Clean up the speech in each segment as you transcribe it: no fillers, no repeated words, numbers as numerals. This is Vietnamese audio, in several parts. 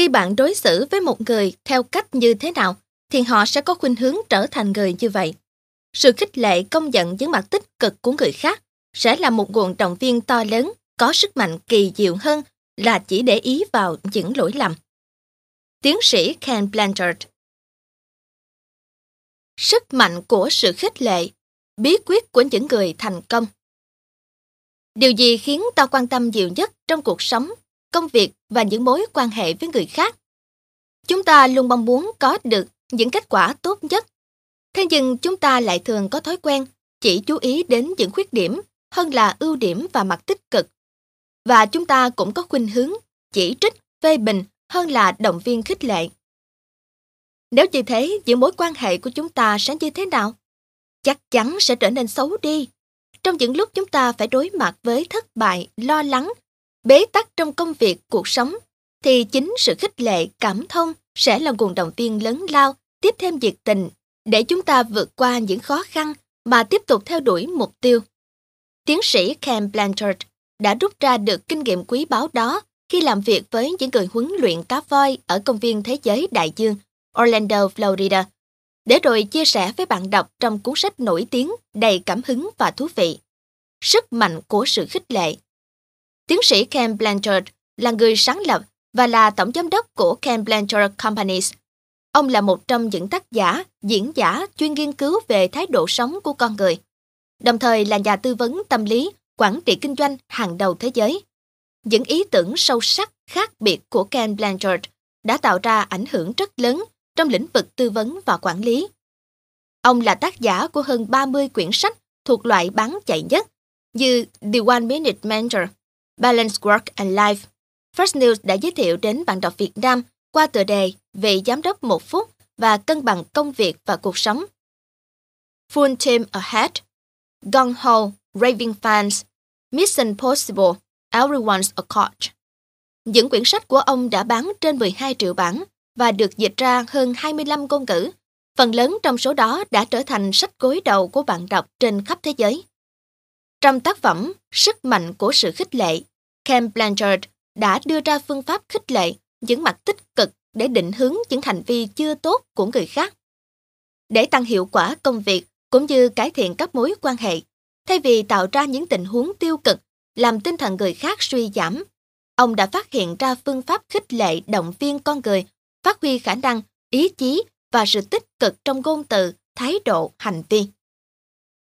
Khi bạn đối xử với một người theo cách như thế nào, thì họ sẽ có khuynh hướng trở thành người như vậy. Sự khích lệ công nhận những mặt tích cực của người khác sẽ là một nguồn động viên to lớn, có sức mạnh kỳ diệu hơn là chỉ để ý vào những lỗi lầm. Tiến sĩ Ken Blanchard. Sức mạnh của sự khích lệ, bí quyết của những người thành công. Điều gì khiến ta quan tâm nhiều nhất trong cuộc sống, công việc và những mối quan hệ với người khác? Chúng ta luôn mong muốn có được những kết quả tốt nhất. Thế nhưng chúng ta lại thường có thói quen chỉ chú ý đến những khuyết điểm hơn là ưu điểm và mặt tích cực. Và chúng ta cũng có khuynh hướng chỉ trích, phê bình hơn là động viên khích lệ. Nếu như thế, những mối quan hệ của chúng ta sẽ như thế nào? Chắc chắn sẽ trở nên xấu đi. Trong những lúc chúng ta phải đối mặt với thất bại, lo lắng, bế tắc trong công việc, cuộc sống, thì chính sự khích lệ, cảm thông sẽ là nguồn động viên lớn lao, tiếp thêm nhiệt tình để chúng ta vượt qua những khó khăn mà tiếp tục theo đuổi mục tiêu. Tiến sĩ Ken Blanchard đã rút ra được kinh nghiệm quý báu đó khi làm việc với những người huấn luyện cá voi ở công viên thế giới đại dương Orlando, Florida, để rồi chia sẻ với bạn đọc trong cuốn sách nổi tiếng đầy cảm hứng và thú vị, Sức mạnh của sự khích lệ. Tiến sĩ Ken Blanchard là người sáng lập và là tổng giám đốc của Ken Blanchard Companies. Ông là một trong những tác giả, diễn giả chuyên nghiên cứu về thái độ sống của con người, đồng thời là nhà tư vấn tâm lý, quản trị kinh doanh hàng đầu thế giới. Những ý tưởng sâu sắc khác biệt của Ken Blanchard đã tạo ra ảnh hưởng rất lớn trong lĩnh vực tư vấn và quản lý. Ông là tác giả của hơn 30 quyển sách thuộc loại bán chạy nhất như The One Minute Manager, Balance Work and Life. First News đã giới thiệu đến bạn đọc Việt Nam qua tựa đề Vị Giám đốc 1 phút và Cân bằng công việc và cuộc sống. Full Team Ahead, Gung Ho, Raving Fans, Mission Possible, Everyone's a Coach. Những quyển sách của ông đã bán trên 12 triệu bản và được dịch ra hơn 25 ngôn ngữ. Phần lớn trong số đó đã trở thành sách gối đầu của bạn đọc trên khắp thế giới. Trong tác phẩm Sức mạnh của sự khích lệ, Ken Blanchard đã đưa ra phương pháp khích lệ những mặt tích cực để định hướng những hành vi chưa tốt của người khác. Để tăng hiệu quả công việc cũng như cải thiện các mối quan hệ, thay vì tạo ra những tình huống tiêu cực làm tinh thần người khác suy giảm, ông đã phát hiện ra phương pháp khích lệ động viên con người phát huy khả năng, ý chí và sự tích cực trong ngôn từ, thái độ, hành vi.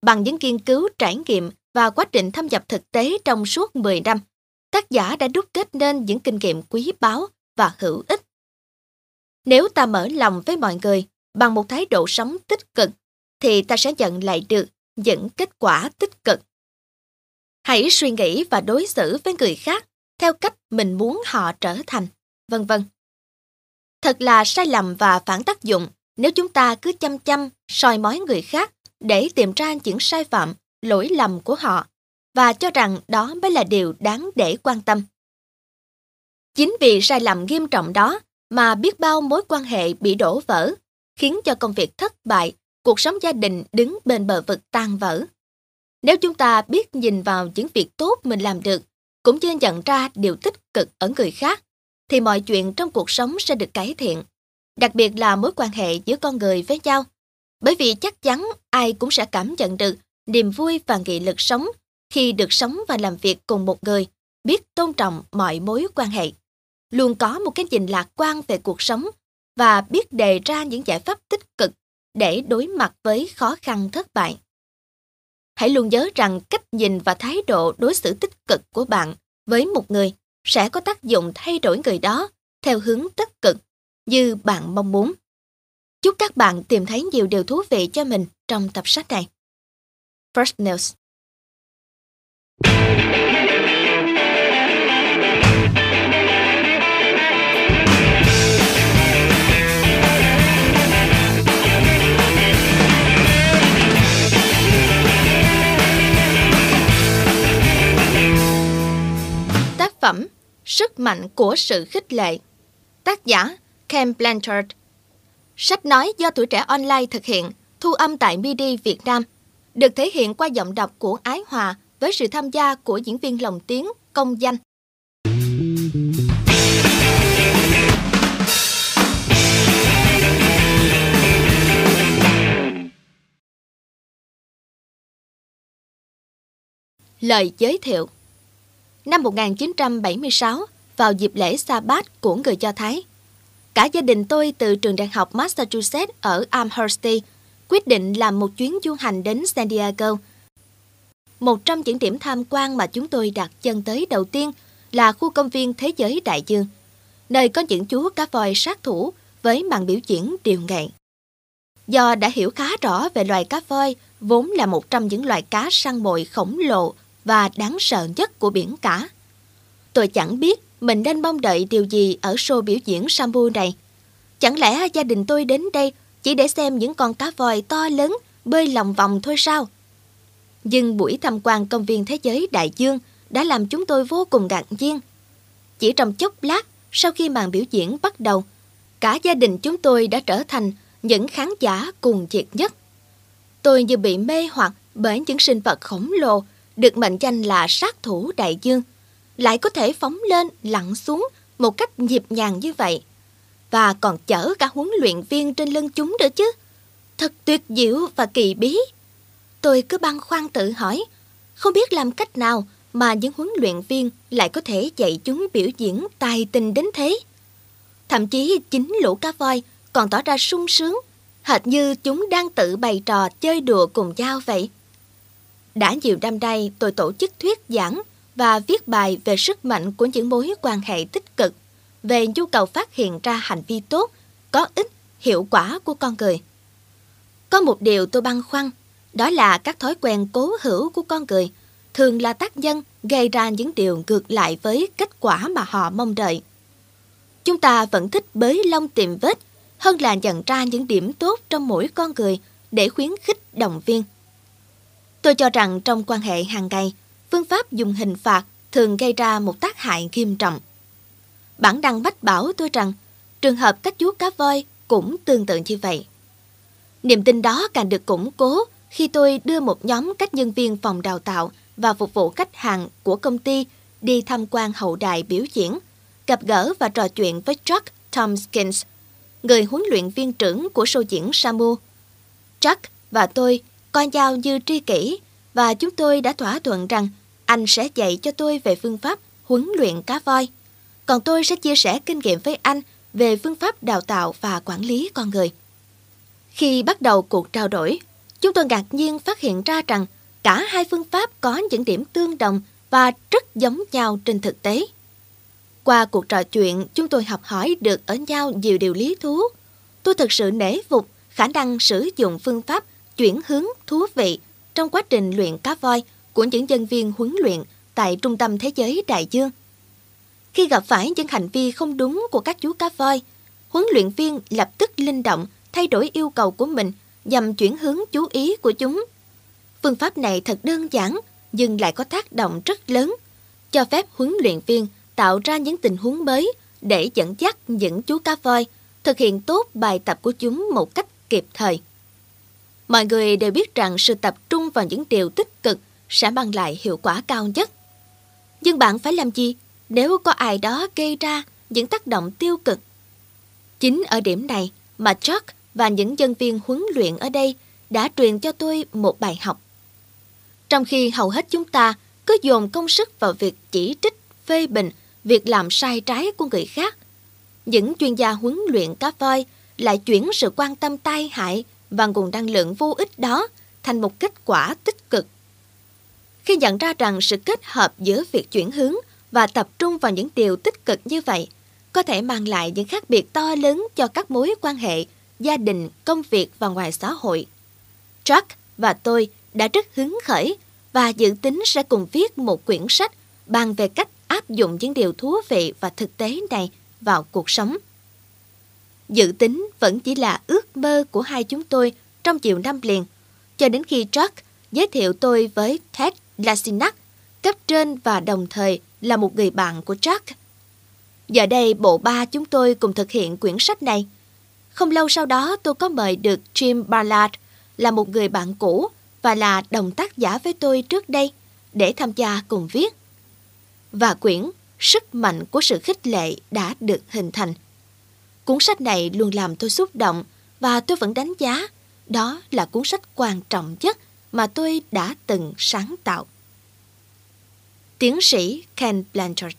Bằng những nghiên cứu, trải nghiệm và quá trình thâm nhập thực tế trong suốt 10 năm, tác giả đã đúc kết nên những kinh nghiệm quý báu và hữu ích. Nếu ta mở lòng với mọi người bằng một thái độ sống tích cực, thì ta sẽ nhận lại được những kết quả tích cực. Hãy suy nghĩ và đối xử với người khác theo cách mình muốn họ trở thành, vân vân. Thật là sai lầm và phản tác dụng nếu chúng ta cứ chăm chăm soi mói người khác để tìm ra những sai phạm, lỗi lầm của họ và cho rằng đó mới là điều đáng để quan tâm. Chính vì sai lầm nghiêm trọng đó mà biết bao mối quan hệ bị đổ vỡ, khiến cho công việc thất bại, cuộc sống gia đình đứng bên bờ vực tan vỡ. Nếu chúng ta biết nhìn vào những việc tốt mình làm được, cũng như nhận ra điều tích cực ở người khác, thì mọi chuyện trong cuộc sống sẽ được cải thiện, đặc biệt là mối quan hệ giữa con người với nhau. Bởi vì chắc chắn ai cũng sẽ cảm nhận được niềm vui và nghị lực sống khi được sống và làm việc cùng một người, biết tôn trọng mọi mối quan hệ, luôn có một cái nhìn lạc quan về cuộc sống và biết đề ra những giải pháp tích cực để đối mặt với khó khăn thất bại. Hãy luôn nhớ rằng cách nhìn và thái độ đối xử tích cực của bạn với một người sẽ có tác dụng thay đổi người đó theo hướng tích cực như bạn mong muốn. Chúc các bạn tìm thấy nhiều điều thú vị cho mình trong tập sách này. First News. Tác phẩm Sức mạnh của sự khích lệ, tác giả Ken Blanchard. Sách nói do Tuổi Trẻ Online thực hiện, thu âm tại MIDI Việt Nam, được thể hiện qua giọng đọc của Ái Hòa với sự tham gia của diễn viên lồng tiếng Công Danh. Lời giới thiệu. Năm 1976, vào dịp lễ Sa-bát của người Do Thái, cả gia đình tôi từ trường đại học Massachusetts ở Amherst quyết định làm một chuyến du hành đến San Diego. Một trong những điểm tham quan mà chúng tôi đặt chân tới đầu tiên là khu công viên Thế giới Đại Dương, nơi có những chú cá voi sát thủ với màn biểu diễn điệu nghệ. Do đã hiểu khá rõ về loài cá voi, vốn là một trong những loài cá săn mồi khổng lồ và đáng sợ nhất của biển cả, tôi chẳng biết mình nên mong đợi điều gì ở show biểu diễn Samu này. Chẳng lẽ gia đình tôi đến đây chỉ để xem những con cá voi to lớn bơi lòng vòng thôi sao? Nhưng buổi tham quan công viên Thế giới Đại Dương đã làm chúng tôi vô cùng ngạc nhiên. Chỉ trong chốc lát sau khi màn biểu diễn bắt đầu, cả gia đình chúng tôi đã trở thành những khán giả cuồng nhiệt nhất. Tôi như bị mê hoặc bởi những sinh vật khổng lồ được mệnh danh là sát thủ đại dương, lại có thể phóng lên, lặn xuống một cách nhịp nhàng như vậy, và còn chở cả huấn luyện viên trên lưng chúng nữa chứ. Thật tuyệt diệu và kỳ bí. Tôi cứ băn khoăn tự hỏi, không biết làm cách nào mà những huấn luyện viên lại có thể dạy chúng biểu diễn tài tình đến thế. Thậm chí chính lũ cá voi còn tỏ ra sung sướng, hệt như chúng đang tự bày trò chơi đùa cùng nhau vậy. Đã nhiều năm nay, tôi tổ chức thuyết giảng và viết bài về sức mạnh của những mối quan hệ tích cực, về nhu cầu phát hiện ra hành vi tốt, có ích, hiệu quả của con người. Có một điều tôi băn khoăn, đó là các thói quen cố hữu của con người thường là tác nhân gây ra những điều ngược lại với kết quả mà họ mong đợi. Chúng ta vẫn thích bới lông tìm vết hơn là nhận ra những điểm tốt trong mỗi con người để khuyến khích động viên. Tôi cho rằng trong quan hệ hàng ngày, phương pháp dùng hình phạt thường gây ra một tác hại nghiêm trọng. Bản năng mách bảo tôi rằng trường hợp các chú cá voi cũng tương tự như vậy. Niềm tin đó càng được củng cố khi tôi đưa một nhóm các nhân viên phòng đào tạo và phục vụ khách hàng của công ty đi tham quan hậu đài biểu diễn, gặp gỡ và trò chuyện với Chuck Tompkins, người huấn luyện viên trưởng của show diễn Samu. Chuck và tôi coi nhau như tri kỷ, và chúng tôi đã thỏa thuận rằng anh sẽ dạy cho tôi về phương pháp huấn luyện cá voi, còn tôi sẽ chia sẻ kinh nghiệm với anh về phương pháp đào tạo và quản lý con người. Khi bắt đầu cuộc trao đổi, chúng tôi ngạc nhiên phát hiện ra rằng cả hai phương pháp có những điểm tương đồng và rất giống nhau trên thực tế. Qua cuộc trò chuyện, chúng tôi học hỏi được ở nhau nhiều điều lý thú. Tôi thực sự nể phục khả năng sử dụng phương pháp chuyển hướng thú vị trong quá trình luyện cá voi của những nhân viên huấn luyện tại trung tâm Thế giới Đại Dương. Khi gặp phải những hành vi không đúng của các chú cá voi, huấn luyện viên lập tức linh động thay đổi yêu cầu của mình nhằm chuyển hướng chú ý của chúng. Phương pháp này thật đơn giản nhưng lại có tác động rất lớn, cho phép huấn luyện viên tạo ra những tình huống mới để dẫn dắt những chú cá voi thực hiện tốt bài tập của chúng một cách kịp thời. Mọi người đều biết rằng sự tập trung vào những điều tích cực sẽ mang lại hiệu quả cao nhất. Nhưng bạn phải làm gì nếu có ai đó gây ra những tác động tiêu cực? Chính ở điểm này mà Chuck và những nhân viên huấn luyện ở đây đã truyền cho tôi một bài học. Trong khi hầu hết chúng ta cứ dồn công sức vào việc chỉ trích, phê bình việc làm sai trái của người khác, những chuyên gia huấn luyện cá voi lại chuyển sự quan tâm tai hại và nguồn năng lượng vô ích đó thành một kết quả tích cực. Khi nhận ra rằng sự kết hợp giữa việc chuyển hướng và tập trung vào những điều tích cực như vậy có thể mang lại những khác biệt to lớn cho các mối quan hệ, gia đình, công việc và ngoài xã hội, Chuck và tôi đã rất hứng khởi và dự tính sẽ cùng viết một quyển sách bàn về cách áp dụng những điều thú vị và thực tế này vào cuộc sống. Dự tính vẫn chỉ là ước mơ của hai chúng tôi trong nhiều năm liền, cho đến khi Chuck giới thiệu tôi với Ted Lacinak, cấp trên và đồng thời là một người bạn của Chuck. Giờ đây bộ ba chúng tôi cùng thực hiện quyển sách này. Không lâu sau đó tôi có mời được Jim Barnes, là một người bạn cũ và là đồng tác giả với tôi trước đây, để tham gia cùng viết. Và quyển Sức mạnh của sự khích lệ đã được hình thành. Cuốn sách này luôn làm tôi xúc động, và tôi vẫn đánh giá đó là cuốn sách quan trọng nhất mà tôi đã từng sáng tạo. tiến sĩ Ken Blanchard.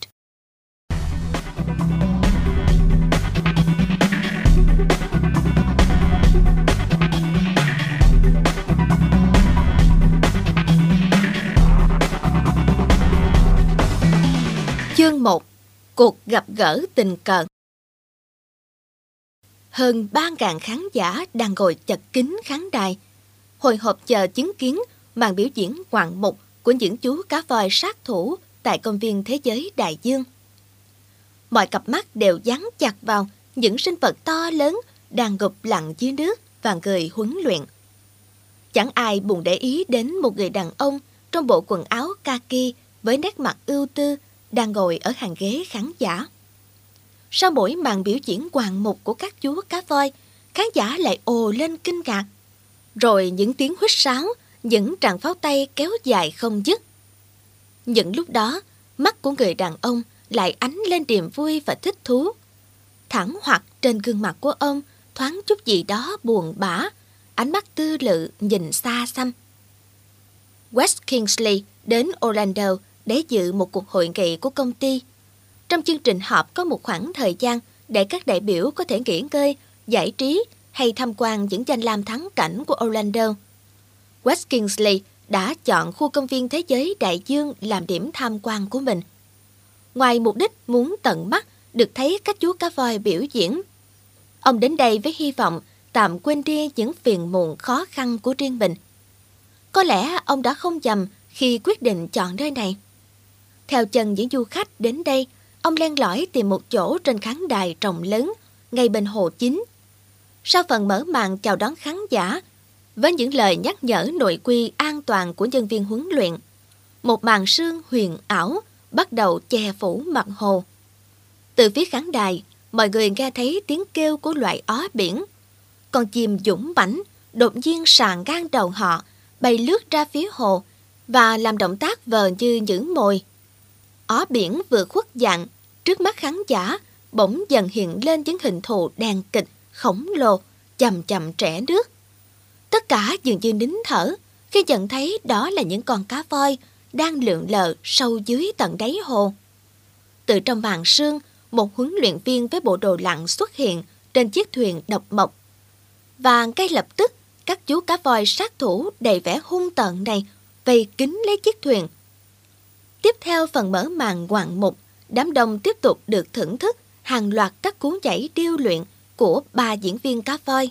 Chương 1. Cuộc gặp gỡ tình cờ. Hơn 3.000 khán giả đang ngồi chật kín khán đài, hồi hộp chờ chứng kiến màn biểu diễn ngoạn mục của những chú cá voi sát thủ tại công viên thế giới đại dương. Mọi cặp mắt đều dán chặt vào những sinh vật to lớn đang gục lặn dưới nước và người huấn luyện. Chẳng ai buồn để ý đến một người đàn ông trong bộ quần áo kaki với nét mặt ưu tư đang ngồi ở hàng ghế khán giả. Sau mỗi màn biểu diễn ngoạn mục của các chú cá voi, khán giả lại ồ lên kinh ngạc. Rồi những tiếng huýt sáo, những tràng pháo tay kéo dài không dứt. Những lúc đó, mắt của người đàn ông lại ánh lên niềm vui và thích thú. Thẳng hoặc trên gương mặt của ông thoáng chút gì đó buồn bã, ánh mắt tư lự nhìn xa xăm. West Kingsley đến Orlando để dự một cuộc hội nghị của công ty. Trong chương trình họp có một khoảng thời gian để các đại biểu có thể nghỉ ngơi, giải trí hay tham quan những danh lam thắng cảnh của Orlando. West Kingsley đã chọn khu công viên thế giới đại dương làm điểm tham quan của mình. Ngoài mục đích muốn tận mắt được thấy các chú cá voi biểu diễn, ông đến đây với hy vọng tạm quên đi những phiền muộn khó khăn của riêng mình. Có lẽ ông đã không nhầm khi quyết định chọn nơi này. Theo chân những du khách đến đây, ông len lỏi tìm một chỗ trên khán đài rộng lớn, ngay bên hồ chính. Sau phần mở màn chào đón khán giả, với những lời nhắc nhở nội quy an toàn của nhân viên huấn luyện, một màn sương huyền ảo bắt đầu che phủ mặt hồ. Từ phía khán đài, mọi người nghe thấy tiếng kêu của loại ó biển. Con chim dũng mãnh đột nhiên sàn ngang đầu họ, bay lướt ra phía hồ và làm động tác vờ như những mồi. Ó biển vừa khuất dạng, trước mắt khán giả bỗng dần hiện lên những hình thù đen kịch, khổng lồ, chầm chậm trẽ nước. Tất cả dường như nín thở khi nhận thấy đó là những con cá voi đang lượn lờ sâu dưới tận đáy hồ. Từ trong màn sương, một huấn luyện viên với bộ đồ lặn xuất hiện trên chiếc thuyền độc mộc. Và ngay lập tức, các chú cá voi sát thủ đầy vẻ hung tợn này vây kín lấy chiếc thuyền. Tiếp theo phần mở màn ngoạn mục, đám đông tiếp tục được thưởng thức hàng loạt các cú nhảy điêu luyện của 3 diễn viên cá voi.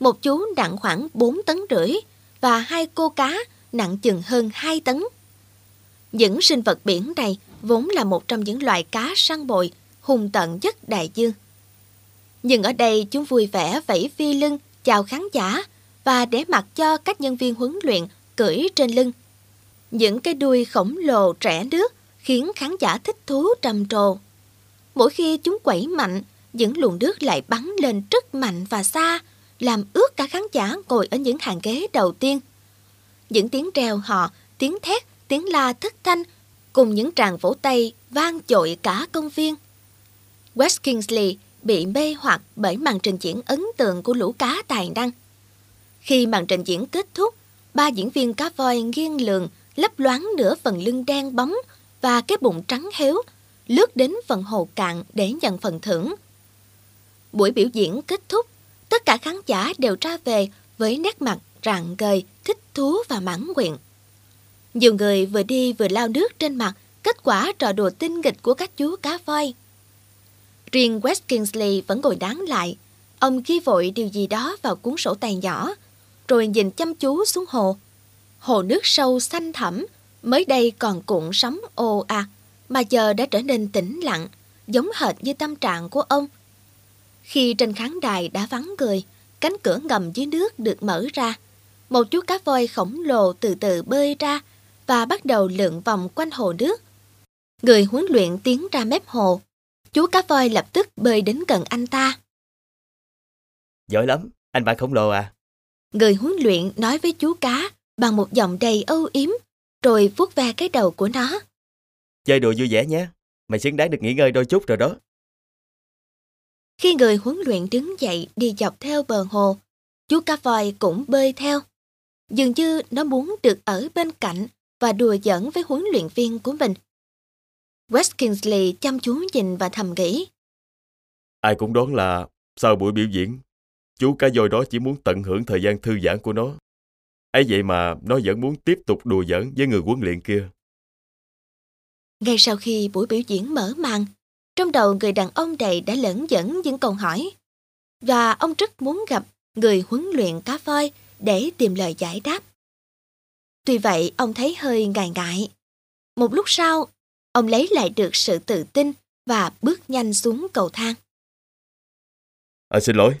Một chú nặng khoảng 4,5 tấn và 2 cô cá nặng chừng hơn 2 tấn. Những sinh vật biển này vốn là một trong những loài cá săn bồi hung tợn nhất đại dương. Nhưng ở đây chúng vui vẻ vẫy phi lưng chào khán giả và để mặc cho các nhân viên huấn luyện cưỡi trên lưng. Những cái đuôi khổng lồ rẽ nước khiến khán giả thích thú trầm trồ. Mỗi khi chúng quẩy mạnh, những luồng nước lại bắn lên rất mạnh và xa, làm ướt cả khán giả ngồi ở những hàng ghế đầu tiên. Những tiếng reo hò, tiếng thét, tiếng la thất thanh cùng những tràng vỗ tay vang dội cả công viên. West Kingsley bị mê hoặc bởi màn trình diễn ấn tượng của lũ cá tài năng. Khi màn trình diễn kết thúc, 3 diễn viên cá voi nghiêng lườn lấp loáng nửa phần lưng đen bóng và cái bụng trắng héo, lướt đến phần hồ cạn để nhận phần thưởng. Buổi biểu diễn kết thúc, tất cả khán giả đều ra về với nét mặt rạng ngời, thích thú và mãn nguyện. Nhiều người vừa đi vừa lau nước trên mặt, kết quả trò đùa tinh nghịch của các chú cá voi. Riêng West Kingsley vẫn ngồi đáng lại, ông ghi vội điều gì đó vào cuốn sổ tay nhỏ, rồi nhìn chăm chú xuống hồ. Hồ nước sâu xanh thẳm, mới đây còn cuộn sóng ồ ạt, mà giờ đã trở nên tĩnh lặng, giống hệt như tâm trạng của ông. Khi trên khán đài đã vắng người, cánh cửa ngầm dưới nước được mở ra. Một chú cá voi khổng lồ từ từ bơi ra và bắt đầu lượn vòng quanh hồ nước. Người huấn luyện tiến ra mép hồ. Chú cá voi lập tức bơi đến gần anh ta. Giỏi lắm, anh bạn khổng lồ à. Người huấn luyện nói với chú cá bằng một giọng đầy âu yếm, rồi vuốt ve cái đầu của nó. Chơi đùa vui vẻ nhé, mày xứng đáng được nghỉ ngơi đôi chút rồi đó. Khi người huấn luyện đứng dậy đi dọc theo bờ hồ, chú cá voi cũng bơi theo. Dường như nó muốn được ở bên cạnh và đùa giỡn với huấn luyện viên của mình. West Kingsley chăm chú nhìn và thầm nghĩ. Ai cũng đoán là sau buổi biểu diễn, chú cá voi đó chỉ muốn tận hưởng thời gian thư giãn của nó. Ấy vậy mà nó vẫn muốn tiếp tục đùa giỡn với người huấn luyện kia. Ngay sau khi buổi biểu diễn mở màn, trong đầu người đàn ông này đã lẫn dẫn những câu hỏi. Và ông rất muốn gặp người huấn luyện cá voi để tìm lời giải đáp. Tuy vậy, ông thấy hơi ngại ngại. Một lúc sau, ông lấy lại được sự tự tin và bước nhanh xuống cầu thang. À, xin lỗi.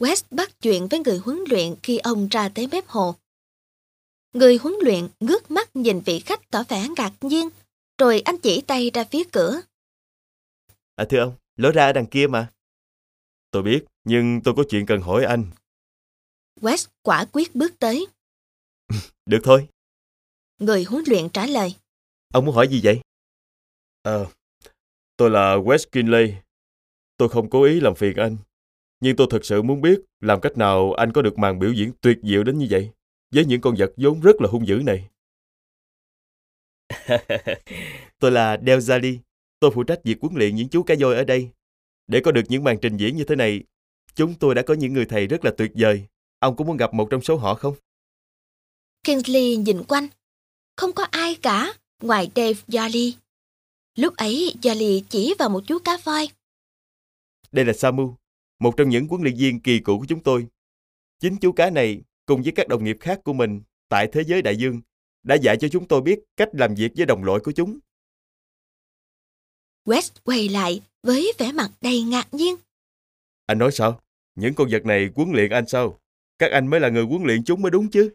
West bắt chuyện với người huấn luyện khi ông ra tới mép hồ. Người huấn luyện ngước mắt nhìn vị khách tỏ vẻ ngạc nhiên, rồi anh chỉ tay ra phía cửa. À, thưa ông, lối ra ở đằng kia mà. Tôi biết, nhưng tôi có chuyện cần hỏi anh. West quả quyết bước tới. Được thôi. Người huấn luyện trả lời. Ông muốn hỏi gì vậy? Tôi là West Kingsley. Tôi không cố ý làm phiền anh. Nhưng tôi thực sự muốn biết làm cách nào anh có được màn biểu diễn tuyệt diệu đến như vậy với những con vật vốn rất là hung dữ này. Tôi là Dave Jolly. Tôi phụ trách việc huấn luyện những chú cá voi ở đây. Để có được những màn trình diễn như thế này, chúng tôi đã có những người thầy rất là tuyệt vời. Ông có muốn gặp một trong số họ không? Kingsley nhìn quanh. Không có ai cả ngoài Dave Jolly. Lúc ấy Jolly chỉ vào một chú cá voi. Đây là Samu, một trong những huấn luyện viên kỳ cựu của chúng tôi. Chính chú cá này cùng với các đồng nghiệp khác của mình tại thế giới đại dương đã dạy cho chúng tôi biết cách làm việc với đồng loại của chúng. West quay lại với vẻ mặt đầy ngạc nhiên. Anh nói sao? Những con vật này huấn luyện anh sao? Các anh mới là người huấn luyện chúng mới đúng chứ.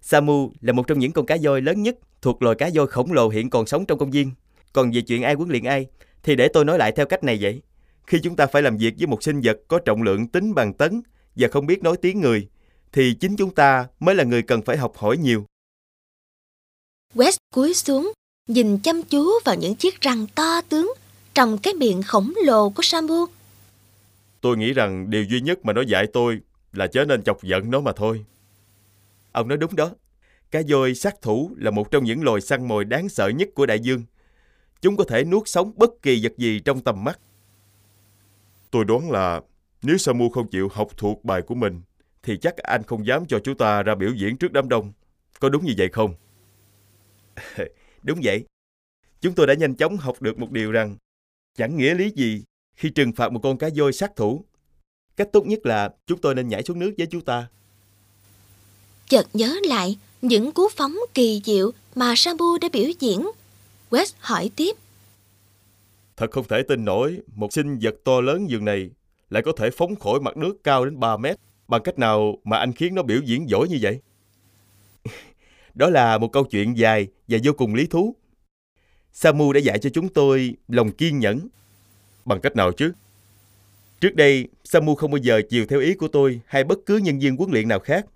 Samu là một trong những con cá voi lớn nhất thuộc loài cá voi khổng lồ hiện còn sống trong công viên. Còn về chuyện ai huấn luyện ai thì để tôi nói lại theo cách này vậy. Khi chúng ta phải làm việc với một sinh vật có trọng lượng tính bằng tấn và không biết nói tiếng người, thì chính chúng ta mới là người cần phải học hỏi nhiều. West cúi xuống, nhìn chăm chú vào những chiếc răng to tướng trong cái miệng khổng lồ của Samu. Tôi nghĩ rằng điều duy nhất mà nó dạy tôi là chớ nên chọc giận nó mà thôi. Ông nói đúng đó. Cá voi sát thủ là một trong những loài săn mồi đáng sợ nhất của đại dương. Chúng có thể nuốt sống bất kỳ vật gì trong tầm mắt. Tôi đoán là nếu Samu không chịu học thuộc bài của mình, thì chắc anh không dám cho chúng ta ra biểu diễn trước đám đông. Có đúng như vậy không? Đúng vậy. Chúng tôi đã nhanh chóng học được một điều rằng chẳng nghĩa lý gì khi trừng phạt một con cá voi sát thủ. Cách tốt nhất là chúng tôi nên nhảy xuống nước với chú ta. Chợt nhớ lại những cú phóng kỳ diệu mà Samu đã biểu diễn, West hỏi tiếp. Thật không thể tin nổi một sinh vật to lớn như này lại có thể phóng khỏi mặt nước cao đến 3 mét. Bằng cách nào mà anh khiến nó biểu diễn giỏi như vậy? Đó là một câu chuyện dài và vô cùng lý thú. Samu đã dạy cho chúng tôi lòng kiên nhẫn. Bằng cách nào chứ? Trước đây, Samu không bao giờ chiều theo ý của tôi hay bất cứ nhân viên huấn luyện nào khác.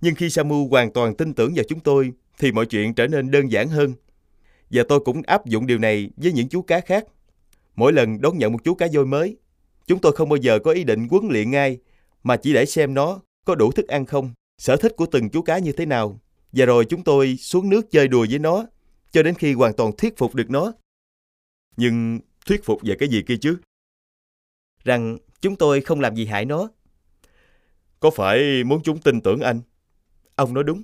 Nhưng khi Samu hoàn toàn tin tưởng vào chúng tôi, thì mọi chuyện trở nên đơn giản hơn. Và tôi cũng áp dụng điều này với những chú cá khác. Mỗi lần đón nhận một chú cá voi mới, chúng tôi không bao giờ có ý định huấn luyện ngay, mà chỉ để xem nó có đủ thức ăn không, sở thích của từng chú cá như thế nào. Và rồi chúng tôi xuống nước chơi đùa với nó, cho đến khi hoàn toàn thuyết phục được nó. Nhưng thuyết phục về cái gì kia chứ? Rằng chúng tôi không làm gì hại nó. Có phải muốn chúng tin tưởng anh? Ông nói đúng.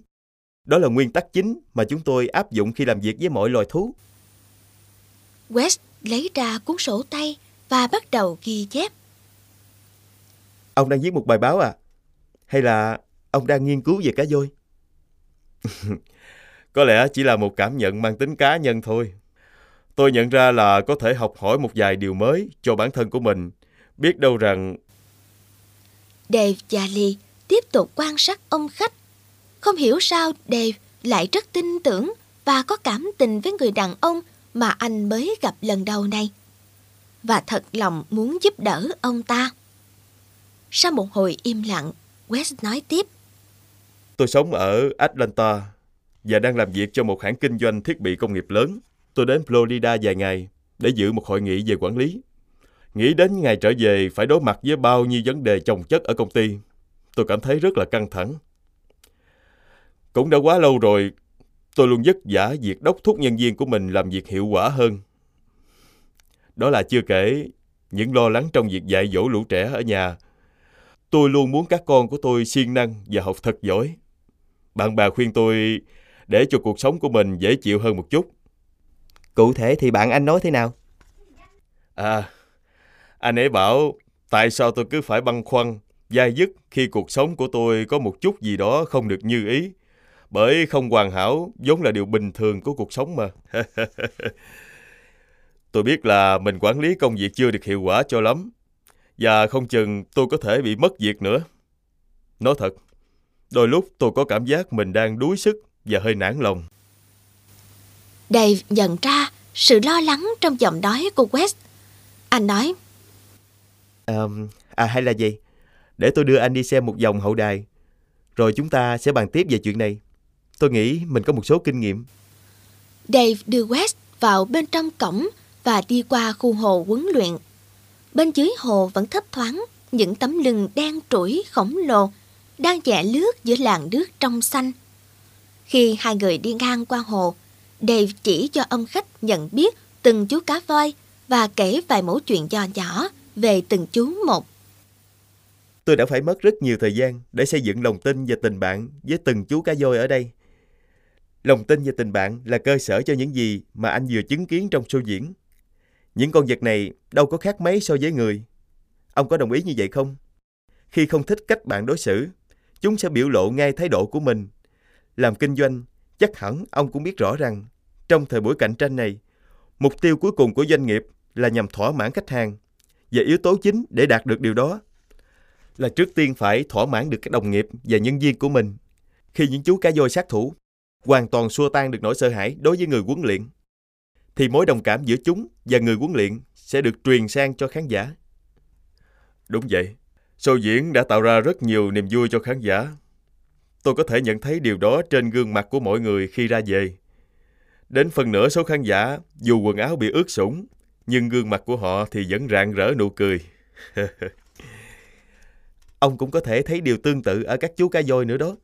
Đó là nguyên tắc chính mà chúng tôi áp dụng khi làm việc với mọi loài thú. West lấy ra cuốn sổ tay và bắt đầu ghi chép. Ông đang viết một bài báo à? Hay là ông đang nghiên cứu về cá voi? Có lẽ chỉ là một cảm nhận mang tính cá nhân thôi. Tôi nhận ra là có thể học hỏi một vài điều mới cho bản thân của mình. Biết đâu rằng... Dave Jolly tiếp tục quan sát ông khách. Không hiểu sao Dave lại rất tin tưởng và có cảm tình với người đàn ông mà anh mới gặp lần đầu này, và thật lòng muốn giúp đỡ ông ta. Sau một hồi im lặng, West nói tiếp. Tôi sống ở Atlanta và đang làm việc cho một hãng kinh doanh thiết bị công nghiệp lớn. Tôi đến Florida vài ngày để dự một hội nghị về quản lý. Nghĩ đến ngày trở về phải đối mặt với bao nhiêu vấn đề chồng chất ở công ty, tôi cảm thấy rất là căng thẳng. Cũng đã quá lâu rồi Tôi luôn vất vả việc đốc thúc nhân viên của mình làm việc hiệu quả hơn. Đó là chưa kể những lo lắng trong việc dạy dỗ lũ trẻ ở nhà. Tôi luôn muốn các con của tôi siêng năng và học thật giỏi. Bạn bà khuyên tôi để cho cuộc sống của mình dễ chịu hơn một chút. Cụ thể thì bạn anh nói thế nào? Anh ấy bảo tại sao tôi cứ phải băn khoăn, day dứt khi cuộc sống của tôi có một chút gì đó không được như ý. Bởi không hoàn hảo vốn là điều bình thường của cuộc sống mà. Tôi biết là mình quản lý công việc chưa được hiệu quả cho lắm. Và không chừng tôi có thể bị mất việc nữa. Nói thật, đôi lúc tôi có cảm giác mình đang đuối sức và hơi nản lòng. Dave nhận ra sự lo lắng trong giọng nói của West. Anh nói, hay là gì? Để tôi đưa anh đi xem một vòng hậu đài, rồi chúng ta sẽ bàn tiếp về chuyện này. Tôi nghĩ mình có một số kinh nghiệm. Dave đưa West vào bên trong cổng và đi qua khu hồ huấn luyện. Bên dưới hồ vẫn thấp thoáng những tấm lưng đen trũi khổng lồ đang dẻ lướt giữa làn nước trong xanh. Khi hai người đi ngang qua hồ, Dave chỉ cho ông khách nhận biết từng chú cá voi và kể vài mẩu chuyện nho nhỏ về từng chú một. Tôi đã phải mất rất nhiều thời gian để xây dựng lòng tin và tình bạn với từng chú cá voi ở đây. Lòng tin và tình bạn là cơ sở cho những gì mà anh vừa chứng kiến trong show diễn. Những con vật này đâu có khác mấy so với người. Ông có đồng ý như vậy không? Khi không thích cách bạn đối xử, chúng sẽ biểu lộ ngay thái độ của mình. Làm kinh doanh, chắc hẳn ông cũng biết rõ rằng trong thời buổi cạnh tranh này, mục tiêu cuối cùng của doanh nghiệp là nhằm thỏa mãn khách hàng. Và yếu tố chính để đạt được điều đó là trước tiên phải thỏa mãn được các đồng nghiệp và nhân viên của mình. Khi những chú cá voi sát thủ hoàn toàn xua tan được nỗi sợ hãi đối với người huấn luyện, thì mối đồng cảm giữa chúng và người huấn luyện sẽ được truyền sang cho khán giả. Đúng vậy, show diễn đã tạo ra rất nhiều niềm vui cho khán giả. Tôi có thể nhận thấy điều đó trên gương mặt của mọi người khi ra về. Đến phần nửa số khán giả, dù quần áo bị ướt sũng, nhưng gương mặt của họ thì vẫn rạng rỡ nụ cười. Ông cũng có thể thấy điều tương tự ở các chú cá voi nữa đó.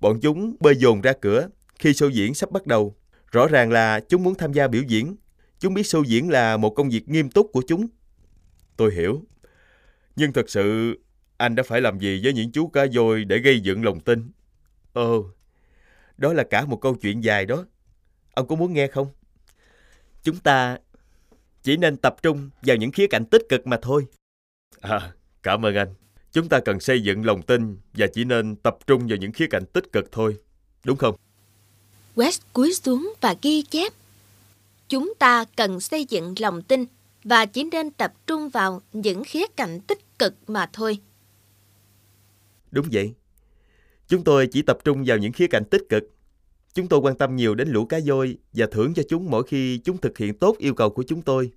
Bọn chúng bơi dồn ra cửa khi show diễn sắp bắt đầu. Rõ ràng là chúng muốn tham gia biểu diễn. Chúng biết show diễn là một công việc nghiêm túc của chúng. Tôi hiểu. Nhưng thật sự, anh đã phải làm gì với những chú cá voi để gây dựng lòng tin? Ồ, đó là cả một câu chuyện dài đó. Ông có muốn nghe không? Chúng ta chỉ nên tập trung vào những khía cạnh tích cực mà thôi. Cảm ơn anh. Chúng ta cần xây dựng lòng tin và chỉ nên tập trung vào những khía cạnh tích cực thôi, đúng không? West cúi xuống và ghi chép. Chúng ta cần xây dựng lòng tin và chỉ nên tập trung vào những khía cạnh tích cực mà thôi. Đúng vậy. Chúng tôi chỉ tập trung vào những khía cạnh tích cực. Chúng tôi quan tâm nhiều đến lũ cá voi và thưởng cho chúng mỗi khi chúng thực hiện tốt yêu cầu của chúng tôi.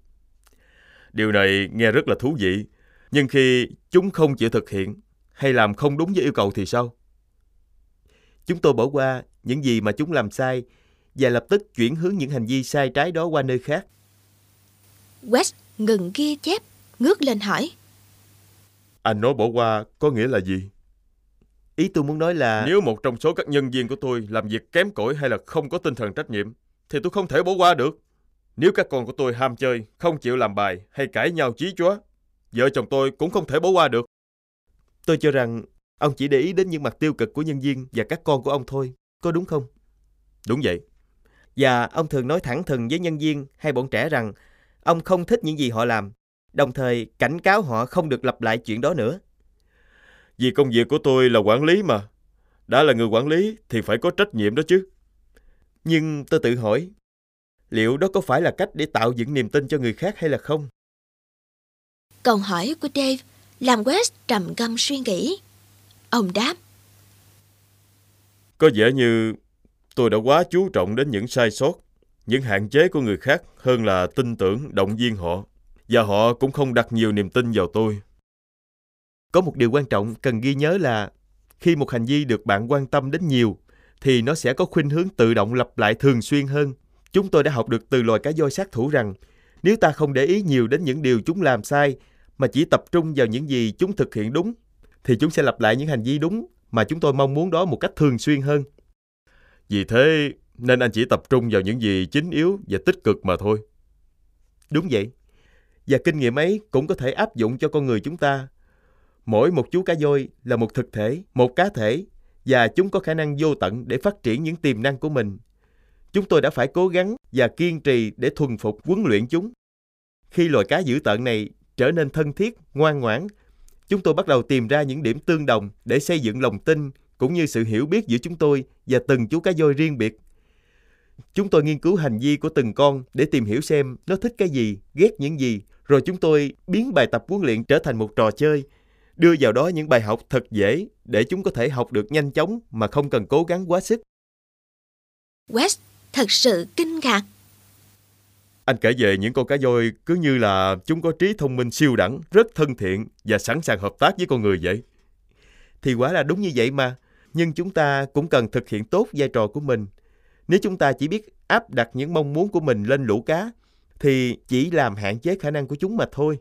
Điều này nghe rất là thú vị. Nhưng khi chúng không chịu thực hiện hay làm không đúng với yêu cầu thì sao? Chúng tôi bỏ qua những gì mà chúng làm sai và lập tức chuyển hướng những hành vi sai trái đó qua nơi khác. West ngừng ghi chép, ngước lên hỏi. Anh nói bỏ qua có nghĩa là gì? Ý tôi muốn nói là nếu một trong số các nhân viên của tôi làm việc kém cỏi hay là không có tinh thần trách nhiệm thì tôi không thể bỏ qua được. Nếu các con của tôi ham chơi, không chịu làm bài hay cãi nhau chí chóe, vợ chồng tôi cũng không thể bỏ qua được. Tôi cho rằng ông chỉ để ý đến những mặt tiêu cực của nhân viên và các con của ông thôi, có đúng không? Đúng vậy. Và ông thường nói thẳng thừng với nhân viên hay bọn trẻ rằng ông không thích những gì họ làm, đồng thời cảnh cáo họ không được lặp lại chuyện đó nữa. Vì công việc của tôi là quản lý mà. Đã là người quản lý thì phải có trách nhiệm đó chứ. Nhưng tôi tự hỏi, liệu đó có phải là cách để tạo dựng niềm tin cho người khác hay là không? Câu hỏi của Dave làm West trầm ngâm suy nghĩ. Ông đáp. Có vẻ như tôi đã quá chú trọng đến những sai sót, những hạn chế của người khác hơn là tin tưởng, động viên họ. Và họ cũng không đặt nhiều niềm tin vào tôi. Có một điều quan trọng cần ghi nhớ là khi một hành vi được bạn quan tâm đến nhiều thì nó sẽ có khuynh hướng tự động lặp lại thường xuyên hơn. Chúng tôi đã học được từ loài cá voi sát thủ rằng nếu ta không để ý nhiều đến những điều chúng làm sai mà chỉ tập trung vào những gì chúng thực hiện đúng thì chúng sẽ lặp lại những hành vi đúng mà chúng tôi mong muốn đó một cách thường xuyên hơn. Vì thế, nên anh chỉ tập trung vào những gì chính yếu và tích cực mà thôi. Đúng vậy. Và kinh nghiệm ấy cũng có thể áp dụng cho con người chúng ta. Mỗi một chú cá voi là một thực thể, một cá thể, và chúng có khả năng vô tận để phát triển những tiềm năng của mình. Chúng tôi đã phải cố gắng và kiên trì để thuần phục huấn luyện chúng. Khi loài cá dữ tợn này trở nên thân thiết, ngoan ngoãn, chúng tôi bắt đầu tìm ra những điểm tương đồng để xây dựng lòng tin cũng như sự hiểu biết giữa chúng tôi và từng chú cá voi riêng biệt. Chúng tôi nghiên cứu hành vi của từng con để tìm hiểu xem nó thích cái gì, ghét những gì, rồi chúng tôi biến bài tập huấn luyện trở thành một trò chơi, đưa vào đó những bài học thật dễ để chúng có thể học được nhanh chóng mà không cần cố gắng quá sức. West thật sự kinh ngạc. Anh kể về những con cá voi cứ như là chúng có trí thông minh siêu đẳng, rất thân thiện và sẵn sàng hợp tác với con người vậy. Thì quả là đúng như vậy mà, nhưng chúng ta cũng cần thực hiện tốt vai trò của mình. Nếu chúng ta chỉ biết áp đặt những mong muốn của mình lên lũ cá, thì chỉ làm hạn chế khả năng của chúng mà thôi.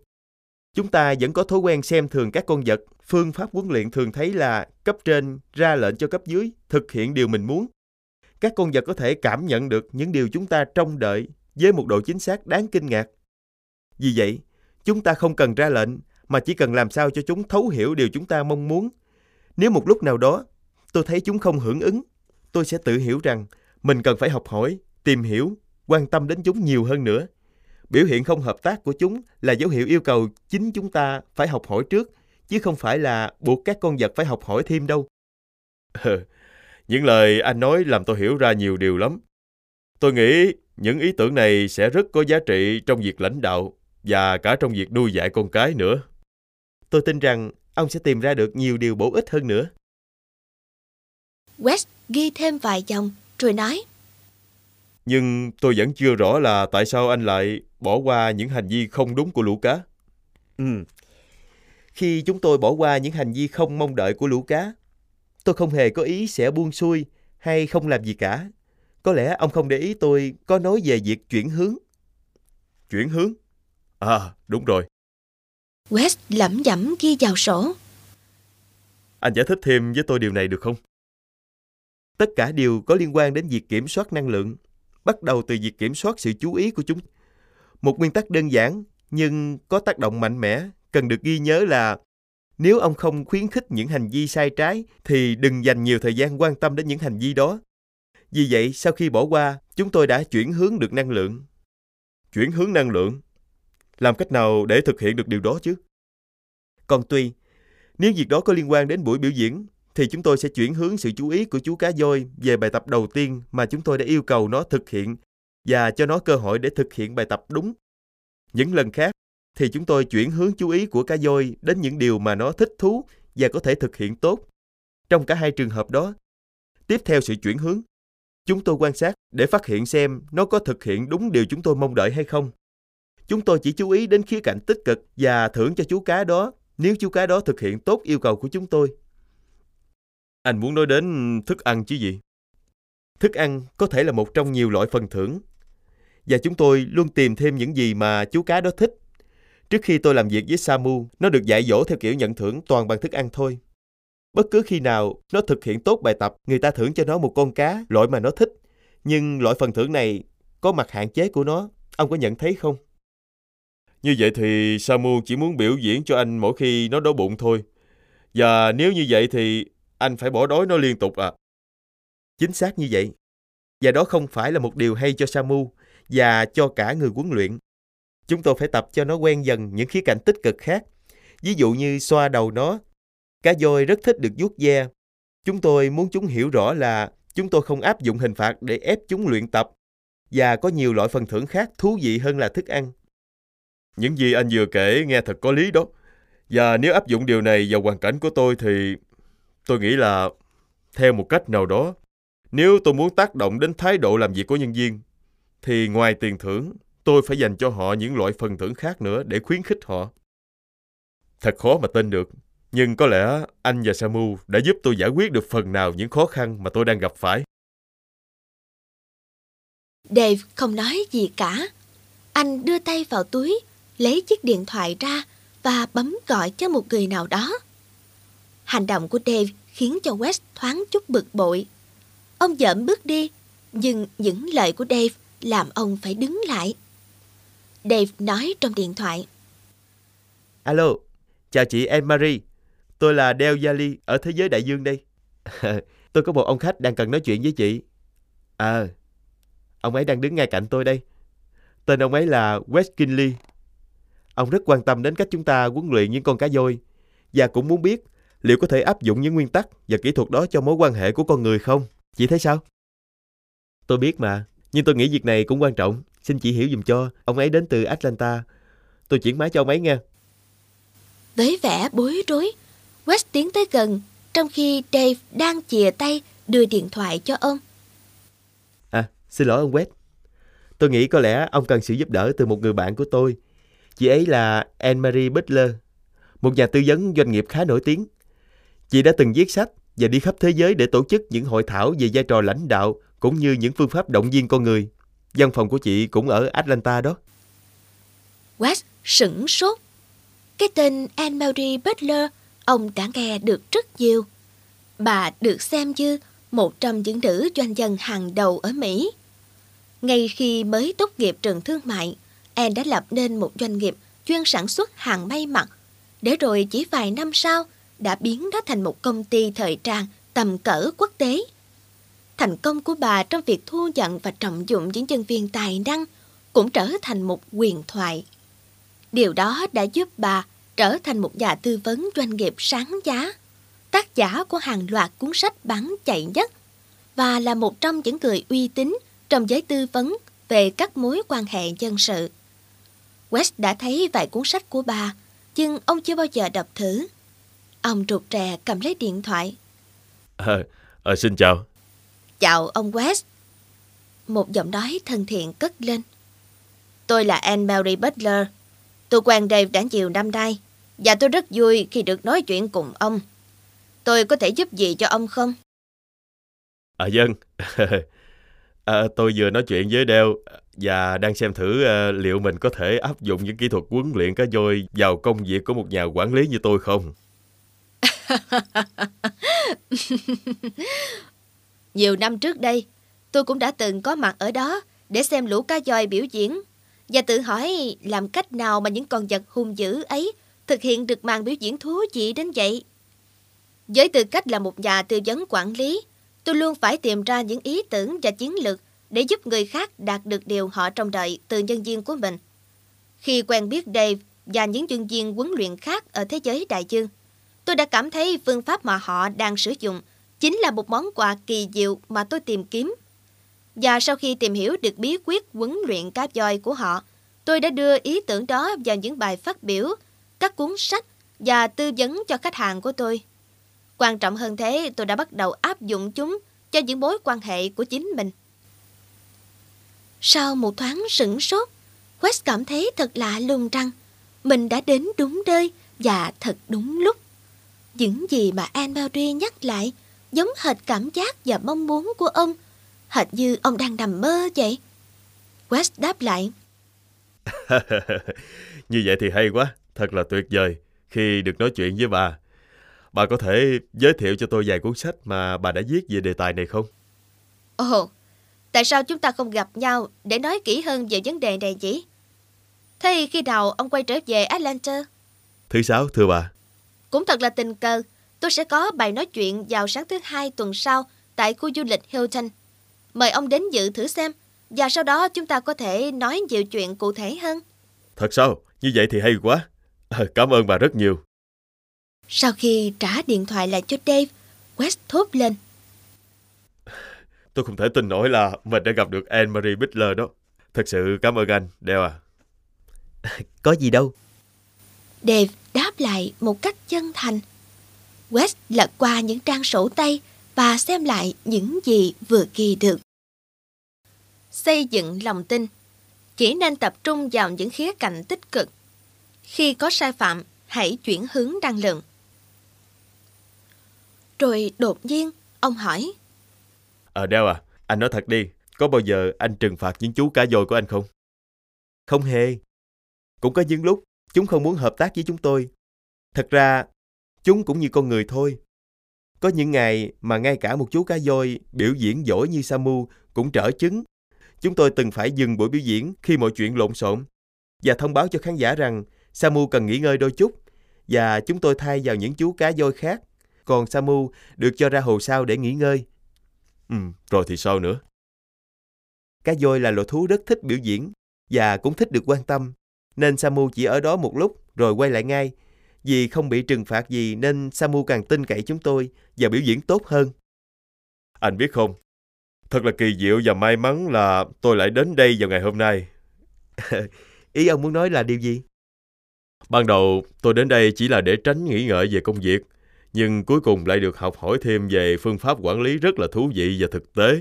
Chúng ta vẫn có thói quen xem thường các con vật. Phương pháp huấn luyện thường thấy là cấp trên ra lệnh cho cấp dưới thực hiện điều mình muốn. Các con vật có thể cảm nhận được những điều chúng ta trông đợi với một độ chính xác đáng kinh ngạc. Vì vậy, chúng ta không cần ra lệnh mà chỉ cần làm sao cho chúng thấu hiểu điều chúng ta mong muốn. Nếu một lúc nào đó tôi thấy chúng không hưởng ứng, tôi sẽ tự hiểu rằng mình cần phải học hỏi, tìm hiểu, quan tâm đến chúng nhiều hơn nữa. Biểu hiện không hợp tác của chúng là dấu hiệu yêu cầu chính chúng ta phải học hỏi trước, chứ không phải là buộc các con vật phải học hỏi thêm đâu. Những lời anh nói làm tôi hiểu ra nhiều điều lắm. Tôi nghĩ những ý tưởng này sẽ rất có giá trị trong việc lãnh đạo và cả trong việc nuôi dạy con cái nữa. Tôi tin rằng ông sẽ tìm ra được nhiều điều bổ ích hơn nữa. West ghi thêm vài dòng rồi nói: Nhưng tôi vẫn chưa rõ là tại sao anh lại bỏ qua những hành vi không đúng của lũ cá. Khi chúng tôi bỏ qua những hành vi không mong đợi của lũ cá, tôi không hề có ý sẽ buông xuôi hay không làm gì cả. Có lẽ ông không để ý tôi có nói về việc chuyển hướng. Chuyển hướng? À, đúng rồi. West lẩm nhẩm ghi vào sổ. Anh giải thích thêm với tôi điều này được không? Tất cả đều có liên quan đến việc kiểm soát năng lượng, bắt đầu từ việc kiểm soát sự chú ý của chúng. Một nguyên tắc đơn giản nhưng có tác động mạnh mẽ cần được ghi nhớ là nếu ông không khuyến khích những hành vi sai trái thì đừng dành nhiều thời gian quan tâm đến những hành vi đó. Vì vậy, sau khi bỏ qua, chúng tôi đã chuyển hướng được năng lượng. Chuyển hướng năng lượng? Làm cách nào để thực hiện được điều đó chứ? Còn tùy, nếu việc đó có liên quan đến buổi biểu diễn, thì chúng tôi sẽ chuyển hướng sự chú ý của chú cá voi về bài tập đầu tiên mà chúng tôi đã yêu cầu nó thực hiện và cho nó cơ hội để thực hiện bài tập đúng. Những lần khác, thì chúng tôi chuyển hướng chú ý của cá voi đến những điều mà nó thích thú và có thể thực hiện tốt. Trong cả hai trường hợp đó, tiếp theo sự chuyển hướng, chúng tôi quan sát để phát hiện xem nó có thực hiện đúng điều chúng tôi mong đợi hay không. Chúng tôi chỉ chú ý đến khía cạnh tích cực và thưởng cho chú cá đó nếu chú cá đó thực hiện tốt yêu cầu của chúng tôi. Anh muốn nói đến thức ăn chứ gì? Thức ăn có thể là một trong nhiều loại phần thưởng. Và chúng tôi luôn tìm thêm những gì mà chú cá đó thích. Trước khi tôi làm việc với Samu, nó được dạy dỗ theo kiểu nhận thưởng toàn bằng thức ăn thôi. Bất cứ khi nào nó thực hiện tốt bài tập, người ta thưởng cho nó một con cá, loại mà nó thích. Nhưng loại phần thưởng này có mặt hạn chế của nó, ông có nhận thấy không? Như vậy thì Samu chỉ muốn biểu diễn cho anh mỗi khi nó đói bụng thôi. Và nếu như vậy thì anh phải bỏ đói nó liên tục à? Chính xác như vậy. Và đó không phải là một điều hay cho Samu và cho cả người huấn luyện. Chúng tôi phải tập cho nó quen dần những khía cạnh tích cực khác. Ví dụ như xoa đầu nó. Cá voi rất thích được vuốt ve. Chúng tôi muốn chúng hiểu rõ là chúng tôi không áp dụng hình phạt để ép chúng luyện tập. Và có nhiều loại phần thưởng khác thú vị hơn là thức ăn. Những gì anh vừa kể nghe thật có lý đó. Và nếu áp dụng điều này vào hoàn cảnh của tôi thì tôi nghĩ là theo một cách nào đó, nếu tôi muốn tác động đến thái độ làm việc của nhân viên, thì ngoài tiền thưởng, tôi phải dành cho họ những loại phần thưởng khác nữa để khuyến khích họ. Thật khó mà tin được. Nhưng có lẽ anh và Samu đã giúp tôi giải quyết được phần nào những khó khăn mà tôi đang gặp phải. Dave không nói gì cả. Anh đưa tay vào túi, lấy chiếc điện thoại ra và bấm gọi cho một người nào đó. Hành động của Dave khiến cho West thoáng chút bực bội. Ông dậm bước đi, Nhưng những lời của Dave làm ông phải đứng lại. Dave nói trong điện thoại. Alo, chào chị Anne Marie. Tôi là Dale Jolly ở thế giới đại dương đây. Tôi có một ông khách đang cần nói chuyện với chị. Ông ấy đang đứng ngay cạnh tôi đây. Tên ông ấy là West Kingsley. Ông rất quan tâm đến cách chúng ta huấn luyện những con cá voi và cũng muốn biết liệu có thể áp dụng những nguyên tắc và kỹ thuật đó cho mối quan hệ của con người không. Chị thấy sao? Tôi biết mà, nhưng tôi nghĩ việc này cũng quan trọng. Xin chị hiểu dùm cho, ông ấy đến từ Atlanta. Tôi chuyển máy cho ông ấy nghe. Với vẻ bối rối, West tiến tới gần, trong khi Dave đang chìa tay đưa điện thoại cho ông. Xin lỗi ông West. Tôi nghĩ có lẽ ông cần sự giúp đỡ từ một người bạn của tôi. Chị ấy là Anne Marie Butler, một nhà tư vấn doanh nghiệp khá nổi tiếng. Chị đã từng viết sách và đi khắp thế giới để tổ chức những hội thảo về vai trò lãnh đạo cũng như những phương pháp động viên con người. Văn phòng của chị cũng ở Atlanta đó. West sửng sốt. Cái tên Anne Marie Butler ông đã nghe được rất nhiều. Bà được xem như một trong những nữ doanh nhân hàng đầu ở Mỹ. Ngay khi mới tốt nghiệp trường thương mại, Anne đã lập nên một doanh nghiệp chuyên sản xuất hàng may mặc, để rồi chỉ vài năm sau đã biến nó thành một công ty thời trang tầm cỡ quốc tế. Thành công của bà trong việc thu nhận và trọng dụng những nhân viên tài năng cũng trở thành một huyền thoại. Điều đó đã giúp bà trở thành một nhà tư vấn doanh nghiệp sáng giá, tác giả của hàng loạt cuốn sách bán chạy nhất và là một trong những người uy tín trong giới tư vấn về các mối quan hệ dân sự. West đã thấy vài cuốn sách của bà, nhưng ông chưa bao giờ đọc thử. Ông rụt rè cầm lấy điện thoại. Xin chào. Chào ông West. Một giọng nói thân thiện cất lên. Tôi là Anne Marie Butler. Tôi quen Dave đã nhiều năm nay và tôi rất vui khi được nói chuyện cùng ông. Tôi có thể giúp gì cho ông không? Vâng. Tôi vừa nói chuyện với Dale và đang xem thử liệu mình có thể áp dụng những kỹ thuật huấn luyện cá voi vào công việc của một nhà quản lý như tôi không. Nhiều năm trước đây, tôi cũng đã từng có mặt ở đó để xem lũ cá voi biểu diễn và tự hỏi làm cách nào mà những con vật hung dữ ấy thực hiện được màn biểu diễn thú vị đến vậy. Với tư cách là một nhà tư vấn quản lý, tôi luôn phải tìm ra những ý tưởng và chiến lược để giúp người khác đạt được điều họ trông đợi từ nhân viên của mình. Khi quen biết Dave và những nhân viên huấn luyện khác ở thế giới đại dương, tôi đã cảm thấy phương pháp mà họ đang sử dụng chính là một món quà kỳ diệu mà tôi tìm kiếm. Và sau khi tìm hiểu được bí quyết huấn luyện cá voi của họ, tôi đã đưa ý tưởng đó vào những bài phát biểu, các cuốn sách và tư vấn cho khách hàng của tôi. Quan trọng hơn thế, tôi đã bắt đầu áp dụng chúng cho những mối quan hệ của chính mình. Sau một thoáng sửng sốt, West cảm thấy thật lạ lùng rằng mình đã đến đúng nơi và thật đúng lúc. Những gì mà Anne Marie nhắc lại giống hệt cảm giác và mong muốn của ông, hệt như ông đang nằm mơ vậy. West đáp lại. Như vậy thì hay quá, thật là tuyệt vời khi được nói chuyện với bà. Bà có thể giới thiệu cho tôi vài cuốn sách mà bà đã viết về đề tài này không? Ồ, tại sao chúng ta không gặp nhau để nói kỹ hơn về vấn đề này nhỉ? Thế khi nào ông quay trở về Atlanta? Thứ Sáu, thưa bà. Cũng thật là tình cờ, tôi sẽ có bài nói chuyện vào sáng thứ Hai tuần sau tại khu du lịch Hilton. Mời ông đến dự thử xem, và sau đó chúng ta có thể nói nhiều chuyện cụ thể hơn. Thật sao? Như vậy thì hay quá. Cảm ơn bà rất nhiều. Sau khi trả điện thoại lại cho Dave, West thốt lên. Tôi không thể tin nổi là mình đã gặp được Anne Marie Butler đó. Thật sự cảm ơn anh, Dave à. Có gì đâu. Dave đáp lại một cách chân thành. West lật qua những trang sổ tay và xem lại những gì vừa ghi được. Xây dựng lòng tin. Chỉ nên tập trung vào những khía cạnh tích cực. Khi có sai phạm, hãy chuyển hướng năng lượng. Rồi đột nhiên, ông hỏi. Đeo à, anh nói thật đi, có bao giờ anh trừng phạt những chú cá voi của anh không? Không hề. Cũng có những lúc, chúng không muốn hợp tác với chúng tôi. Thật ra, chúng cũng như con người thôi. Có những ngày mà ngay cả một chú cá voi biểu diễn giỏi như Samu cũng trở chứng. Chúng tôi từng phải dừng buổi biểu diễn khi mọi chuyện lộn xộn và thông báo cho khán giả rằng Samu cần nghỉ ngơi đôi chút, và chúng tôi thay vào những chú cá voi khác, còn Samu được cho ra hồ sau để nghỉ ngơi. Rồi thì sao nữa? Cá voi là loài thú rất thích biểu diễn và cũng thích được quan tâm, nên Samu chỉ ở đó một lúc rồi quay lại ngay. Vì không bị trừng phạt gì nên Samu càng tin cậy chúng tôi và biểu diễn tốt hơn. Anh biết không, thật là kỳ diệu và may mắn là tôi lại đến đây vào ngày hôm nay. Ý ông muốn nói là điều gì? Ban đầu tôi đến đây chỉ là để tránh nghĩ ngợi về công việc, nhưng cuối cùng lại được học hỏi thêm về phương pháp quản lý rất là thú vị và thực tế.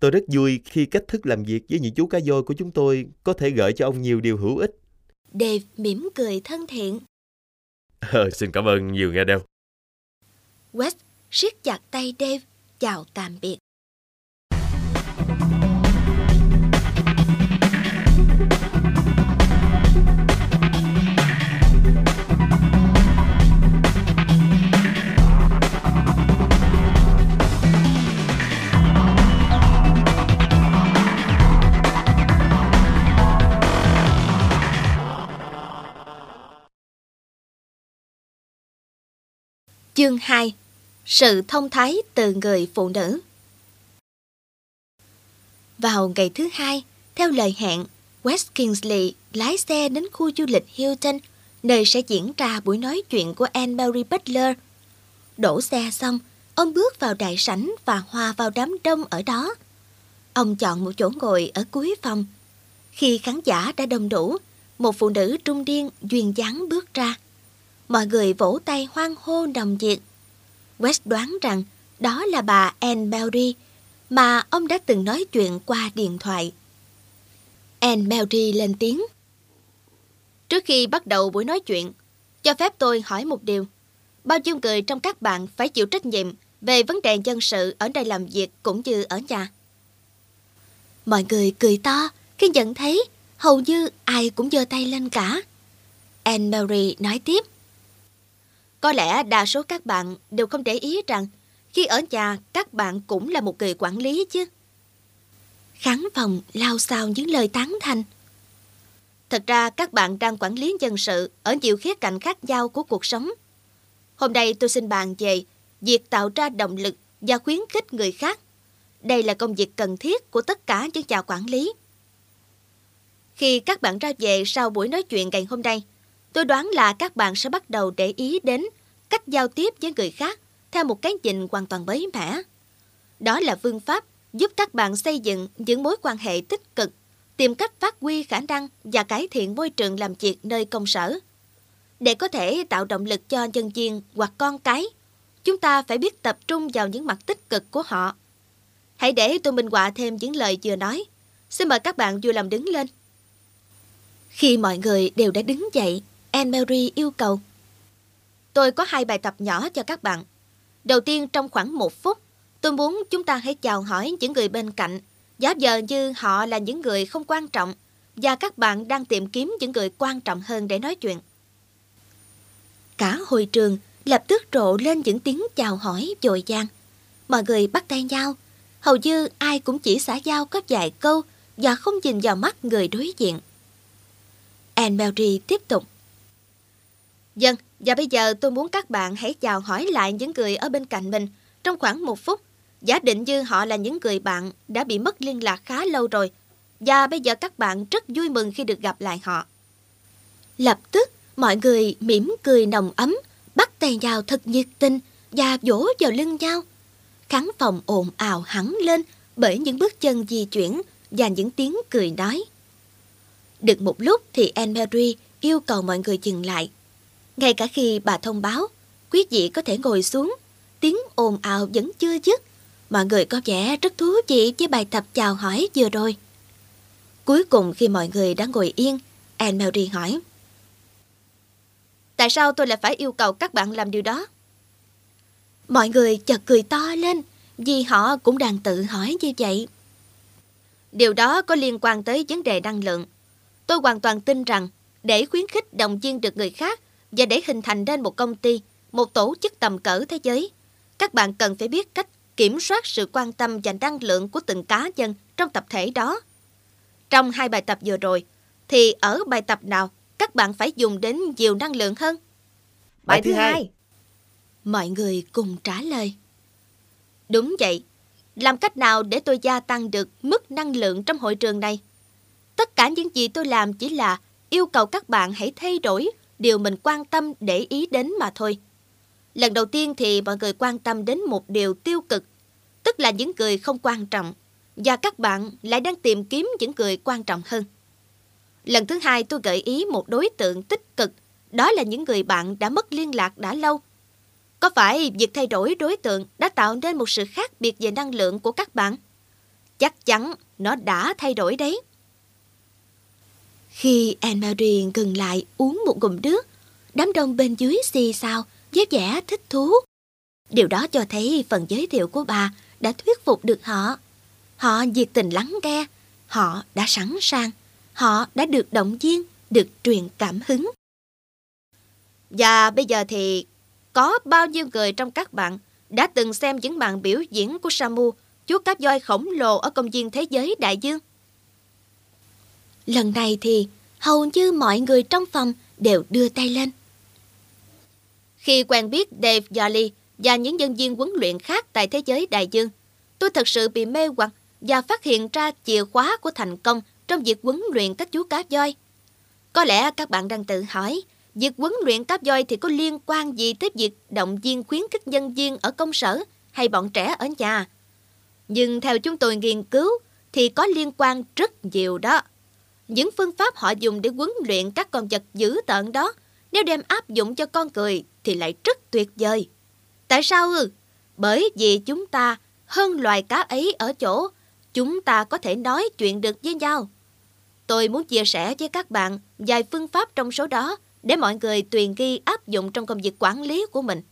Tôi rất vui khi cách thức làm việc với những chú cá voi của chúng tôi có thể gợi cho ông nhiều điều hữu ích. Dave mỉm cười thân thiện. Xin cảm ơn nhiều nghe Dave. West siết chặt tay Dave, chào tạm biệt. Chương 2. Sự thông thái từ người phụ nữ. Vào ngày thứ hai, theo lời hẹn, West Kingsley lái xe đến khu du lịch Hilton, nơi sẽ diễn ra buổi nói chuyện của Anne Marie Butler. Đổ xe xong, ông bước vào đại sảnh và hòa vào đám đông ở đó. Ông chọn một chỗ ngồi ở cuối phòng. Khi khán giả đã đông đủ, một phụ nữ trung niên duyên dáng bước ra. Mọi người vỗ tay hoan hô nồng nhiệt. West đoán rằng đó là bà Anne Marie mà ông đã từng nói chuyện qua điện thoại. Anne Marie lên tiếng. Trước khi bắt đầu buổi nói chuyện, cho phép tôi hỏi một điều. Bao nhiêu người trong các bạn phải chịu trách nhiệm về vấn đề dân sự ở nơi làm việc cũng như ở nhà? Mọi người cười to khi nhận thấy hầu như ai cũng giơ tay lên cả. Anne Marie nói tiếp. Có lẽ đa số các bạn đều không để ý rằng khi ở nhà các bạn cũng là một người quản lý chứ. Khán phòng lao xao những lời tán thành. Thật ra các bạn đang quản lý dân sự ở nhiều khía cạnh khác nhau của cuộc sống. Hôm nay tôi xin bàn về việc tạo ra động lực và khuyến khích người khác. Đây là công việc cần thiết của tất cả những nhà quản lý. Khi các bạn ra về sau buổi nói chuyện ngày hôm nay, tôi đoán là các bạn sẽ bắt đầu để ý đến cách giao tiếp với người khác theo một cái nhìn hoàn toàn mới mẻ. Đó là phương pháp giúp các bạn xây dựng những mối quan hệ tích cực, tìm cách phát huy khả năng và cải thiện môi trường làm việc nơi công sở. Để có thể tạo động lực cho nhân viên hoặc con cái, chúng ta phải biết tập trung vào những mặt tích cực của họ. Hãy để tôi minh họa thêm những lời vừa nói. Xin mời các bạn vui lòng đứng lên. Khi mọi người đều đã đứng dậy, Anne Marie yêu cầu. Tôi có hai bài tập nhỏ cho các bạn. Đầu tiên, trong khoảng 1 phút, tôi muốn chúng ta hãy chào hỏi những người bên cạnh, giả vờ như họ là những người không quan trọng và các bạn đang tìm kiếm những người quan trọng hơn để nói chuyện. Cả hội trường lập tức rộ lên những tiếng chào hỏi dội vàng. Mọi người bắt tay nhau, hầu như ai cũng chỉ xã giao có vài câu và không nhìn vào mắt người đối diện. Anne Marie tiếp tục. Dân, và bây giờ tôi muốn các bạn hãy chào hỏi lại những người ở bên cạnh mình trong khoảng 1 phút, giả định như họ là những người bạn đã bị mất liên lạc khá lâu rồi, và bây giờ các bạn rất vui mừng khi được gặp lại họ. Lập tức, mọi người mỉm cười nồng ấm, bắt tay nhau thật nhiệt tình và vỗ vào lưng nhau. Khán phòng ồn ào hẳn lên bởi những bước chân di chuyển và những tiếng cười nói. Được một lúc thì Anne Marie yêu cầu mọi người dừng lại. Ngay cả khi bà thông báo, quý vị có thể ngồi xuống, tiếng ồn ào vẫn chưa dứt. Mọi người có vẻ rất thú vị với bài tập chào hỏi vừa rồi. Cuối cùng khi mọi người đã ngồi yên, Anne Marie hỏi. Tại sao tôi lại phải yêu cầu các bạn làm điều đó? Mọi người chợt cười to lên vì họ cũng đang tự hỏi như vậy. Điều đó có liên quan tới vấn đề năng lượng. Tôi hoàn toàn tin rằng để khuyến khích động viên được người khác và để hình thành nên một công ty, một tổ chức tầm cỡ thế giới, các bạn cần phải biết cách kiểm soát sự quan tâm và năng lượng của từng cá nhân trong tập thể đó. Trong hai bài tập vừa rồi, thì ở bài tập nào các bạn phải dùng đến nhiều năng lượng hơn? Bài thứ hai. Mọi người cùng trả lời. Đúng vậy. Làm cách nào để tôi gia tăng được mức năng lượng trong hội trường này? Tất cả những gì tôi làm chỉ là yêu cầu các bạn hãy thay đổi điều mình quan tâm để ý đến mà thôi. Lần đầu tiên thì mọi người quan tâm đến một điều tiêu cực, tức là những người không quan trọng, và các bạn lại đang tìm kiếm những người quan trọng hơn. Lần thứ hai tôi gợi ý một đối tượng tích cực, đó là những người bạn đã mất liên lạc đã lâu. Có phải việc thay đổi đối tượng đã tạo nên một sự khác biệt về năng lượng của các bạn? Chắc chắn nó đã thay đổi đấy. Khi Anne Marie ngừng lại uống một ngụm nước, đám đông bên dưới xì xào với vẻ thích thú. Điều đó cho thấy phần giới thiệu của bà đã thuyết phục được họ. Họ nhiệt tình lắng nghe, họ đã sẵn sàng, họ đã được động viên, được truyền cảm hứng. Và bây giờ thì có bao nhiêu người trong các bạn đã từng xem những màn biểu diễn của Samu, chú cá voi khổng lồ ở công viên thế giới đại dương? Lần này thì hầu như mọi người trong phòng đều đưa tay lên. Khi quen biết Dave Jolly và những nhân viên huấn luyện khác tại thế giới đại dương, tôi thật sự bị mê hoặc và phát hiện ra chìa khóa của thành công trong việc huấn luyện các chú cá voi. Có lẽ các bạn đang tự hỏi, việc huấn luyện cá voi thì có liên quan gì tới việc động viên khuyến khích nhân viên ở công sở hay bọn trẻ ở nhà? Nhưng theo chúng tôi nghiên cứu thì có liên quan rất nhiều đó. Những phương pháp họ dùng để huấn luyện các con vật dữ tợn đó, nếu đem áp dụng cho con người thì lại rất tuyệt vời. Tại sao? Bởi vì chúng ta hơn loài cá ấy ở chỗ chúng ta có thể nói chuyện được với nhau. Tôi muốn chia sẻ với các bạn vài phương pháp trong số đó để mọi người tùy nghi áp dụng trong công việc quản lý của mình.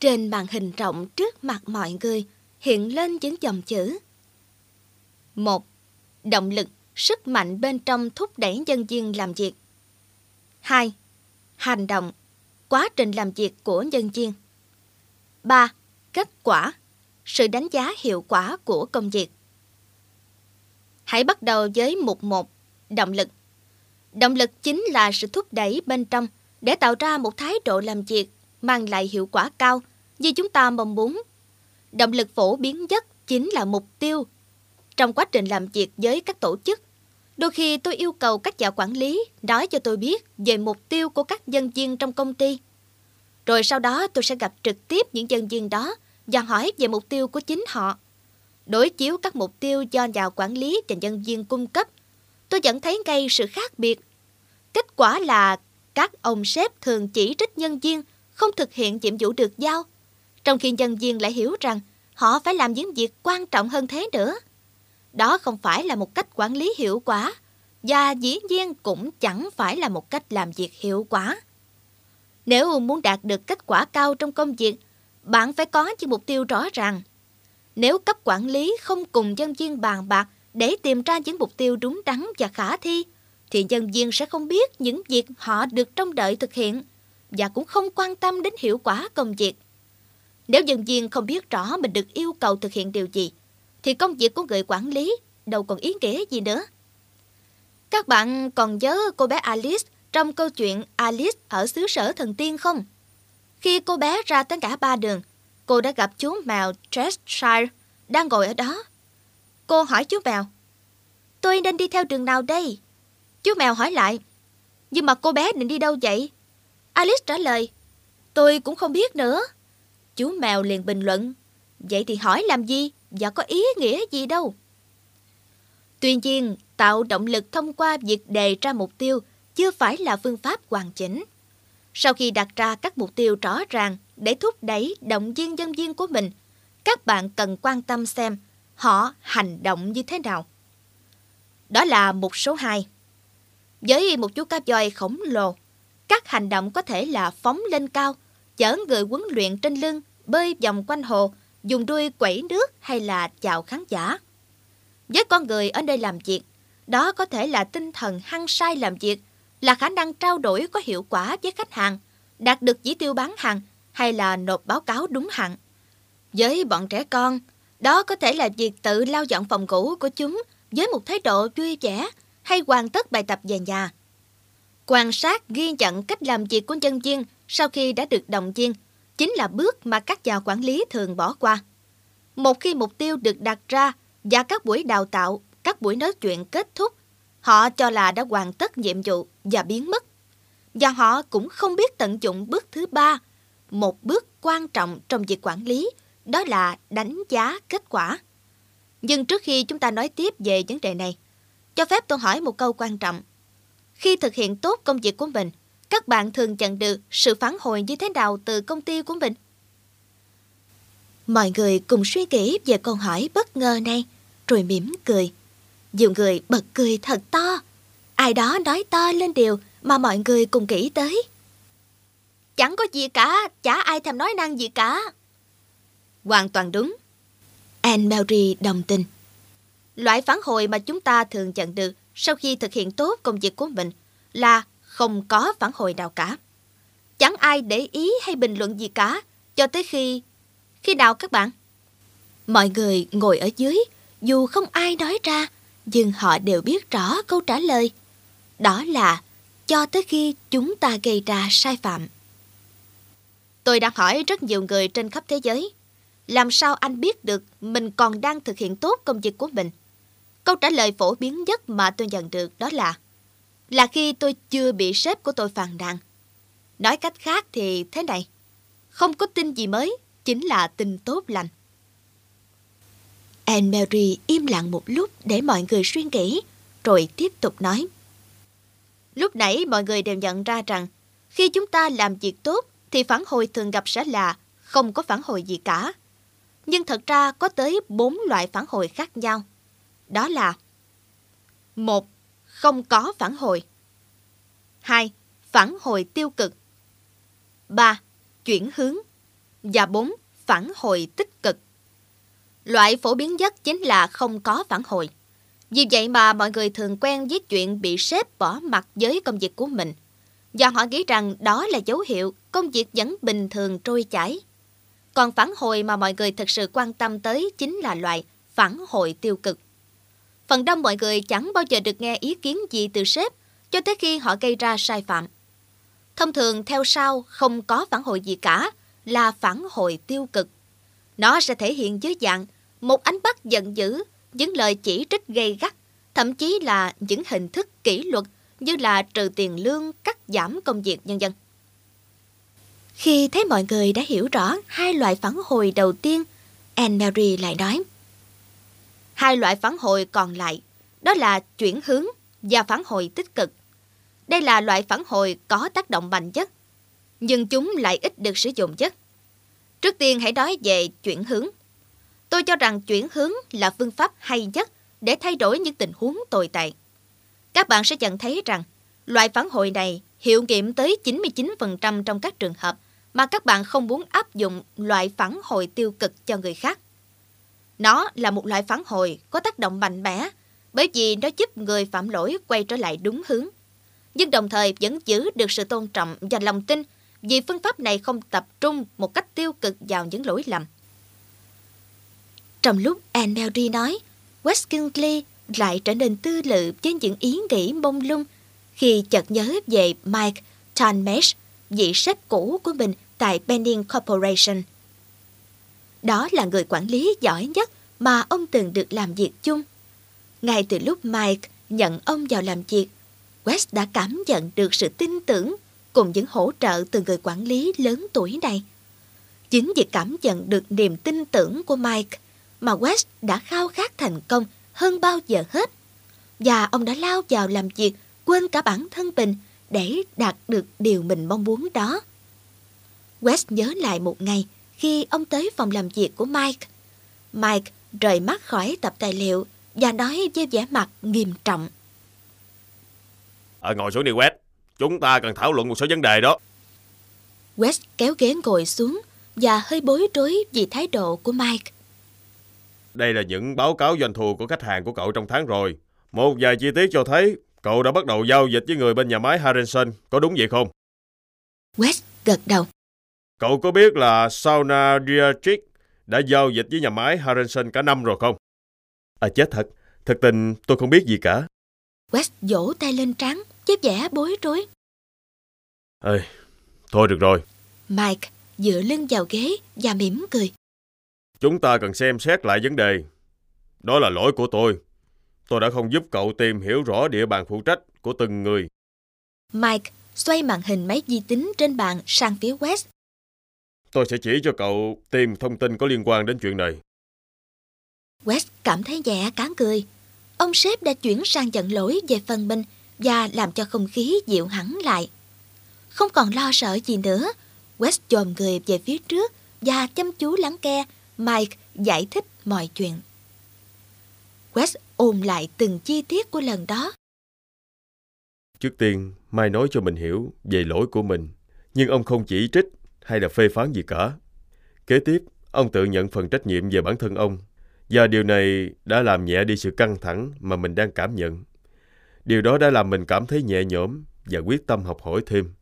Trên màn hình rộng trước mặt mọi người hiện lên những dòng chữ. 1. Động lực, sức mạnh bên trong thúc đẩy nhân viên làm việc. 2. Hành động, quá trình làm việc của nhân viên. 3. Kết quả, sự đánh giá hiệu quả của công việc. Hãy bắt đầu với mục 1, động lực. Động lực chính là sự thúc đẩy bên trong để tạo ra một thái độ làm việc mang lại hiệu quả cao như chúng ta mong muốn. Động lực phổ biến nhất chính là mục tiêu. Trong quá trình làm việc với các tổ chức, đôi khi tôi yêu cầu các nhà quản lý nói cho tôi biết về mục tiêu của các nhân viên trong công ty. Rồi sau đó tôi sẽ gặp trực tiếp những nhân viên đó và hỏi về mục tiêu của chính họ. Đối chiếu các mục tiêu do nhà quản lý và nhân viên cung cấp, tôi vẫn thấy ngay sự khác biệt. Kết quả là các ông sếp thường chỉ trích nhân viên không thực hiện nhiệm vụ được giao, trong khi nhân viên lại hiểu rằng họ phải làm những việc quan trọng hơn thế nữa. Đó không phải là một cách quản lý hiệu quả, và dĩ nhiên cũng chẳng phải là một cách làm việc hiệu quả. Nếu muốn đạt được kết quả cao trong công việc, bạn phải có những mục tiêu rõ ràng. Nếu cấp quản lý không cùng nhân viên bàn bạc để tìm ra những mục tiêu đúng đắn và khả thi, thì nhân viên sẽ không biết những việc họ được trông đợi thực hiện và cũng không quan tâm đến hiệu quả công việc. Nếu nhân viên không biết rõ mình được yêu cầu thực hiện điều gì, thì công việc của người quản lý đâu còn ý nghĩa gì nữa. Các bạn còn nhớ cô bé Alice trong câu chuyện Alice ở xứ sở thần tiên không? Khi cô bé ra tới ngã ba đường, cô đã gặp chú mèo Cheshire đang ngồi ở đó. Cô hỏi chú mèo, tôi nên đi theo đường nào đây? Chú mèo hỏi lại, nhưng mà cô bé định đi đâu vậy? Alice trả lời, tôi cũng không biết nữa. Chú mèo liền bình luận, vậy thì hỏi làm gì và có ý nghĩa gì đâu. Tuy nhiên, tạo động lực thông qua việc đề ra mục tiêu chưa phải là phương pháp hoàn chỉnh. Sau khi đặt ra các mục tiêu rõ ràng để thúc đẩy động viên nhân viên của mình, các bạn cần quan tâm xem họ hành động như thế nào. Đó là mục số 2. Với một chú cá voi khổng lồ, các hành động có thể là phóng lên cao, chở người huấn luyện trên lưng, bơi vòng quanh hồ, dùng đuôi quẩy nước hay là chào khán giả. Với con người ở nơi làm việc, đó có thể là tinh thần hăng say làm việc, là khả năng trao đổi có hiệu quả với khách hàng, đạt được chỉ tiêu bán hàng hay là nộp báo cáo đúng hạn. Với bọn trẻ con, đó có thể là việc tự lau dọn phòng cũ của chúng với một thái độ vui vẻ hay hoàn tất bài tập về nhà. Quan sát ghi nhận cách làm việc của nhân viên sau khi đã được động viên chính là bước mà các nhà quản lý thường bỏ qua. Một khi mục tiêu được đặt ra và các buổi đào tạo, các buổi nói chuyện kết thúc, họ cho là đã hoàn tất nhiệm vụ và biến mất. Và họ cũng không biết tận dụng bước thứ ba, một bước quan trọng trong việc quản lý, đó là đánh giá kết quả. Nhưng trước khi chúng ta nói tiếp về vấn đề này, cho phép tôi hỏi một câu quan trọng. Khi thực hiện tốt công việc của mình, các bạn thường nhận được sự phản hồi như thế nào từ công ty của mình? Mọi người cùng suy nghĩ về câu hỏi bất ngờ này, rồi mỉm cười. Nhiều người bật cười thật to. Ai đó nói to lên điều mà mọi người cùng nghĩ tới. Chẳng có gì cả, chả ai thèm nói năng gì cả. Hoàn toàn đúng. Anne Marie đồng tình. Loại phản hồi mà chúng ta thường nhận được sau khi thực hiện tốt công việc của mình là không có phản hồi nào cả. Chẳng ai để ý hay bình luận gì cả cho tới khi nào các bạn? Mọi người ngồi ở dưới, dù không ai nói ra, nhưng họ đều biết rõ câu trả lời. Đó là cho tới khi chúng ta gây ra sai phạm. Tôi đã hỏi rất nhiều người trên khắp thế giới, làm sao anh biết được mình còn đang thực hiện tốt công việc của mình? Câu trả lời phổ biến nhất mà tôi nhận được đó là khi tôi chưa bị sếp của tôi phàn nàn. Nói cách khác thì thế này, không có tin gì mới, chính là tin tốt lành. Anne Marie im lặng một lúc để mọi người suy nghĩ, rồi tiếp tục nói. Lúc nãy mọi người đều nhận ra rằng, khi chúng ta làm việc tốt thì phản hồi thường gặp sẽ là không có phản hồi gì cả. Nhưng thật ra có tới 4 loại phản hồi khác nhau. Đó là: 1. Không có phản hồi. 2. Phản hồi tiêu cực. 3. Chuyển hướng. Và 4. Phản hồi tích cực. Loại phổ biến nhất chính là không có phản hồi. Vì vậy mà mọi người thường quen với chuyện bị sếp bỏ mặc với công việc của mình. Và họ nghĩ rằng đó là dấu hiệu công việc vẫn bình thường trôi chảy. Còn phản hồi mà mọi người thật sự quan tâm tới chính là loại phản hồi tiêu cực. Phần đông mọi người chẳng bao giờ được nghe ý kiến gì từ sếp cho tới khi họ gây ra sai phạm. Thông thường theo sau không có phản hồi gì cả là phản hồi tiêu cực. Nó sẽ thể hiện dưới dạng một ánh mắt giận dữ, những lời chỉ trích gay gắt, thậm chí là những hình thức kỷ luật như là trừ tiền lương, cắt giảm công việc, vân vân. Khi thấy mọi người đã hiểu rõ hai loại phản hồi đầu tiên, Anne Marie lại nói. Hai loại phản hồi còn lại, đó là chuyển hướng và phản hồi tích cực. Đây là loại phản hồi có tác động mạnh nhất, nhưng chúng lại ít được sử dụng nhất. Trước tiên hãy nói về chuyển hướng. Tôi cho rằng chuyển hướng là phương pháp hay nhất để thay đổi những tình huống tồi tệ. Các bạn sẽ nhận thấy rằng loại phản hồi này hiệu nghiệm tới 99% trong các trường hợp mà các bạn không muốn áp dụng loại phản hồi tiêu cực cho người khác. Nó là một loại phản hồi có tác động mạnh mẽ bởi vì nó giúp người phạm lỗi quay trở lại đúng hướng, nhưng đồng thời vẫn giữ được sự tôn trọng và lòng tin vì phương pháp này không tập trung một cách tiêu cực vào những lỗi lầm. Trong lúc Anne Marie nói, West Kingsley lại trở nên tư lự với những ý nghĩ mông lung khi chợt nhớ về Mike Tanmesh, vị sếp cũ của mình tại Benning Corporation. Đó là người quản lý giỏi nhất mà ông từng được làm việc chung. Ngay từ lúc Mike nhận ông vào làm việc, West đã cảm nhận được sự tin tưởng cùng những hỗ trợ từ người quản lý lớn tuổi này. Chính vì cảm nhận được niềm tin tưởng của Mike mà West đã khao khát thành công hơn bao giờ hết. Và ông đã lao vào làm việc quên cả bản thân mình để đạt được điều mình mong muốn đó. West nhớ lại một ngày khi ông tới phòng làm việc của Mike. Mike rời mắt khỏi tập tài liệu và nói với vẻ mặt nghiêm trọng. Ngồi xuống đi West. Chúng ta cần thảo luận một số vấn đề đó. West kéo ghế ngồi xuống và hơi bối rối vì thái độ của Mike. Đây là những báo cáo doanh thu của khách hàng của cậu trong tháng rồi. Một vài chi tiết cho thấy cậu đã bắt đầu giao dịch với người bên nhà máy Harrison. Có đúng vậy không? West gật đầu. Cậu có biết là sauna diatric đã giao dịch với nhà máy Harrison cả năm rồi không? À chết thật, thật tình tôi không biết gì cả. West vỗ tay lên trán, chép vẻ bối rối. Ê, thôi được rồi. Mike dựa lưng vào ghế và mỉm cười. Chúng ta cần xem xét lại vấn đề. Đó là lỗi của tôi. Tôi đã không giúp cậu tìm hiểu rõ địa bàn phụ trách của từng người. Mike xoay màn hình máy vi tính trên bàn sang phía West. Tôi sẽ chỉ cho cậu tìm thông tin có liên quan đến chuyện này. West cảm thấy vẻ cáng cười. Ông sếp đã chuyển sang giận lỗi về phần mình và làm cho không khí dịu hẳn lại. Không còn lo sợ gì nữa, West chồm người về phía trước và chăm chú lắng nghe Mike giải thích mọi chuyện. West ôm lại từng chi tiết của lần đó. Trước tiên, Mike nói cho mình hiểu về lỗi của mình, nhưng ông không chỉ trích hay là phê phán gì cả. Kế tiếp, ông tự nhận phần trách nhiệm về bản thân ông, và điều này đã làm nhẹ đi sự căng thẳng mà mình đang cảm nhận. Điều đó đã làm mình cảm thấy nhẹ nhõm và quyết tâm học hỏi thêm.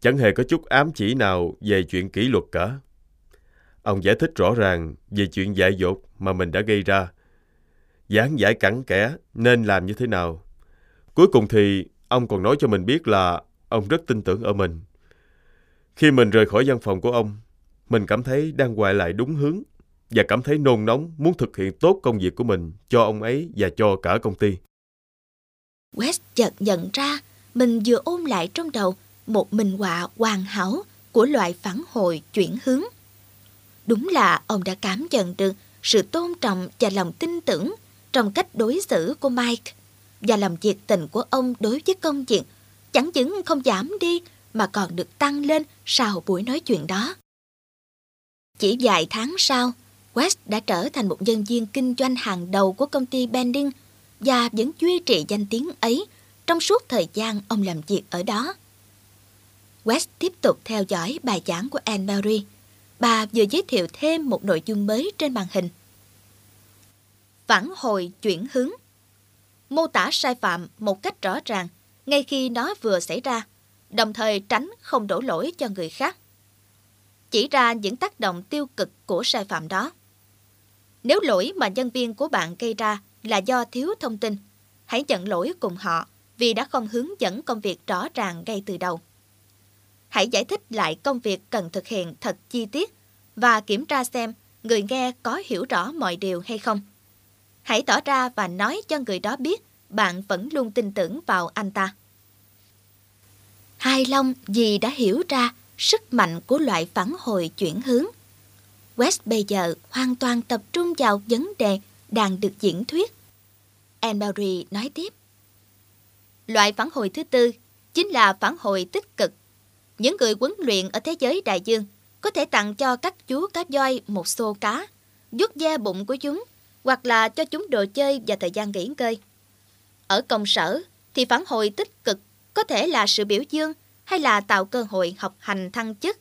Chẳng hề có chút ám chỉ nào về chuyện kỷ luật cả. Ông giải thích rõ ràng về chuyện dại dột mà mình đã gây ra, giảng giải cặn kẽ nên làm như thế nào. Cuối cùng thì ông còn nói cho mình biết là ông rất tin tưởng ở mình. Khi mình rời khỏi văn phòng của ông, mình cảm thấy đang quay lại đúng hướng và cảm thấy nôn nóng muốn thực hiện tốt công việc của mình cho ông ấy và cho cả công ty. West chợt nhận ra mình vừa ôm lại trong đầu một minh họa hoàn hảo của loại phản hồi chuyển hướng. Đúng là ông đã cảm nhận được sự tôn trọng và lòng tin tưởng trong cách đối xử của Mike, và lòng nhiệt tình của ông đối với công việc chẳng những không giảm đi mà còn được tăng lên sau buổi nói chuyện đó. Chỉ vài tháng sau, West đã trở thành một nhân viên kinh doanh hàng đầu của công ty Bending và vẫn duy trì danh tiếng ấy trong suốt thời gian ông làm việc ở đó. West tiếp tục theo dõi bài giảng của Anne Marie. Bà vừa giới thiệu thêm một nội dung mới trên màn hình. Phản hồi chuyển hướng mô tả sai phạm một cách rõ ràng ngay khi nó vừa xảy ra, đồng thời tránh không đổ lỗi cho người khác. Chỉ ra những tác động tiêu cực của sai phạm đó. Nếu lỗi mà nhân viên của bạn gây ra là do thiếu thông tin, hãy nhận lỗi cùng họ vì đã không hướng dẫn công việc rõ ràng ngay từ đầu. Hãy giải thích lại công việc cần thực hiện thật chi tiết và kiểm tra xem người nghe có hiểu rõ mọi điều hay không. Hãy tỏ ra và nói cho người đó biết bạn vẫn luôn tin tưởng vào anh ta. Hài lòng vì đã hiểu ra sức mạnh của loại phản hồi chuyển hướng, West bây giờ hoàn toàn tập trung vào vấn đề đang được diễn thuyết. Anne Marie nói tiếp. Loại phản hồi thứ tư chính là phản hồi tích cực. Những người huấn luyện ở thế giới đại dương có thể tặng cho các chú cá voi một xô cá, vuốt ve bụng của chúng, hoặc là cho chúng đồ chơi và thời gian nghỉ ngơi. Ở công sở thì phản hồi tích cực có thể là sự biểu dương hay là tạo cơ hội học hành thăng chức.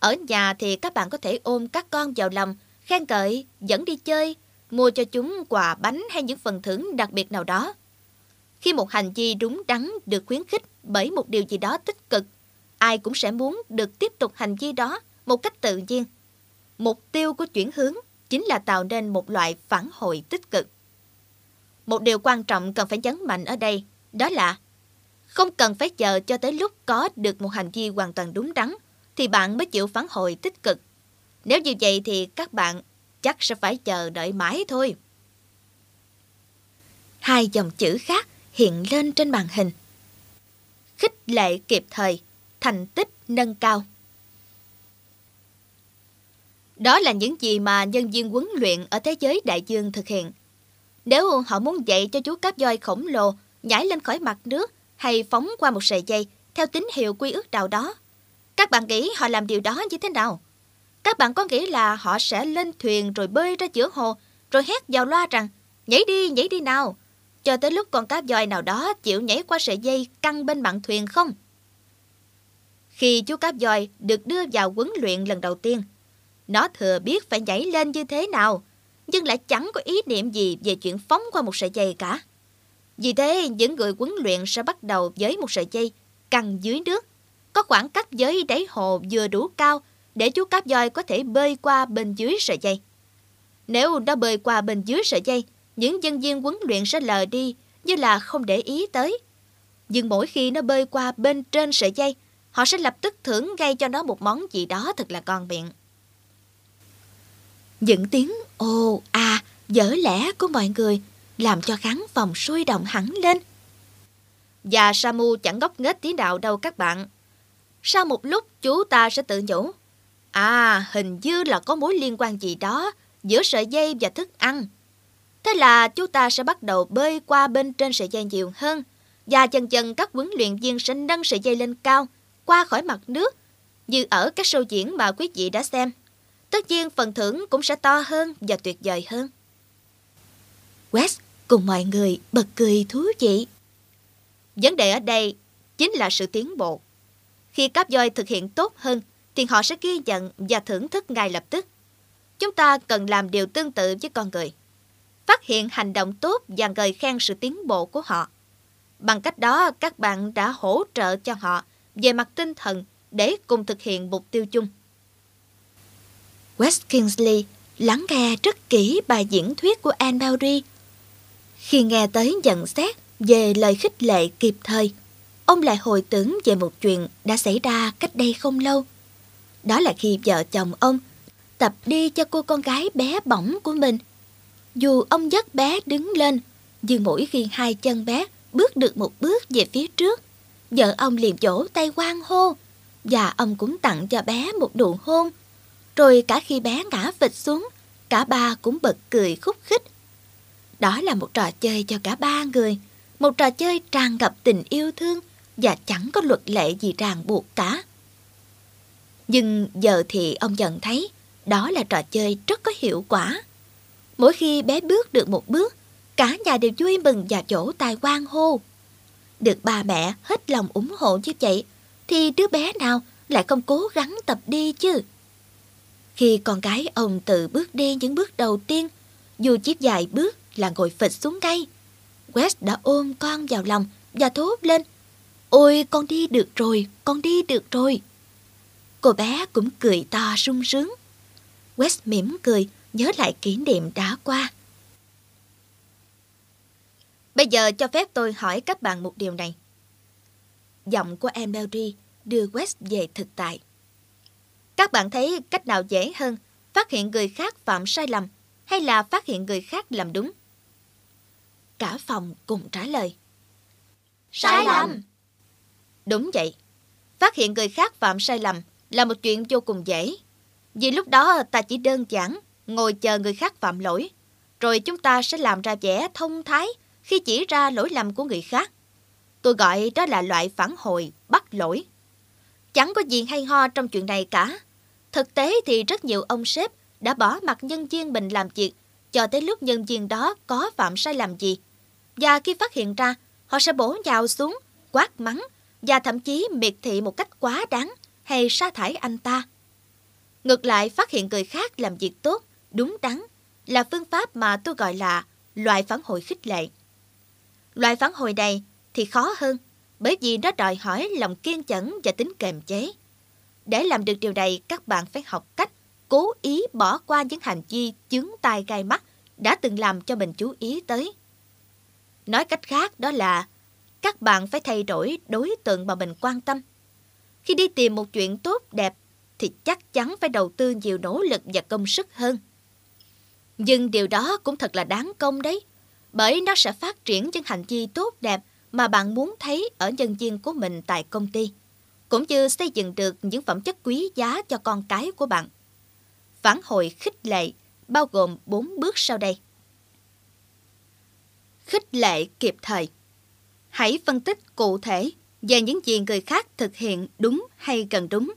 Ở nhà thì các bạn có thể ôm các con vào lòng, khen ngợi, dẫn đi chơi, mua cho chúng quà bánh hay những phần thưởng đặc biệt nào đó. Khi một hành vi đúng đắn được khuyến khích bởi một điều gì đó tích cực, ai cũng sẽ muốn được tiếp tục hành vi đó một cách tự nhiên. Mục tiêu của chuyển hướng chính là tạo nên một loại phản hồi tích cực. Một điều quan trọng cần phải nhấn mạnh ở đây đó là không cần phải chờ cho tới lúc có được một hành vi hoàn toàn đúng đắn thì bạn mới chịu phản hồi tích cực. Nếu như vậy thì các bạn chắc sẽ phải chờ đợi mãi thôi. Hai dòng chữ khác hiện lên trên màn hình. Khích lệ kịp thời, thành tích nâng cao. Đó là những gì mà nhân viên huấn luyện ở thế giới đại dương thực hiện. Nếu họ muốn dạy cho chú cá voi khổng lồ nhảy lên khỏi mặt nước hay phóng qua một sợi dây theo tín hiệu quy ước nào đó, các bạn nghĩ họ làm điều đó như thế nào? Các bạn có nghĩ là họ sẽ lên thuyền rồi bơi ra giữa hồ rồi hét vào loa rằng nhảy đi nào, cho tới lúc con cá voi nào đó chịu nhảy qua sợi dây căng bên mạn thuyền không? Khi chú cá voi được đưa vào huấn luyện lần đầu tiên, nó thừa biết phải nhảy lên như thế nào, nhưng lại chẳng có ý niệm gì về chuyện phóng qua một sợi dây cả. Vì thế, những người huấn luyện sẽ bắt đầu với một sợi dây căng dưới nước, có khoảng cách với đáy hồ vừa đủ cao để chú cáp voi có thể bơi qua bên dưới sợi dây. Nếu nó bơi qua bên dưới sợi dây, những nhân viên huấn luyện sẽ lờ đi như là không để ý tới. Nhưng mỗi khi nó bơi qua bên trên sợi dây, họ sẽ lập tức thưởng ngay cho nó một món gì đó thật là ngon miệng. Những tiếng ồ à dở lẽ của mọi người làm cho khán phòng sôi động hẳn lên. Và Samu chẳng ngốc nghếch tí nào đâu các bạn. Sau một lúc chú ta sẽ tự nhủ, à, hình như là có mối liên quan gì đó giữa sợi dây và thức ăn. Thế là chú ta sẽ bắt đầu bơi qua bên trên sợi dây nhiều hơn, và dần dần các huấn luyện viên sẽ nâng sợi dây lên cao, qua khỏi mặt nước, như ở các show diễn mà quý vị đã xem. Tất nhiên phần thưởng cũng sẽ to hơn và tuyệt vời hơn. West cùng mọi người bật cười thú vị. Vấn đề ở đây chính là sự tiến bộ. Khi cáp voi thực hiện tốt hơn, thì họ sẽ ghi nhận và thưởng thức ngay lập tức. Chúng ta cần làm điều tương tự với con người. Phát hiện hành động tốt và ngợi khen sự tiến bộ của họ. Bằng cách đó, các bạn đã hỗ trợ cho họ về mặt tinh thần để cùng thực hiện mục tiêu chung. West Kingsley lắng nghe rất kỹ bài diễn thuyết của Anne Marie. Khi nghe tới nhận xét về lời khích lệ kịp thời, ông lại hồi tưởng về một chuyện đã xảy ra cách đây không lâu. Đó là khi vợ chồng ông tập đi cho cô con gái bé bỏng của mình. Dù ông dắt bé đứng lên, nhưng mỗi khi hai chân bé bước được một bước về phía trước, vợ ông liền vỗ tay hoan hô, và ông cũng tặng cho bé một nụ hôn. Rồi cả khi bé ngã phịch xuống, cả ba cũng bật cười khúc khích. Đó là một trò chơi cho cả ba người, một trò chơi tràn ngập tình yêu thương và chẳng có luật lệ gì ràng buộc cả. Nhưng giờ thì ông nhận thấy đó là trò chơi rất có hiệu quả. Mỗi khi bé bước được một bước, cả nhà đều vui mừng và vỗ tay hoan hô. Được ba mẹ hết lòng ủng hộ như vậy, thì đứa bé nào lại không cố gắng tập đi chứ? Khi con gái ông tự bước đi những bước đầu tiên, dù chỉ vài bước là ngồi phịch xuống ngay, West đã ôm con vào lòng và thốt lên, "Ôi, con đi được rồi, con đi được rồi." Cô bé cũng cười to sung sướng. West mỉm cười nhớ lại kỷ niệm đã qua. Bây giờ cho phép tôi hỏi các bạn một điều này. Giọng của Emily đưa West về thực tại. Các bạn thấy cách nào dễ hơn, phát hiện người khác phạm sai lầm hay là phát hiện người khác làm đúng? Cả phòng cùng trả lời. Sai lầm! Đúng vậy, phát hiện người khác phạm sai lầm là một chuyện vô cùng dễ. Vì lúc đó ta chỉ đơn giản ngồi chờ người khác phạm lỗi, rồi chúng ta sẽ làm ra vẻ thông thái khi chỉ ra lỗi lầm của người khác. Tôi gọi đó là loại phản hồi bắt lỗi. Chẳng có gì hay ho trong chuyện này cả. Thực tế thì rất nhiều ông sếp đã bỏ mặc nhân viên mình làm việc cho tới lúc nhân viên đó có phạm sai lầm gì. Và khi phát hiện ra, họ sẽ bổ nhào xuống, quát mắng và thậm chí miệt thị một cách quá đáng hay sa thải anh ta. Ngược lại, phát hiện người khác làm việc tốt, đúng đắn là phương pháp mà tôi gọi là loại phản hồi khích lệ. Loại phản hồi này thì khó hơn, bởi vì nó đòi hỏi lòng kiên nhẫn và tính kềm chế. Để làm được điều này, các bạn phải học cách cố ý bỏ qua những hành vi chướng tai gai mắt đã từng làm cho mình chú ý tới. Nói cách khác đó là các bạn phải thay đổi đối tượng mà mình quan tâm. Khi đi tìm một chuyện tốt đẹp thì chắc chắn phải đầu tư nhiều nỗ lực và công sức hơn. Nhưng điều đó cũng thật là đáng công đấy, bởi nó sẽ phát triển những hành vi tốt đẹp mà bạn muốn thấy ở nhân viên của mình tại công ty, cũng như xây dựng được những phẩm chất quý giá cho con cái của bạn. Phản hồi khích lệ bao gồm 4 bước sau đây. Khích lệ kịp thời. Hãy phân tích cụ thể về những gì người khác thực hiện đúng hay gần đúng.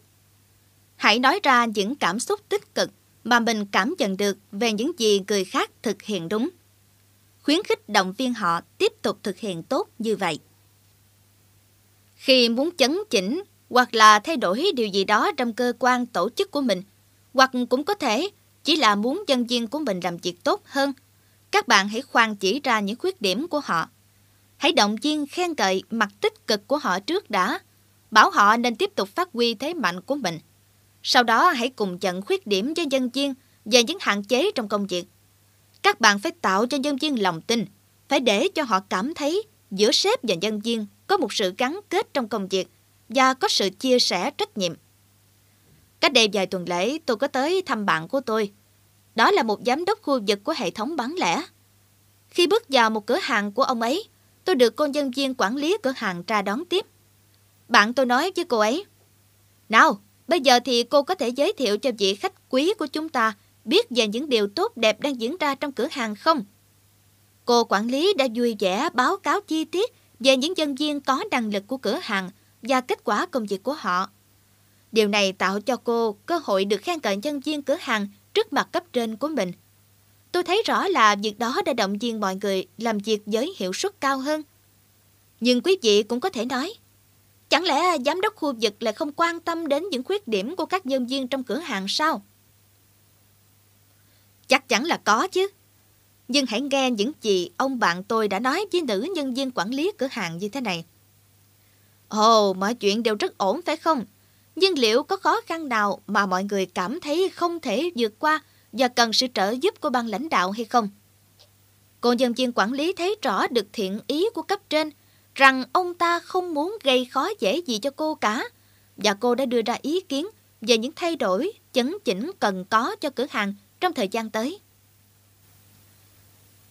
Hãy nói ra những cảm xúc tích cực mà mình cảm nhận được về những gì người khác thực hiện đúng. Khuyến khích động viên họ tiếp tục thực hiện tốt như vậy. Khi muốn chấn chỉnh hoặc là thay đổi điều gì đó trong cơ quan tổ chức của mình, hoặc cũng có thể chỉ là muốn nhân viên của mình làm việc tốt hơn, các bạn hãy khoan chỉ ra những khuyết điểm của họ. Hãy động viên khen ngợi mặt tích cực của họ trước đã, bảo họ nên tiếp tục phát huy thế mạnh của mình. Sau đó hãy cùng nhận khuyết điểm với nhân viên về những hạn chế trong công việc. Các bạn phải tạo cho nhân viên lòng tin, phải để cho họ cảm thấy giữa sếp và nhân viên có một sự gắn kết trong công việc và có sự chia sẻ trách nhiệm. Cách đây vài tuần lễ, tôi có tới thăm bạn của tôi. Đó là một giám đốc khu vực của hệ thống bán lẻ. Khi bước vào một cửa hàng của ông ấy, tôi được cô nhân viên quản lý cửa hàng ra đón tiếp. Bạn tôi nói với cô ấy, "Nào, bây giờ thì cô có thể giới thiệu cho vị khách quý của chúng ta biết về những điều tốt đẹp đang diễn ra trong cửa hàng không?" Cô quản lý đã vui vẻ báo cáo chi tiết về những nhân viên có năng lực của cửa hàng và kết quả công việc của họ. Điều này tạo cho cô cơ hội được khen ngợi nhân viên cửa hàng trước mặt cấp trên của mình. Tôi thấy rõ là việc đó đã động viên mọi người làm việc với hiệu suất cao hơn. Nhưng quý vị cũng có thể nói, chẳng lẽ giám đốc khu vực lại không quan tâm đến những khuyết điểm của các nhân viên trong cửa hàng sao? Chắc chắn là có chứ. Nhưng hãy nghe những gì ông bạn tôi đã nói với nữ nhân viên quản lý cửa hàng như thế này. "Ồ, mọi chuyện đều rất ổn phải không? Nhưng liệu có khó khăn nào mà mọi người cảm thấy không thể vượt qua và cần sự trợ giúp của ban lãnh đạo hay không?" Cô nhân viên quản lý thấy rõ được thiện ý của cấp trên, rằng ông ta không muốn gây khó dễ gì cho cô cả, và cô đã đưa ra ý kiến về những thay đổi, chấn chỉnh cần có cho cửa hàng trong thời gian tới.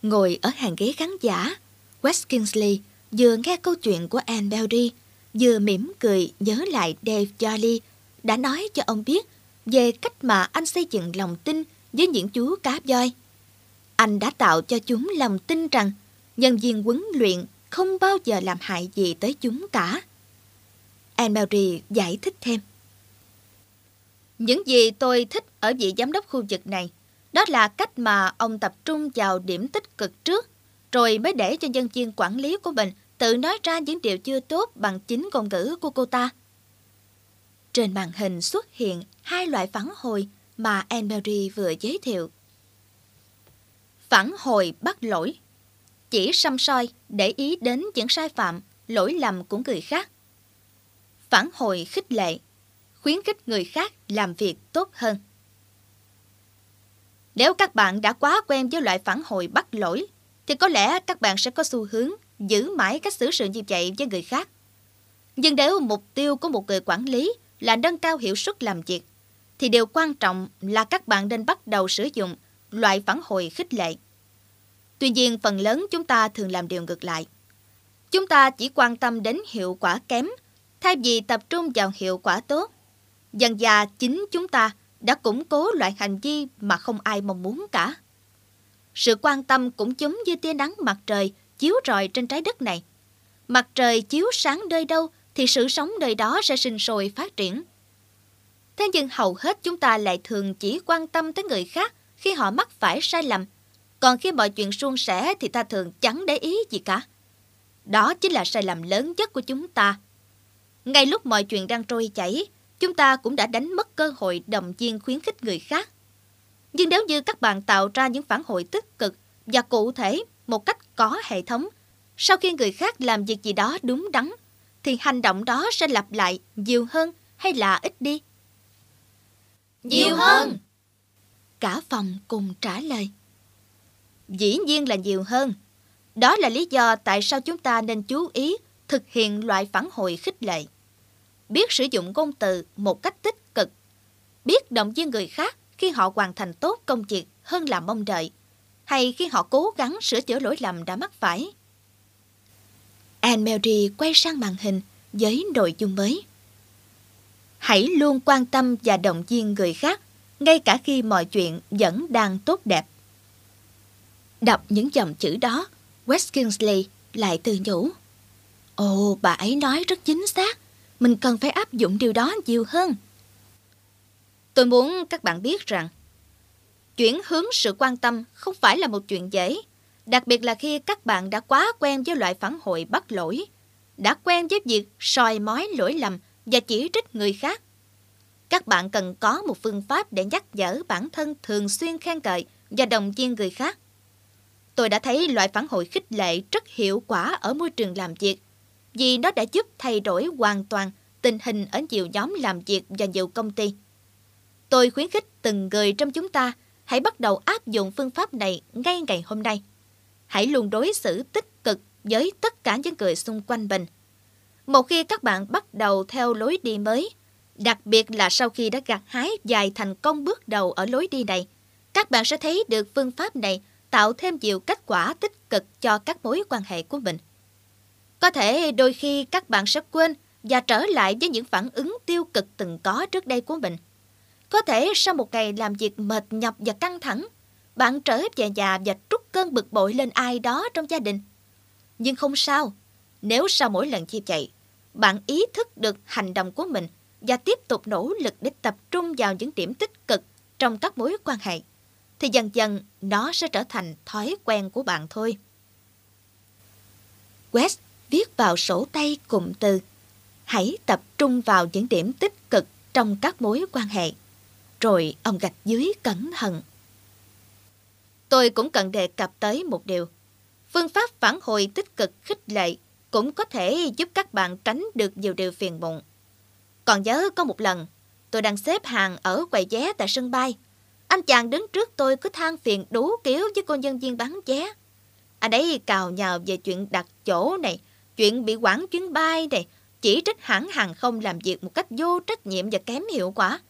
Ngồi ở hàng ghế khán giả, West Kingsley vừa nghe câu chuyện của Anne Marie, vừa mỉm cười nhớ lại Dave Jolly đã nói cho ông biết về cách mà anh xây dựng lòng tin với những chú cá voi. Anh đã tạo cho chúng lòng tin rằng nhân viên huấn luyện không bao giờ làm hại gì tới chúng cả. Anne Marie giải thích thêm, "Những gì tôi thích ở vị giám đốc khu vực này, đó là cách mà ông tập trung vào điểm tích cực trước, rồi mới để cho nhân viên quản lý của mình tự nói ra những điều chưa tốt bằng chính ngôn ngữ của cô ta." Trên màn hình xuất hiện hai loại phản hồi mà Anne Marie vừa giới thiệu. Phản hồi bắt lỗi, chỉ săm soi để ý đến những sai phạm, lỗi lầm của người khác. Phản hồi khích lệ, khuyến khích người khác làm việc tốt hơn. Nếu các bạn đã quá quen với loại phản hồi bắt lỗi, thì có lẽ các bạn sẽ có xu hướng giữ mãi cách xử sự như vậy với người khác. Nhưng nếu mục tiêu của một người quản lý là nâng cao hiệu suất làm việc, thì điều quan trọng là các bạn nên bắt đầu sử dụng loại phản hồi khích lệ. Tuy nhiên, phần lớn chúng ta thường làm điều ngược lại. Chúng ta chỉ quan tâm đến hiệu quả kém, thay vì tập trung vào hiệu quả tốt. Dần dà chính chúng ta đã củng cố loại hành vi mà không ai mong muốn cả. Sự quan tâm cũng giống như tia nắng mặt trời chiếu rọi trên trái đất này. Mặt trời chiếu sáng nơi đâu thì sự sống nơi đó sẽ sinh sôi phát triển. Thế nhưng hầu hết chúng ta lại thường chỉ quan tâm tới người khác khi họ mắc phải sai lầm, còn khi mọi chuyện suôn sẻ thì ta thường chẳng để ý gì cả. Đó chính là sai lầm lớn nhất của chúng ta. Ngay lúc mọi chuyện đang trôi chảy, chúng ta cũng đã đánh mất cơ hội động viên khuyến khích người khác. Nhưng nếu như các bạn tạo ra những phản hồi tích cực và cụ thể một cách có hệ thống, sau khi người khác làm việc gì đó đúng đắn, thì hành động đó sẽ lặp lại nhiều hơn hay là ít đi? Nhiều hơn! Cả phòng cùng trả lời. Dĩ nhiên là nhiều hơn. Đó là lý do tại sao chúng ta nên chú ý thực hiện loại phản hồi khích lệ. Biết sử dụng ngôn từ một cách tích cực. Biết động viên người khác khi họ hoàn thành tốt công việc hơn là mong đợi, hay khi họ cố gắng sửa chữa lỗi lầm đã mắc phải. Anne Marie quay sang màn hình với nội dung mới. Hãy luôn quan tâm và động viên người khác, ngay cả khi mọi chuyện vẫn đang tốt đẹp. Đọc những dòng chữ đó, West Kingsley lại tự nhủ. Ồ, bà ấy nói rất chính xác. Mình cần phải áp dụng điều đó nhiều hơn. Tôi muốn các bạn biết rằng, chuyển hướng sự quan tâm không phải là một chuyện dễ, đặc biệt là khi các bạn đã quá quen với loại phản hồi bắt lỗi, đã quen với việc soi mói lỗi lầm và chỉ trích người khác. Các bạn cần có một phương pháp để nhắc nhở bản thân thường xuyên khen ngợi và động viên người khác. Tôi đã thấy loại phản hồi khích lệ rất hiệu quả ở môi trường làm việc, vì nó đã giúp thay đổi hoàn toàn tình hình ở nhiều nhóm làm việc và nhiều công ty. Tôi khuyến khích từng người trong chúng ta hãy bắt đầu áp dụng phương pháp này ngay ngày hôm nay. Hãy luôn đối xử tích cực với tất cả những người xung quanh mình. Một khi các bạn bắt đầu theo lối đi mới, đặc biệt là sau khi đã gặt hái vài thành công bước đầu ở lối đi này, các bạn sẽ thấy được phương pháp này tạo thêm nhiều kết quả tích cực cho các mối quan hệ của mình. Có thể đôi khi các bạn sẽ quên và trở lại với những phản ứng tiêu cực từng có trước đây của mình. Có thể sau một ngày làm việc mệt nhọc và căng thẳng, bạn trở về nhà và trút cơn bực bội lên ai đó trong gia đình. Nhưng không sao, nếu sau mỗi lần như vậy, bạn ý thức được hành động của mình và tiếp tục nỗ lực để tập trung vào những điểm tích cực trong các mối quan hệ, thì dần dần nó sẽ trở thành thói quen của bạn thôi. West viết vào sổ tay cụm từ: hãy tập trung vào những điểm tích cực trong các mối quan hệ. Rồi ông gạch dưới cẩn thận. Tôi cũng cần đề cập tới một điều. Phương pháp phản hồi tích cực khích lệ cũng có thể giúp các bạn tránh được nhiều điều phiền muộn. Còn nhớ có một lần, tôi đang xếp hàng ở quầy vé tại sân bay. Anh chàng đứng trước tôi cứ than phiền đú kíu với cô nhân viên bán vé. Anh ấy cào nhào về chuyện đặt chỗ này, chuyện bị hoãn chuyến bay này, chỉ trích hãng hàng không làm việc một cách vô trách nhiệm và kém hiệu quả.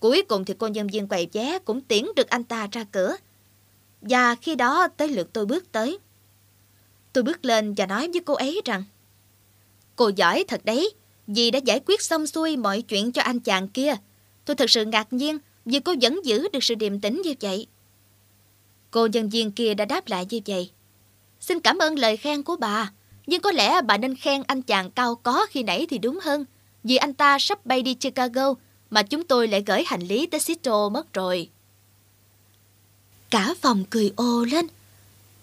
Cuối cùng thì cô nhân viên quầy vé cũng tiễn được anh ta ra cửa. Và khi đó tới lượt tôi bước tới. Tôi bước lên và nói với cô ấy rằng: cô giỏi thật đấy, dì đã giải quyết xong xuôi mọi chuyện cho anh chàng kia. Tôi thật sự ngạc nhiên vì cô vẫn giữ được sự điềm tĩnh như vậy. Cô nhân viên kia đã đáp lại như vậy: xin cảm ơn lời khen của bà, nhưng có lẽ bà nên khen anh chàng cao có khi nãy thì đúng hơn, vì anh ta sắp bay đi Chicago mà chúng tôi lại gửi hành lý tới Seattle mất rồi. Cả phòng cười ồ lên.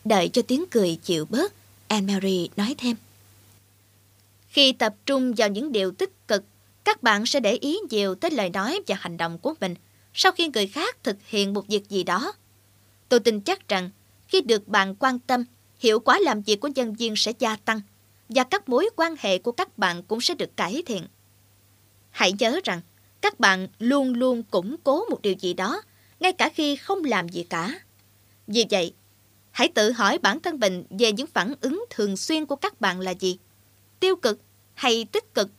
Đợi cho tiếng cười chịu bớt, Anne Marie nói thêm: khi tập trung vào những điều tích cực, các bạn sẽ để ý nhiều tới lời nói và hành động của mình sau khi người khác thực hiện một việc gì đó. Tôi tin chắc rằng khi được bạn quan tâm, hiệu quả làm việc của nhân viên sẽ gia tăng và các mối quan hệ của các bạn cũng sẽ được cải thiện. Hãy nhớ rằng các bạn luôn luôn củng cố một điều gì đó ngay cả khi không làm gì cả. Vì vậy, hãy tự hỏi bản thân mình về những phản ứng thường xuyên của các bạn là gì, tiêu cực hay tích cực,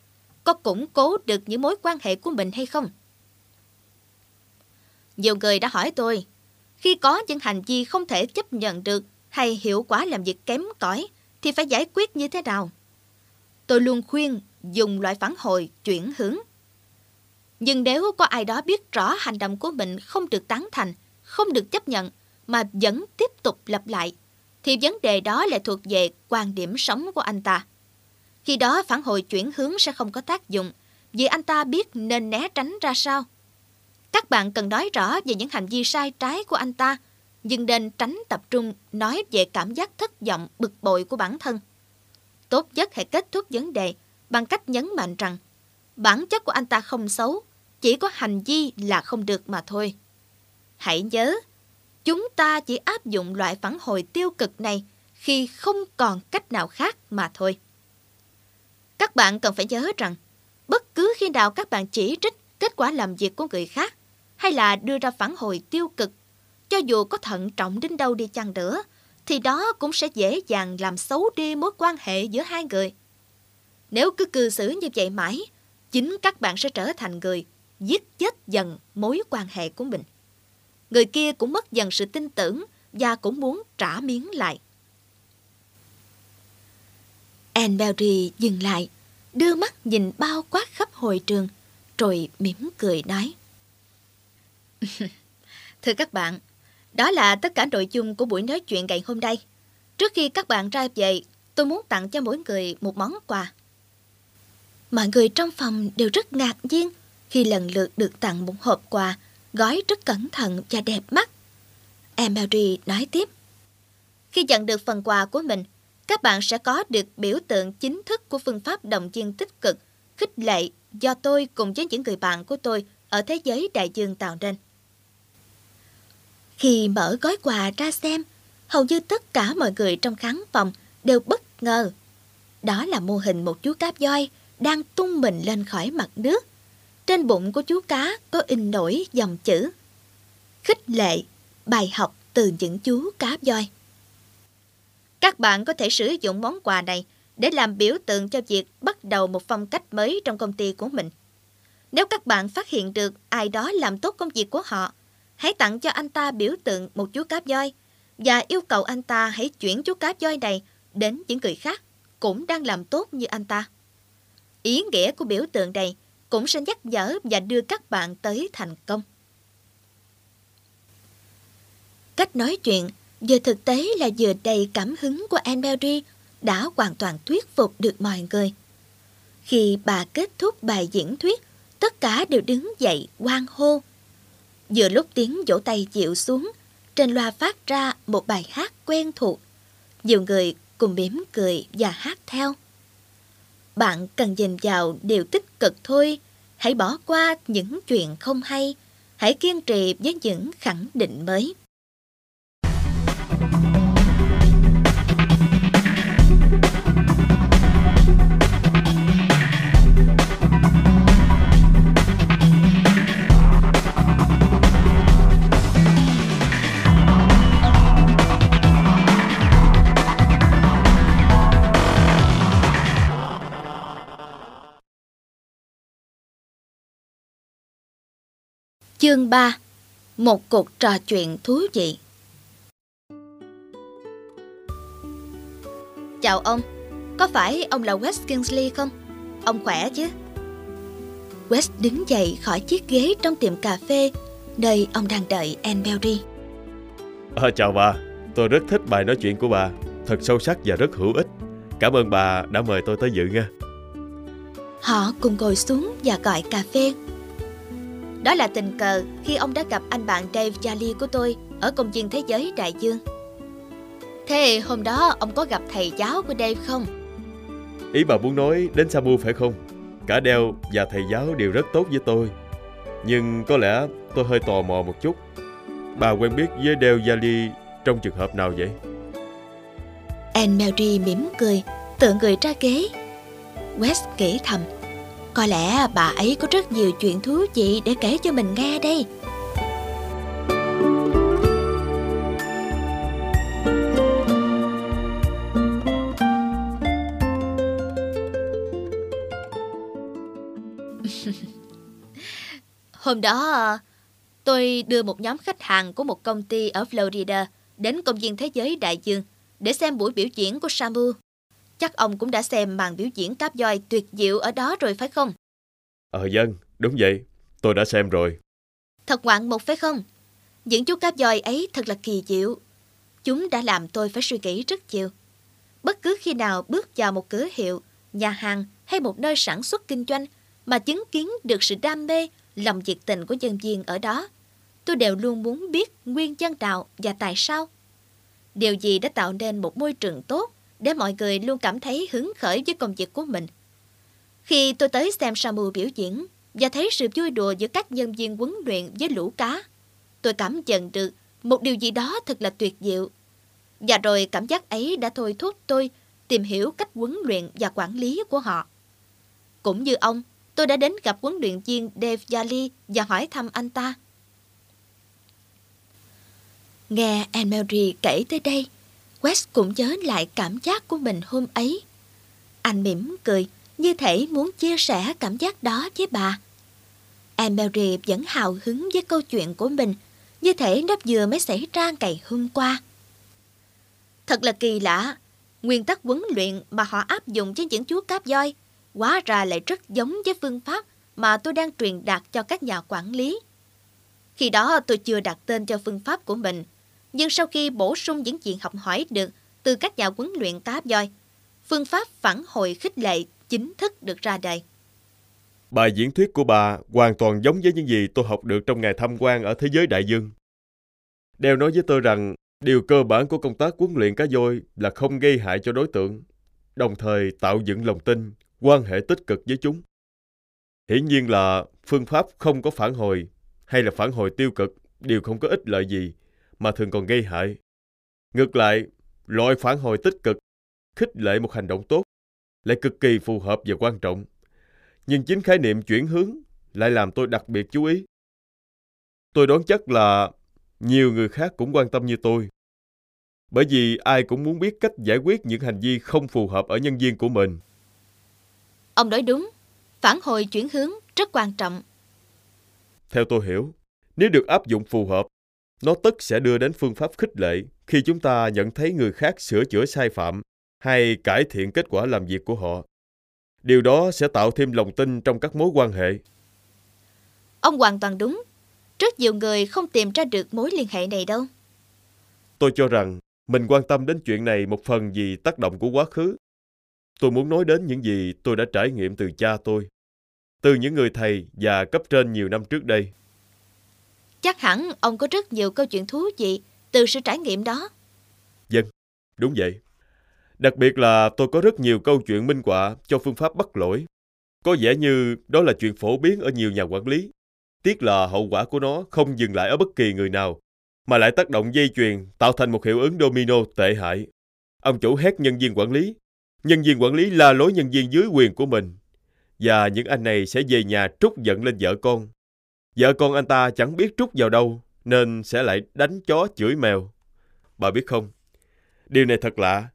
có củng cố được những mối quan hệ của mình hay không. Nhiều người đã hỏi tôi, khi có những hành vi không thể chấp nhận được hay hiệu quả làm việc kém cỏi thì phải giải quyết như thế nào? Tôi luôn khuyên dùng loại phản hồi chuyển hướng. Nhưng nếu có ai đó biết rõ hành động của mình không được tán thành, không được chấp nhận mà vẫn tiếp tục lặp lại, thì vấn đề đó lại thuộc về quan điểm sống của anh ta. Khi đó phản hồi chuyển hướng sẽ không có tác dụng vì anh ta biết nên né tránh ra sao. Các bạn cần nói rõ về những hành vi sai trái của anh ta, nhưng nên tránh tập trung nói về cảm giác thất vọng, bực bội của bản thân. Tốt nhất hãy kết thúc vấn đề bằng cách nhấn mạnh rằng bản chất của anh ta không xấu, chỉ có hành vi là không được mà thôi. Hãy nhớ, chúng ta chỉ áp dụng loại phản hồi tiêu cực này khi không còn cách nào khác mà thôi. Các bạn cần phải nhớ rằng, bất cứ khi nào các bạn chỉ trích kết quả làm việc của người khác hay là đưa ra phản hồi tiêu cực, cho dù có thận trọng đến đâu đi chăng nữa, thì đó cũng sẽ dễ dàng làm xấu đi mối quan hệ giữa hai người. Nếu cứ cư xử như vậy mãi, chính các bạn sẽ trở thành người giết chết dần mối quan hệ của mình. Người kia cũng mất dần sự tin tưởng và cũng muốn trả miếng lại. Anne Marie dừng lại, đưa mắt nhìn bao quát khắp hội trường, rồi mỉm cười nói: thưa các bạn, đó là tất cả nội dung của buổi nói chuyện ngày hôm nay. Trước khi các bạn ra về, tôi muốn tặng cho mỗi người một món quà. Mọi người trong phòng đều rất ngạc nhiên khi lần lượt được tặng một hộp quà gói rất cẩn thận và đẹp mắt. Anne Marie nói tiếp: khi nhận được phần quà của mình, các bạn sẽ có được biểu tượng chính thức của phương pháp động viên tích cực, khích lệ do tôi cùng với những người bạn của tôi ở thế giới đại dương tạo nên. Khi mở gói quà ra xem, hầu như tất cả mọi người trong khán phòng đều bất ngờ. Đó là mô hình một chú cá voi đang tung mình lên khỏi mặt nước. Trên bụng của chú cá có in nổi dòng chữ khích lệ, bài học từ những chú cá voi. Các bạn có thể sử dụng món quà này để làm biểu tượng cho việc bắt đầu một phong cách mới trong công ty của mình. Nếu các bạn phát hiện được ai đó làm tốt công việc của họ, hãy tặng cho anh ta biểu tượng một chú cá voi và yêu cầu anh ta hãy chuyển chú cá voi này đến những người khác cũng đang làm tốt như anh ta. Ý nghĩa của biểu tượng này cũng sẽ nhắc nhở và đưa các bạn tới thành công. Cách nói chuyện vừa thực tế là vừa đầy cảm hứng của Anne Marie đã hoàn toàn thuyết phục được mọi người. Khi bà kết thúc bài diễn thuyết, tất cả đều đứng dậy hoan hô. Vừa lúc tiếng vỗ tay dịu xuống, trên loa phát ra một bài hát quen thuộc. Nhiều người cùng mỉm cười và hát theo. Bạn cần nhìn vào điều tích cực thôi, hãy bỏ qua những chuyện không hay, hãy kiên trì với những khẳng định mới. Chương 3. Một cuộc trò chuyện thú vị. Chào ông, có phải ông là West Kingsley không? Ông khỏe chứ? West đứng dậy khỏi chiếc ghế trong tiệm cà phê, nơi ông đang đợi Anne Marie. Chào bà, tôi rất thích bài nói chuyện của bà, thật sâu sắc và rất hữu ích. Cảm ơn bà đã mời tôi tới dự nha. Họ cùng ngồi xuống và gọi cà phê. Đó là tình cờ khi ông đã gặp anh bạn Dave Jolly của tôi ở công viên thế giới đại dương. Thế hôm đó ông có gặp thầy giáo của Dave không? Ý bà muốn nói đến Samu phải không? Cả Dave và thầy giáo đều rất tốt với tôi. Nhưng có lẽ tôi hơi tò mò một chút. Bà quen biết với Dave Jolly trong trường hợp nào vậy? Anne Marie mỉm cười, tựa người ra ghế. West kể thầm. Có lẽ bà ấy có rất nhiều chuyện thú vị để kể cho mình nghe đây. Hôm đó, tôi đưa một nhóm khách hàng của một công ty ở Florida đến công viên thế giới đại dương để xem buổi biểu diễn của Samu. Chắc ông cũng đã xem màn biểu diễn cáp voi tuyệt diệu ở đó rồi phải không? Vâng, đúng vậy. Tôi đã xem rồi. Thật ngoạn mục phải không? Những chú cáp voi ấy thật là kỳ diệu. Chúng đã làm tôi phải suy nghĩ rất nhiều. Bất cứ khi nào bước vào một cửa hiệu, nhà hàng hay một nơi sản xuất kinh doanh mà chứng kiến được sự đam mê, lòng nhiệt tình của nhân viên ở đó, tôi đều luôn muốn biết nguyên nhân nào và tại sao. Điều gì đã tạo nên một môi trường tốt để mọi người luôn cảm thấy hứng khởi với công việc của mình. Khi tôi tới xem Samu biểu diễn và thấy sự vui đùa giữa các nhân viên huấn luyện với lũ cá, tôi cảm nhận được một điều gì đó thật là tuyệt diệu. Và rồi cảm giác ấy đã thôi thúc tôi tìm hiểu cách huấn luyện và quản lý của họ. Cũng như ông, tôi đã đến gặp huấn luyện viên Dave Jolly và hỏi thăm anh ta. Nghe Anne Marie kể tới đây, West cũng nhớ lại cảm giác của mình hôm ấy. Anh mỉm cười, như thể muốn chia sẻ cảm giác đó với bà. Anne Marie vẫn hào hứng với câu chuyện của mình, như thể nó vừa mới xảy ra ngày hôm qua. Thật là kỳ lạ, nguyên tắc huấn luyện mà họ áp dụng với những chú cáp voi hóa ra lại rất giống với phương pháp mà tôi đang truyền đạt cho các nhà quản lý. Khi đó tôi chưa đặt tên cho phương pháp của mình, nhưng sau khi bổ sung những chuyện học hỏi được từ các nhà huấn luyện cá voi, phương pháp phản hồi khích lệ chính thức được ra đời. Bài diễn thuyết của bà hoàn toàn giống với những gì tôi học được trong ngày tham quan ở thế giới đại dương. Đều nói với tôi rằng điều cơ bản của công tác huấn luyện cá voi là không gây hại cho đối tượng, đồng thời tạo dựng lòng tin, quan hệ tích cực với chúng. Hiển nhiên là phương pháp không có phản hồi hay là phản hồi tiêu cực đều không có ích lợi gì, mà thường còn gây hại. Ngược lại, loại phản hồi tích cực, khích lệ một hành động tốt, lại cực kỳ phù hợp và quan trọng. Nhưng chính khái niệm chuyển hướng lại làm tôi đặc biệt chú ý. Tôi đoán chắc là nhiều người khác cũng quan tâm như tôi, bởi vì ai cũng muốn biết cách giải quyết những hành vi không phù hợp ở nhân viên của mình. Ông nói đúng, phản hồi chuyển hướng rất quan trọng. Theo tôi hiểu, nếu được áp dụng phù hợp, nó tất sẽ đưa đến phương pháp khích lệ khi chúng ta nhận thấy người khác sửa chữa sai phạm hay cải thiện kết quả làm việc của họ. Điều đó sẽ tạo thêm lòng tin trong các mối quan hệ. Ông hoàn toàn đúng. Rất nhiều người không tìm ra được mối liên hệ này đâu. Tôi cho rằng mình quan tâm đến chuyện này một phần vì tác động của quá khứ. Tôi muốn nói đến những gì tôi đã trải nghiệm từ cha tôi, từ những người thầy và cấp trên nhiều năm trước đây. Chắc hẳn ông có rất nhiều câu chuyện thú vị từ sự trải nghiệm đó. Vâng, đúng vậy. Đặc biệt là tôi có rất nhiều câu chuyện minh họa cho phương pháp bắt lỗi. Có vẻ như đó là chuyện phổ biến ở nhiều nhà quản lý. Tiếc là hậu quả của nó không dừng lại ở bất kỳ người nào, mà lại tác động dây chuyền tạo thành một hiệu ứng domino tệ hại. Ông chủ hét nhân viên quản lý la lối nhân viên dưới quyền của mình. Và những anh này sẽ về nhà trút giận lên vợ con. Vợ con anh ta chẳng biết trút vào đâu nên sẽ lại đánh chó chửi mèo. Bà biết không, điều này thật lạ.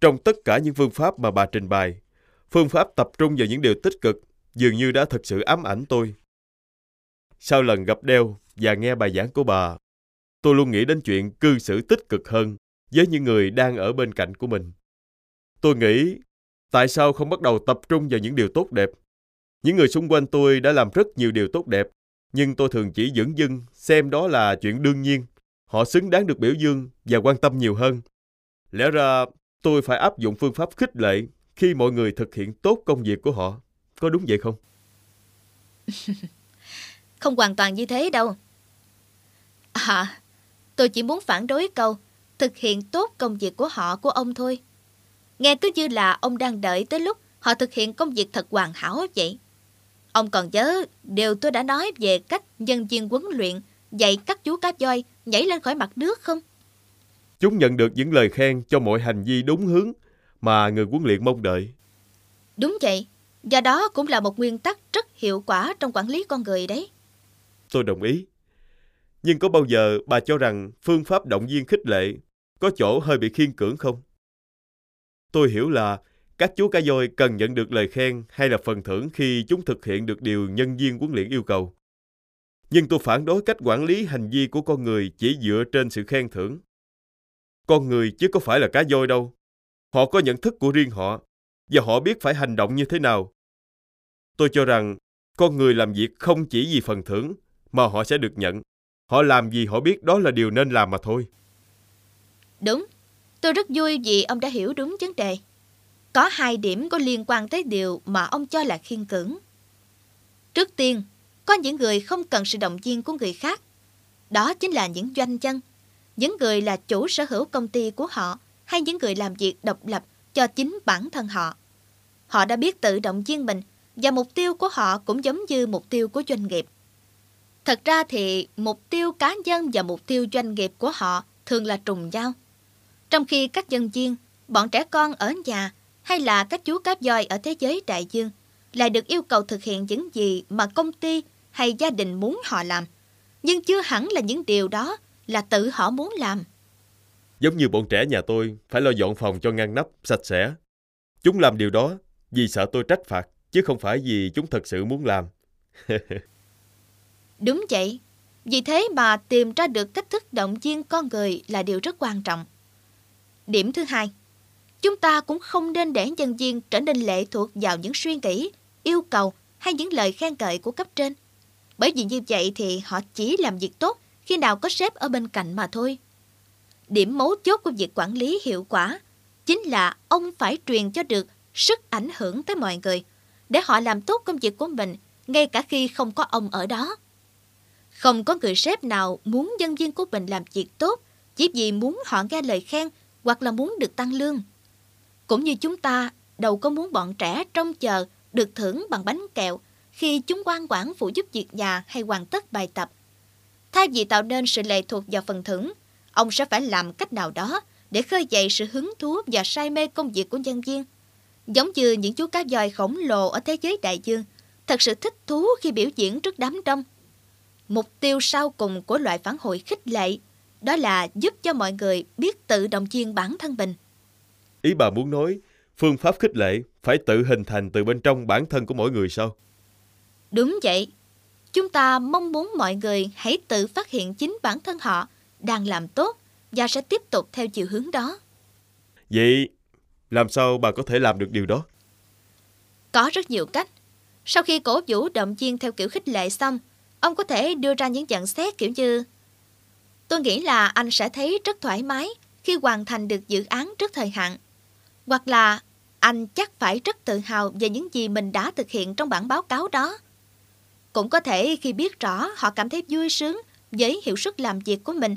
Trong tất cả những phương pháp mà bà trình bày, phương pháp tập trung vào những điều tích cực dường như đã thật sự ám ảnh tôi. Sau lần gặp Đeo và nghe bài giảng của bà, tôi luôn nghĩ đến chuyện cư xử tích cực hơn với những người đang ở bên cạnh của mình. Tôi nghĩ, tại sao không bắt đầu tập trung vào những điều tốt đẹp? Những người xung quanh tôi đã làm rất nhiều điều tốt đẹp, nhưng tôi thường chỉ dửng dưng xem đó là chuyện đương nhiên. Họ xứng đáng được biểu dương và quan tâm nhiều hơn. Lẽ ra, tôi phải áp dụng phương pháp khích lệ khi mọi người thực hiện tốt công việc của họ. Có đúng vậy không? Không hoàn toàn như thế đâu. À, tôi chỉ muốn phản đối câu thực hiện tốt công việc của họ của ông thôi. Nghe cứ như là ông đang đợi tới lúc họ thực hiện công việc thật hoàn hảo vậy. Ông còn nhớ điều tôi đã nói về cách nhân viên huấn luyện dạy các chú cá voi nhảy lên khỏi mặt nước không? Chúng nhận được những lời khen cho mọi hành vi đúng hướng mà người huấn luyện mong đợi. Đúng vậy, và đó cũng là một nguyên tắc rất hiệu quả trong quản lý con người đấy. Tôi đồng ý. Nhưng có bao giờ bà cho rằng phương pháp động viên khích lệ có chỗ hơi bị khiên cưỡng không? Tôi hiểu là các chú cá voi cần nhận được lời khen hay là phần thưởng khi chúng thực hiện được điều nhân viên huấn luyện yêu cầu. Nhưng tôi phản đối cách quản lý hành vi của con người chỉ dựa trên sự khen thưởng. Con người chứ có phải là cá voi đâu. Họ có nhận thức của riêng họ và họ biết phải hành động như thế nào. Tôi cho rằng con người làm việc không chỉ vì phần thưởng mà họ sẽ được nhận. Họ làm vì họ biết đó là điều nên làm mà thôi. Đúng. Tôi rất vui vì ông đã hiểu đúng vấn đề. Có hai điểm có liên quan tới điều mà ông cho là khiên cưỡng. Trước tiên, có những người không cần sự động viên của người khác. Đó chính là những doanh nhân, những người là chủ sở hữu công ty của họ hay những người làm việc độc lập cho chính bản thân họ. Họ đã biết tự động viên mình và mục tiêu của họ cũng giống như mục tiêu của doanh nghiệp. Thật ra thì mục tiêu cá nhân và mục tiêu doanh nghiệp của họ thường là trùng nhau. Trong khi các nhân viên, bọn trẻ con ở nhà hay là các chú cá voi ở thế giới đại dương lại được yêu cầu thực hiện những gì mà công ty hay gia đình muốn họ làm, nhưng chưa hẳn là những điều đó là tự họ muốn làm. Giống như bọn trẻ nhà tôi phải lo dọn phòng cho ngăn nắp, sạch sẽ. Chúng làm điều đó vì sợ tôi trách phạt, chứ không phải vì chúng thật sự muốn làm. Đúng vậy. Vì thế mà tìm ra được cách thức động viên con người là điều rất quan trọng. Điểm thứ hai, chúng ta cũng không nên để nhân viên trở nên lệ thuộc vào những suy nghĩ, yêu cầu hay những lời khen ngợi của cấp trên. Bởi vì như vậy thì họ chỉ làm việc tốt khi nào có sếp ở bên cạnh mà thôi. Điểm mấu chốt của việc quản lý hiệu quả chính là ông phải truyền cho được sức ảnh hưởng tới mọi người để họ làm tốt công việc của mình ngay cả khi không có ông ở đó. Không có người sếp nào muốn nhân viên của mình làm việc tốt chỉ vì muốn họ nghe lời khen hoặc là muốn được tăng lương. Cũng như chúng ta đâu có muốn bọn trẻ trông chờ được thưởng bằng bánh kẹo khi chúng ngoan ngoãn phụ giúp việc nhà hay hoàn tất bài tập. Thay vì tạo nên sự lệ thuộc vào phần thưởng, ông sẽ phải làm cách nào đó để khơi dậy sự hứng thú và say mê công việc của nhân viên. Giống như những chú cá voi khổng lồ ở thế giới đại dương thật sự thích thú khi biểu diễn trước đám đông. Mục tiêu sau cùng của loại phản hồi khích lệ đó là giúp cho mọi người biết tự động viên bản thân mình. Ý bà muốn nói, phương pháp khích lệ phải tự hình thành từ bên trong bản thân của mỗi người sao? Đúng vậy. Chúng ta mong muốn mọi người hãy tự phát hiện chính bản thân họ đang làm tốt và sẽ tiếp tục theo chiều hướng đó. Vậy làm sao bà có thể làm được điều đó? Có rất nhiều cách. Sau khi cổ vũ động viên theo kiểu khích lệ xong, ông có thể đưa ra những nhận xét kiểu như: tôi nghĩ là anh sẽ thấy rất thoải mái khi hoàn thành được dự án trước thời hạn. Hoặc là anh chắc phải rất tự hào về những gì mình đã thực hiện trong bản báo cáo đó. Cũng có thể khi biết rõ họ cảm thấy vui sướng với hiệu suất làm việc của mình,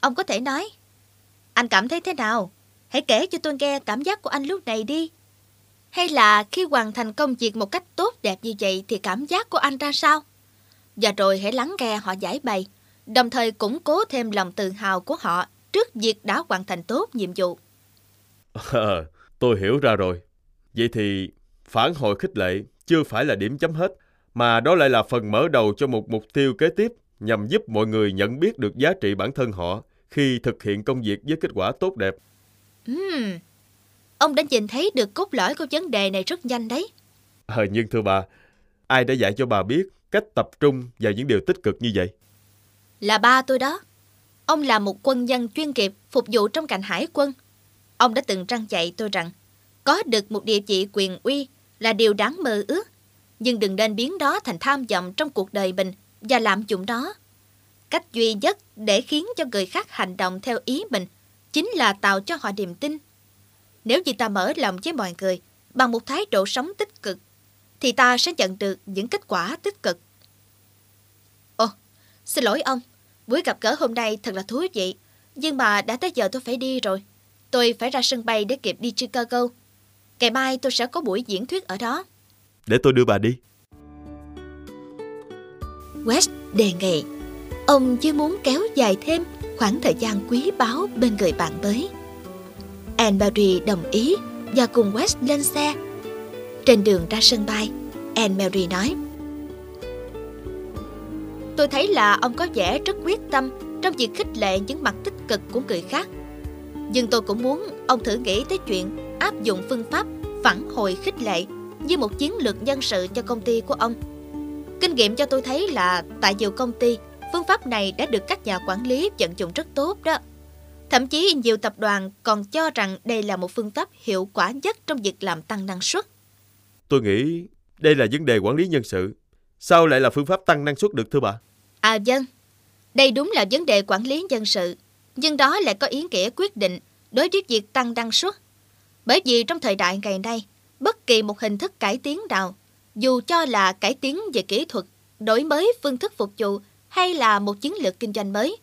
ông có thể nói: anh cảm thấy thế nào? Hãy kể cho tôi nghe cảm giác của anh lúc này đi. Hay là khi hoàn thành công việc một cách tốt đẹp như vậy thì cảm giác của anh ra sao? Và rồi hãy lắng nghe họ giải bày, đồng thời củng cố thêm lòng tự hào của họ trước việc đã hoàn thành tốt nhiệm vụ. Tôi hiểu ra rồi. Vậy thì phản hồi khích lệ chưa phải là điểm chấm hết, mà đó lại là phần mở đầu cho một mục tiêu kế tiếp nhằm giúp mọi người nhận biết được giá trị bản thân họ khi thực hiện công việc với kết quả tốt đẹp. Ông đã nhìn thấy được cốt lõi của vấn đề này rất nhanh đấy. Nhưng thưa bà, ai đã dạy cho bà biết cách tập trung vào những điều tích cực như vậy? Là ba tôi đó. Ông là một quân nhân chuyên nghiệp phục vụ trong cạnh hải quân. Ông đã từng răn dạy tôi rằng có được một địa vị quyền uy là điều đáng mơ ước, nhưng đừng nên biến đó thành tham vọng trong cuộc đời mình và lạm dụng đó. Cách duy nhất để khiến cho người khác hành động theo ý mình chính là tạo cho họ niềm tin. Nếu như ta mở lòng với mọi người bằng một thái độ sống tích cực, thì ta sẽ nhận được những kết quả tích cực. Xin lỗi ông, buổi gặp gỡ hôm nay thật là thú vị, nhưng mà đã tới giờ tôi phải đi rồi. Tôi phải ra sân bay để kịp đi Chicago. Ngày mai tôi sẽ có buổi diễn thuyết ở đó. Để tôi đưa bà đi. West đề nghị. Ông chỉ muốn kéo dài thêm khoảng thời gian quý báu bên người bạn mới. Anne Marie đồng ý và cùng West lên xe. Trên đường ra sân bay, Anne Marie nói: tôi thấy là ông có vẻ rất quyết tâm trong việc khích lệ những mặt tích cực của người khác. Nhưng tôi cũng muốn ông thử nghĩ tới chuyện áp dụng phương pháp phản hồi khích lệ như một chiến lược nhân sự cho công ty của ông. Kinh nghiệm cho tôi thấy là tại nhiều công ty, phương pháp này đã được các nhà quản lý vận dụng rất tốt đó. Thậm chí nhiều tập đoàn còn cho rằng đây là một phương pháp hiệu quả nhất trong việc làm tăng năng suất. Tôi nghĩ đây là vấn đề quản lý nhân sự. Sao lại là phương pháp tăng năng suất được thưa bà? Vâng, đây đúng là vấn đề quản lý nhân sự. Nhưng đó lại có ý nghĩa quyết định đối với việc tăng năng suất. Bởi vì trong thời đại ngày nay, bất kỳ một hình thức cải tiến nào, dù cho là cải tiến về kỹ thuật, đổi mới phương thức phục vụ hay là một chiến lược kinh doanh mới,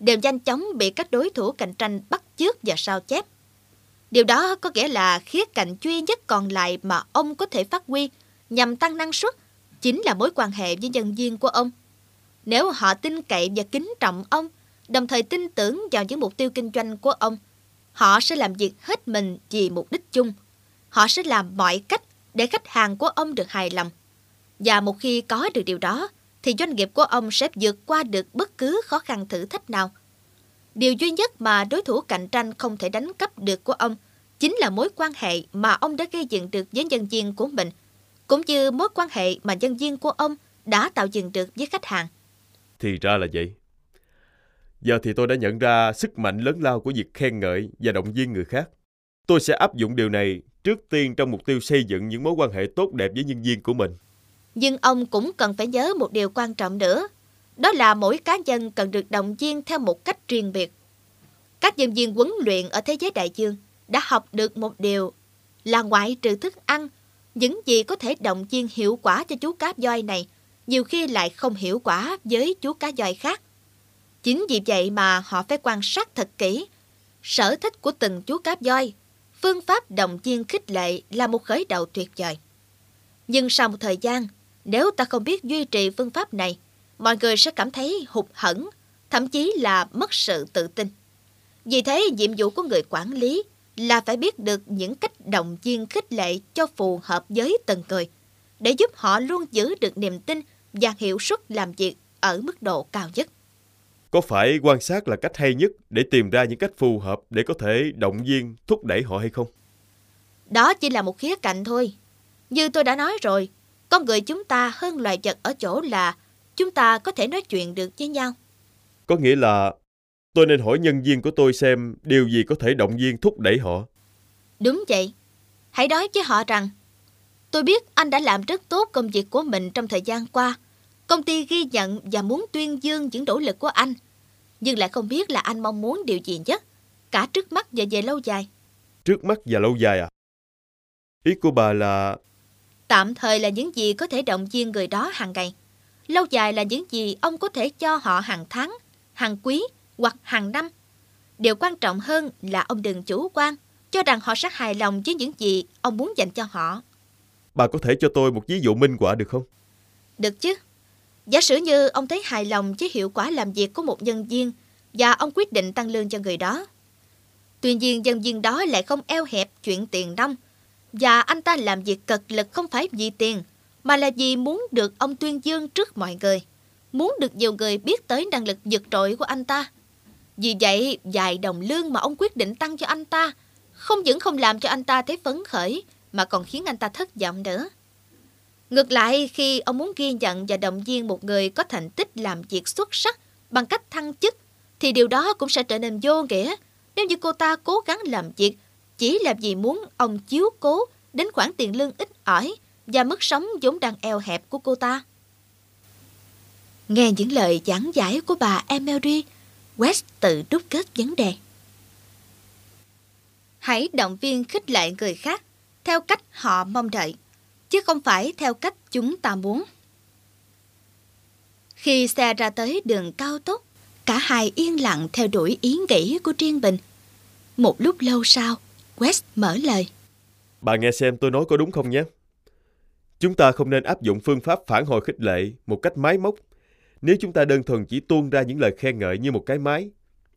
đều nhanh chóng bị các đối thủ cạnh tranh bắt chước và sao chép. Điều đó có nghĩa là khía cạnh duy nhất còn lại mà ông có thể phát huy nhằm tăng năng suất chính là mối quan hệ với nhân viên của ông. Nếu họ tin cậy và kính trọng ông, đồng thời tin tưởng vào những mục tiêu kinh doanh của ông, họ sẽ làm việc hết mình vì mục đích chung. Họ sẽ làm mọi cách để khách hàng của ông được hài lòng. Và một khi có được điều đó, thì doanh nghiệp của ông sẽ vượt qua được bất cứ khó khăn thử thách nào. Điều duy nhất mà đối thủ cạnh tranh không thể đánh cắp được của ông chính là mối quan hệ mà ông đã gây dựng được với nhân viên của mình, cũng như mối quan hệ mà nhân viên của ông đã tạo dựng được với khách hàng. Thì ra là vậy. Giờ thì tôi đã nhận ra sức mạnh lớn lao của việc khen ngợi và động viên người khác. Tôi sẽ áp dụng điều này trước tiên trong mục tiêu xây dựng những mối quan hệ tốt đẹp với nhân viên của mình. Nhưng ông cũng cần phải nhớ một điều quan trọng nữa. Đó là mỗi cá nhân cần được động viên theo một cách riêng biệt. Các nhân viên huấn luyện ở thế giới đại dương đã học được một điều là ngoại trừ thức ăn, những gì có thể động viên hiệu quả cho chú cá voi này nhiều khi lại không hiệu quả với chú cá voi khác. Chính vì vậy mà họ phải quan sát thật kỹ sở thích của từng chú cá voi. Phương pháp động viên khích lệ là một khởi đầu tuyệt vời. Nhưng sau một thời gian, nếu ta không biết duy trì phương pháp này, mọi người sẽ cảm thấy hụt hẫng, thậm chí là mất sự tự tin. Vì thế, nhiệm vụ của người quản lý là phải biết được những cách động viên khích lệ cho phù hợp với từng người, để giúp họ luôn giữ được niềm tin và hiệu suất làm việc ở mức độ cao nhất. Có phải quan sát là cách hay nhất để tìm ra những cách phù hợp để có thể động viên, thúc đẩy họ hay không? Đó chỉ là một khía cạnh thôi. Như tôi đã nói rồi, con người chúng ta hơn loài vật ở chỗ là chúng ta có thể nói chuyện được với nhau. Có nghĩa là tôi nên hỏi nhân viên của tôi xem điều gì có thể động viên thúc đẩy họ. Đúng vậy. Hãy nói với họ rằng, tôi biết anh đã làm rất tốt công việc của mình trong thời gian qua. Công ty ghi nhận và muốn tuyên dương những nỗ lực của anh, nhưng lại không biết là anh mong muốn điều gì nhất, cả trước mắt và về lâu dài. Trước mắt và lâu dài à? Ý của bà là... Tạm thời là những gì có thể động viên người đó hàng ngày. Lâu dài là những gì ông có thể cho họ hàng tháng, hàng quý hoặc hàng năm. Điều quan trọng hơn là ông đừng chủ quan, cho rằng họ sẽ hài lòng với những gì ông muốn dành cho họ. Bà có thể cho tôi một ví dụ minh họa được không? Được chứ. Giả sử như ông thấy hài lòng với hiệu quả làm việc của một nhân viên và ông quyết định tăng lương cho người đó. Tuy nhiên nhân viên đó lại không eo hẹp chuyện tiền nong và anh ta làm việc cật lực không phải vì tiền mà là vì muốn được ông tuyên dương trước mọi người, muốn được nhiều người biết tới năng lực vượt trội của anh ta. Vì vậy, vài đồng lương mà ông quyết định tăng cho anh ta không những không làm cho anh ta thấy phấn khởi mà còn khiến anh ta thất vọng nữa. Ngược lại, khi ông muốn ghi nhận và động viên một người có thành tích làm việc xuất sắc bằng cách thăng chức, thì điều đó cũng sẽ trở nên vô nghĩa nếu như cô ta cố gắng làm việc chỉ là vì muốn ông chiếu cố đến khoản tiền lương ít ỏi và mức sống vốn đang eo hẹp của cô ta. Nghe những lời giảng giải của bà Emery, West tự đúc kết vấn đề. Hãy động viên khích lệ người khác theo cách họ mong đợi, chứ không phải theo cách chúng ta muốn. Khi xe ra tới đường cao tốc, cả hai yên lặng theo đuổi ý nghĩ của riêng mình. Một lúc lâu sau, West mở lời. Bà nghe xem tôi nói có đúng không nhé. Chúng ta không nên áp dụng phương pháp phản hồi khích lệ một cách máy móc. Nếu chúng ta đơn thuần chỉ tuôn ra những lời khen ngợi như một cái máy,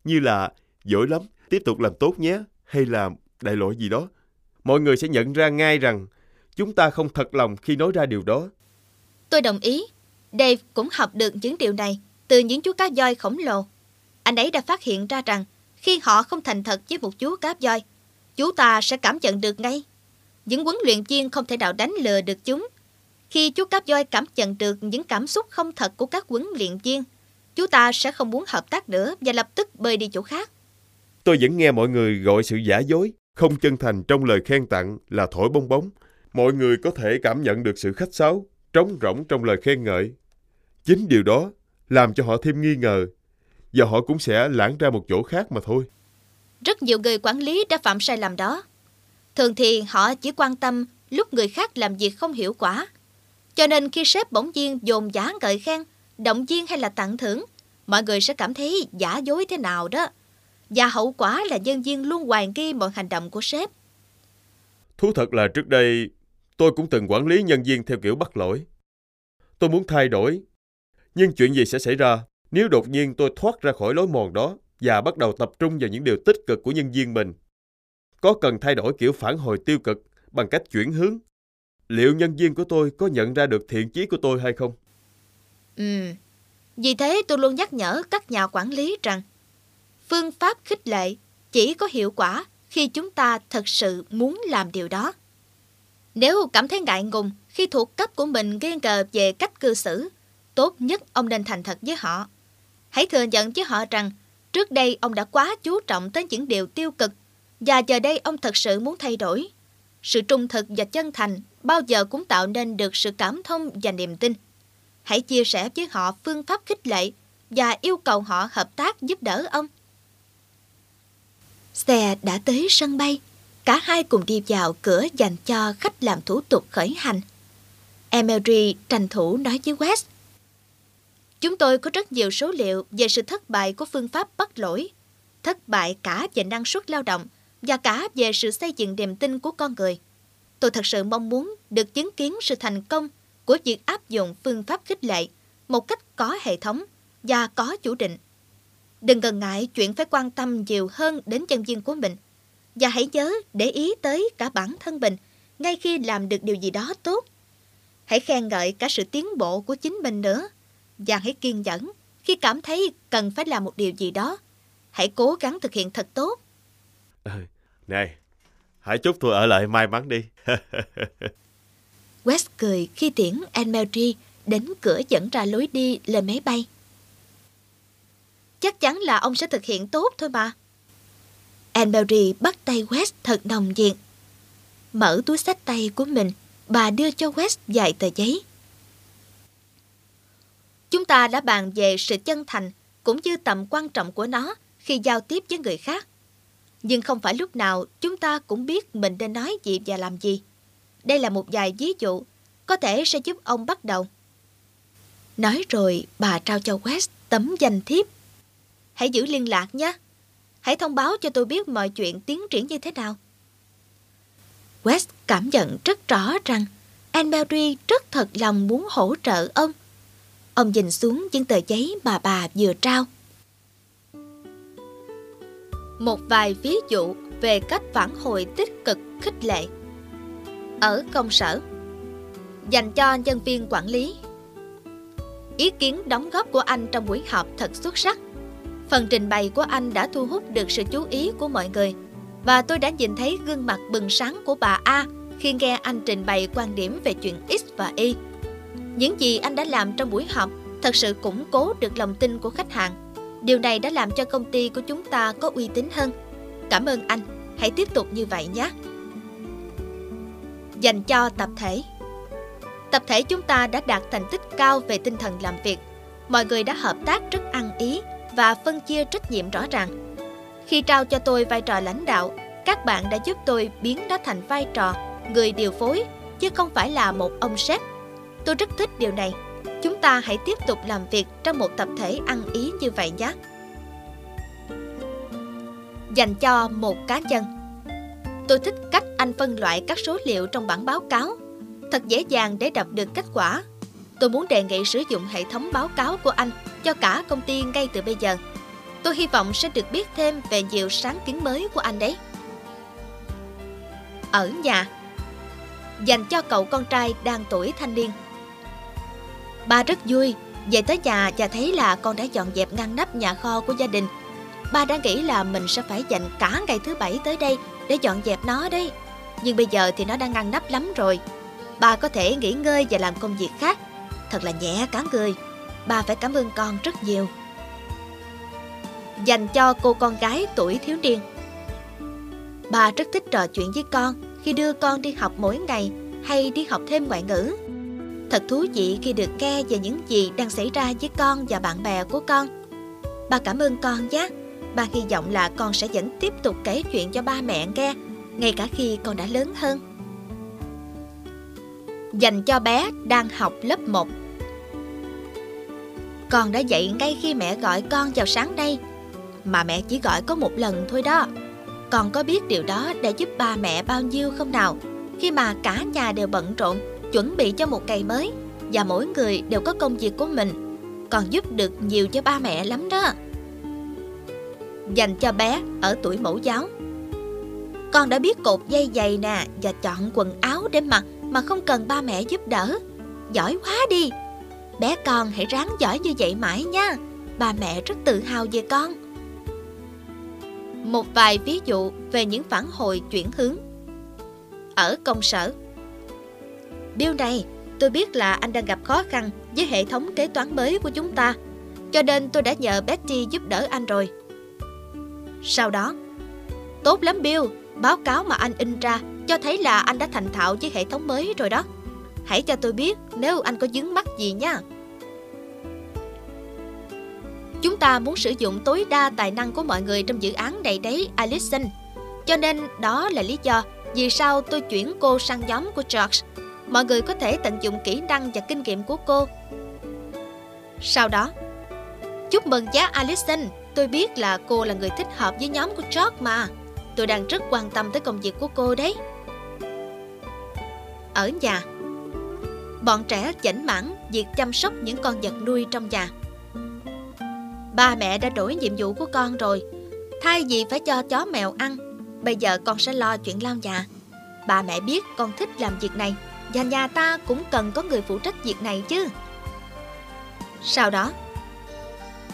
như là giỏi lắm, tiếp tục làm tốt nhé, hay là đại loại gì đó, mọi người sẽ nhận ra ngay rằng chúng ta không thật lòng khi nói ra điều đó. Tôi đồng ý. Dave cũng học được những điều này từ những chú cá voi khổng lồ. Anh ấy đã phát hiện ra rằng khi họ không thành thật với một chú cá voi, chú ta sẽ cảm nhận được ngay. Những huấn luyện viên không thể nào đánh lừa được chúng. Khi chú cá voi cảm nhận được những cảm xúc không thật của các huấn luyện viên, chú ta sẽ không muốn hợp tác nữa và lập tức bơi đi chỗ khác. Tôi vẫn nghe mọi người gọi sự giả dối, không chân thành trong lời khen tặng là thổi bong bóng. Mọi người có thể cảm nhận được sự khách sáo, trống rỗng trong lời khen ngợi. Chính điều đó làm cho họ thêm nghi ngờ, và họ cũng sẽ lãng ra một chỗ khác mà thôi. Rất nhiều người quản lý đã phạm sai lầm đó. Thường thì họ chỉ quan tâm lúc người khác làm việc không hiệu quả. Cho nên khi sếp bỗng nhiên dồn dã ngợi khen, động viên hay là tặng thưởng, mọi người sẽ cảm thấy giả dối thế nào đó. Và hậu quả là nhân viên luôn hoài nghi mọi hành động của sếp. Thú thật là trước đây, tôi cũng từng quản lý nhân viên theo kiểu bắt lỗi. Tôi muốn thay đổi, nhưng chuyện gì sẽ xảy ra nếu đột nhiên tôi thoát ra khỏi lối mòn đó và bắt đầu tập trung vào những điều tích cực của nhân viên mình? Có cần thay đổi kiểu phản hồi tiêu cực bằng cách chuyển hướng? Liệu nhân viên của tôi có nhận ra được thiện chí của tôi hay không? Vì thế tôi luôn nhắc nhở các nhà quản lý rằng phương pháp khích lệ chỉ có hiệu quả khi chúng ta thật sự muốn làm điều đó. Nếu cảm thấy ngại ngùng khi thuộc cấp của mình nghi ngờ về cách cư xử, tốt nhất ông nên thành thật với họ. Hãy thừa nhận với họ rằng trước đây ông đã quá chú trọng tới những điều tiêu cực và giờ đây ông thật sự muốn thay đổi. Sự trung thực và chân thành bao giờ cũng tạo nên được sự cảm thông và niềm tin. Hãy chia sẻ với họ phương pháp khích lệ và yêu cầu họ hợp tác giúp đỡ ông. Xe đã tới sân bay, cả hai cùng đi vào cửa dành cho khách làm thủ tục khởi hành. Emery tranh thủ nói với West. Chúng tôi có rất nhiều số liệu về sự thất bại của phương pháp bắt lỗi, thất bại cả về năng suất lao động và cả về sự xây dựng niềm tin của con người. Tôi thật sự mong muốn được chứng kiến sự thành công của việc áp dụng phương pháp khích lệ một cách có hệ thống và có chủ định. Đừng ngần ngại chuyện phải quan tâm nhiều hơn đến nhân viên của mình. Và hãy nhớ để ý tới cả bản thân mình ngay khi làm được điều gì đó tốt. Hãy khen ngợi cả sự tiến bộ của chính mình nữa. Và hãy kiên nhẫn khi cảm thấy cần phải làm một điều gì đó. Hãy cố gắng thực hiện thật tốt. Này, hãy chúc tôi ở lại may mắn đi. West cười khi tiễn Anne Marie đến cửa dẫn ra lối đi lên máy bay. Chắc chắn là ông sẽ thực hiện tốt thôi mà. Anne Marie bắt tay West thật nồng nhiệt. Mở túi xách tay của mình, bà đưa cho West vài tờ giấy. Chúng ta đã bàn về sự chân thành cũng như tầm quan trọng của nó khi giao tiếp với người khác. Nhưng không phải lúc nào chúng ta cũng biết mình nên nói gì và làm gì. Đây là một vài ví dụ có thể sẽ giúp ông bắt đầu. Nói rồi bà trao cho West tấm danh thiếp. Hãy giữ liên lạc nhé. Hãy thông báo cho tôi biết mọi chuyện tiến triển như thế nào. West cảm nhận rất rõ rằng Anne Marie rất thật lòng muốn hỗ trợ ông. Ông nhìn xuống những tờ giấy mà bà vừa trao. Một vài ví dụ về cách phản hồi tích cực khích lệ. Ở công sở, dành cho nhân viên quản lý. Ý kiến đóng góp của anh trong buổi họp thật xuất sắc. Phần trình bày của anh đã thu hút được sự chú ý của mọi người. Và tôi đã nhìn thấy gương mặt bừng sáng của bà A khi nghe anh trình bày quan điểm về chuyện X và Y. Những gì anh đã làm trong buổi họp thật sự củng cố được lòng tin của khách hàng. Điều này đã làm cho công ty của chúng ta có uy tín hơn. Cảm ơn anh, hãy tiếp tục như vậy nhé. Dành cho tập thể. Tập thể chúng ta đã đạt thành tích cao về tinh thần làm việc. Mọi người đã hợp tác rất ăn ý và phân chia trách nhiệm rõ ràng. Khi trao cho tôi vai trò lãnh đạo, các bạn đã giúp tôi biến nó thành vai trò người điều phối, chứ không phải là một ông sếp. Tôi rất thích điều này. Chúng ta hãy tiếp tục làm việc trong một tập thể ăn ý như vậy nhé. Dành cho một cá nhân. Tôi thích cách anh phân loại các số liệu trong bản báo cáo. Thật dễ dàng để đọc được kết quả. Tôi muốn đề nghị sử dụng hệ thống báo cáo của anh cho cả công ty ngay từ bây giờ. Tôi hy vọng sẽ được biết thêm về nhiều sáng kiến mới của anh đấy. Ở nhà. Dành cho cậu con trai đang tuổi thanh niên. Ba rất vui về tới nhà và thấy là con đã dọn dẹp ngăn nắp nhà kho của gia đình. Ba đã nghĩ là mình sẽ phải dành cả ngày thứ Bảy tới đây để dọn dẹp nó đấy. Nhưng bây giờ thì nó đang ngăn nắp lắm rồi. Ba có thể nghỉ ngơi và làm công việc khác. Thật là nhẹ cả người. Ba phải cảm ơn con rất nhiều. Dành cho cô con gái tuổi thiếu niên. Ba rất thích trò chuyện với con khi đưa con đi học mỗi ngày hay đi học thêm ngoại ngữ. Thật thú vị khi được nghe về những gì đang xảy ra với con và bạn bè của con. Ba cảm ơn con nhé. Ba hy vọng là con sẽ vẫn tiếp tục kể chuyện cho ba mẹ nghe, ngay cả khi con đã lớn hơn. Dành cho bé đang học lớp 1. Con đã dậy ngay khi mẹ gọi con vào sáng nay. Mà mẹ chỉ gọi có một lần thôi đó. Con có biết điều đó đã giúp ba mẹ bao nhiêu không nào? Khi mà cả nhà đều bận rộn, chuẩn bị cho một ngày mới, và mỗi người đều có công việc của mình. Con giúp được nhiều cho ba mẹ lắm đó. Dành cho bé ở tuổi mẫu giáo. Con đã biết cột dây giày nè, và chọn quần áo để mặc mà không cần ba mẹ giúp đỡ. Giỏi quá đi. Bé con hãy ráng giỏi như vậy mãi nha. Ba mẹ rất tự hào về con. Một vài ví dụ về những phản hồi chuyển hướng. Ở công sở. Điều này, tôi biết là anh đang gặp khó khăn với hệ thống kế toán mới của chúng ta, cho nên tôi đã nhờ Betsy giúp đỡ anh rồi. Sau đó, tốt lắm Bill, báo cáo mà anh in ra cho thấy là anh đã thành thạo với hệ thống mới rồi đó. Hãy cho tôi biết nếu anh có vướng mắc gì nha. Chúng ta muốn sử dụng tối đa tài năng của mọi người trong dự án này đấy, Allison. Cho nên đó là lý do vì sao tôi chuyển cô sang nhóm của George. Mọi người có thể tận dụng kỹ năng và kinh nghiệm của cô. Sau đó, chúc mừng giá Allison. Tôi biết là cô là người thích hợp với nhóm của George mà. Tôi đang rất quan tâm tới công việc của cô đấy. Ở nhà. Bọn trẻ chảnh mãn việc chăm sóc những con vật nuôi trong nhà. Ba mẹ đã đổi nhiệm vụ của con rồi. Thay vì phải cho chó mèo ăn, bây giờ con sẽ lo chuyện lau nhà. Ba mẹ biết con thích làm việc này và nhà ta cũng cần có người phụ trách việc này chứ. Sau đó,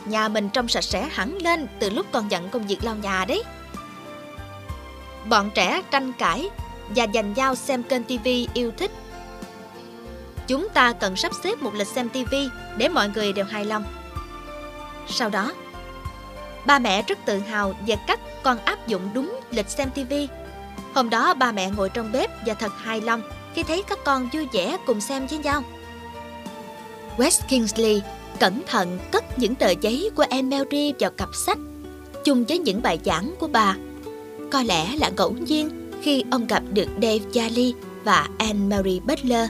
nhà mình trông sạch sẽ hẳn lên từ lúc còn nhận công việc lau nhà đấy. Bọn trẻ tranh cãi và giành nhau xem kênh TV yêu thích. Chúng ta cần sắp xếp một lịch xem TV để mọi người đều hài lòng. Sau đó, ba mẹ rất tự hào về cách con áp dụng đúng lịch xem TV. Hôm đó ba mẹ ngồi trong bếp và thật hài lòng khi thấy các con vui vẻ cùng xem với nhau. West Kingsley cẩn thận cất những tờ giấy của Anne Marie vào cặp sách, chung với những bài giảng của bà. Có lẽ là ngẫu nhiên khi ông gặp được Dave Jolly và Anne Marie Butler,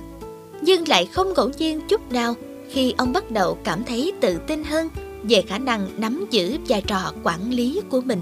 nhưng lại không ngẫu nhiên chút nào khi ông bắt đầu cảm thấy tự tin hơn về khả năng nắm giữ vai trò quản lý của mình.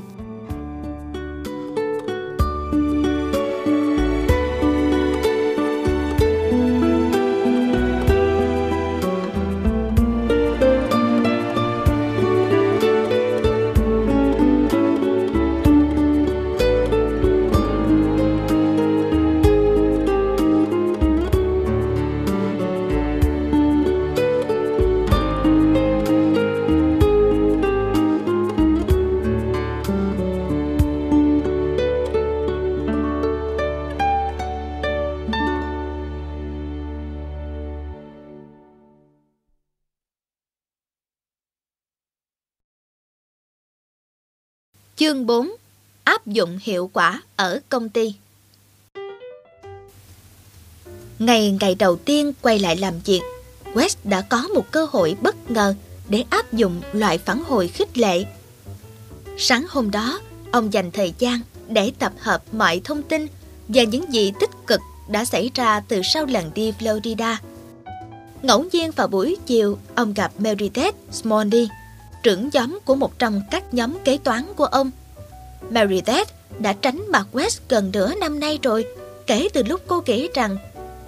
Chương 4. Áp dụng hiệu quả ở công ty. Ngày đầu tiên quay lại làm việc, West đã có một cơ hội bất ngờ để áp dụng loại phản hồi khích lệ. Sáng hôm đó, ông dành thời gian để tập hợp mọi thông tin về những gì tích cực đã xảy ra từ sau lần đi Florida. Ngẫu nhiên vào buổi chiều, ông gặp Meredith Smalley, trưởng nhóm của một trong các nhóm kế toán của ông. Meredith đã tránh mặt West gần nửa năm nay rồi, kể từ lúc cô kể rằng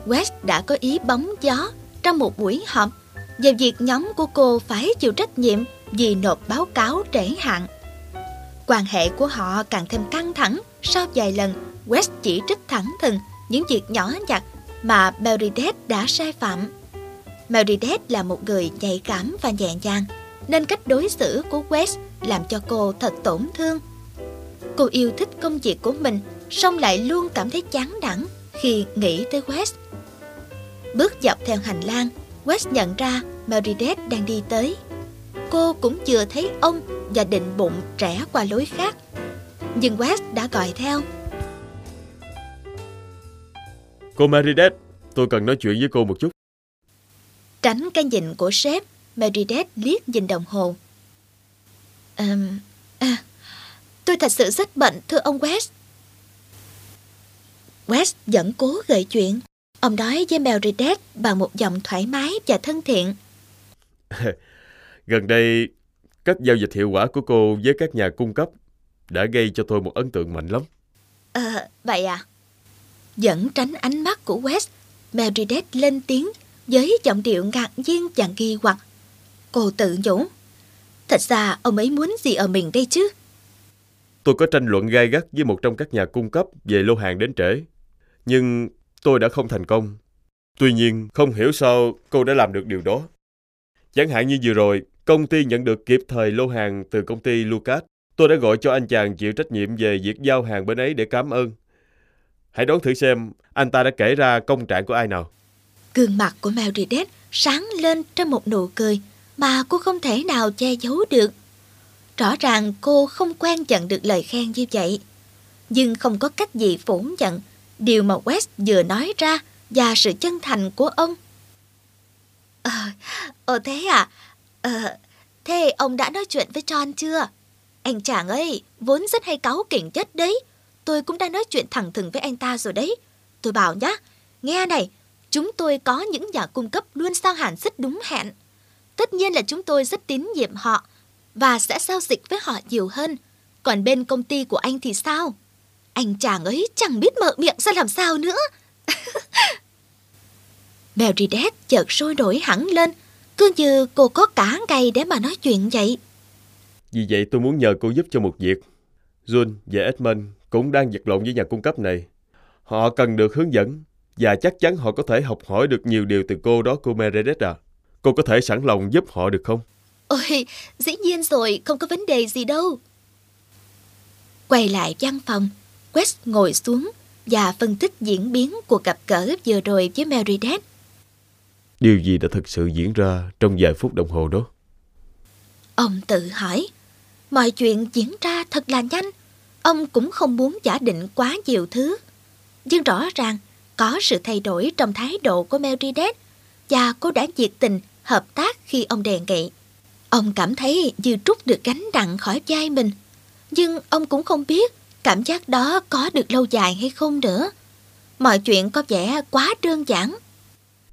West đã có ý bóng gió trong một buổi họp về việc nhóm của cô phải chịu trách nhiệm vì nộp báo cáo trễ hạn. Quan hệ của họ càng thêm căng thẳng sau vài lần West chỉ trích thẳng thừng những việc nhỏ nhặt mà Meredith đã sai phạm. Meredith là một người nhạy cảm và nhẹ nhàng, nên cách đối xử của West làm cho cô thật tổn thương. Cô yêu thích công việc của mình, song lại luôn cảm thấy chán nản khi nghĩ tới West. Bước dọc theo hành lang, West nhận ra Meredith đang đi tới. Cô cũng chưa thấy ông và định bụng rẽ qua lối khác, nhưng West đã gọi theo. Cô Meredith, tôi cần nói chuyện với cô một chút. Tránh cái nhìn của sếp, Meredith liếc nhìn đồng hồ. Tôi thật sự rất bận, thưa ông West. West vẫn cố gợi chuyện. Ông nói với Meredith bằng một giọng thoải mái và thân thiện. Gần đây, các giao dịch hiệu quả của cô với các nhà cung cấp đã gây cho tôi một ấn tượng mạnh lắm. Vậy à? Vẫn tránh ánh mắt của West, Meredith lên tiếng với giọng điệu ngạc nhiên và nghi hoặc. Cô tự nhủ, thật ra ông ấy muốn gì ở mình đây chứ? Tôi có tranh luận gay gắt với một trong các nhà cung cấp về lô hàng đến trễ, nhưng tôi đã không thành công. Tuy nhiên, không hiểu sao cô đã làm được điều đó. Chẳng hạn như vừa rồi, công ty nhận được kịp thời lô hàng từ công ty Lucas. Tôi đã gọi cho anh chàng chịu trách nhiệm về việc giao hàng bên ấy để cảm ơn. Hãy đoán thử xem anh ta đã kể ra công trạng của ai nào. Gương mặt của Meredith sáng lên trong một nụ cười mà cô không thể nào che giấu được. Rõ ràng cô không quen nhận được lời khen như vậy, nhưng không có cách gì phủ nhận điều mà West vừa nói ra và sự chân thành của ông. Thế ông đã nói chuyện với John chưa? Anh chàng ấy vốn rất hay cáu kỉnh nhất đấy. Tôi cũng đã nói chuyện thẳng thừng với anh ta rồi đấy. Tôi bảo nhá, nghe này, chúng tôi có những nhà cung cấp luôn giao hàng rất đúng hẹn. Tất nhiên là chúng tôi rất tín nhiệm họ và sẽ giao dịch với họ nhiều hơn. Còn bên công ty của anh thì sao? Anh chàng ấy chẳng biết mở miệng ra làm sao nữa. Meredith chợt sôi nổi hẳn lên, cứ như cô có cả ngày để mà nói chuyện vậy. Vì vậy tôi muốn nhờ cô giúp cho một việc. June và Edmund cũng đang vật lộn với nhà cung cấp này. Họ cần được hướng dẫn và chắc chắn họ có thể học hỏi được nhiều điều từ cô đó, cô Meredith à. Cô có thể sẵn lòng giúp họ được không? Ôi, dĩ nhiên rồi, không có vấn đề gì đâu. Quay lại văn phòng, West ngồi xuống và phân tích diễn biến cuộc gặp gỡ vừa rồi với Meredith. Điều gì đã thực sự diễn ra trong vài phút đồng hồ đó? Ông tự hỏi. Mọi chuyện diễn ra thật là nhanh. Ông cũng không muốn giả định quá nhiều thứ. Nhưng rõ ràng có sự thay đổi trong thái độ của Meredith, và cô đã nhiệt tình hợp tác khi ông đề nghị. Ông cảm thấy như trút được gánh nặng khỏi vai mình. Nhưng ông cũng không biết cảm giác đó có được lâu dài hay không nữa. Mọi chuyện có vẻ quá đơn giản.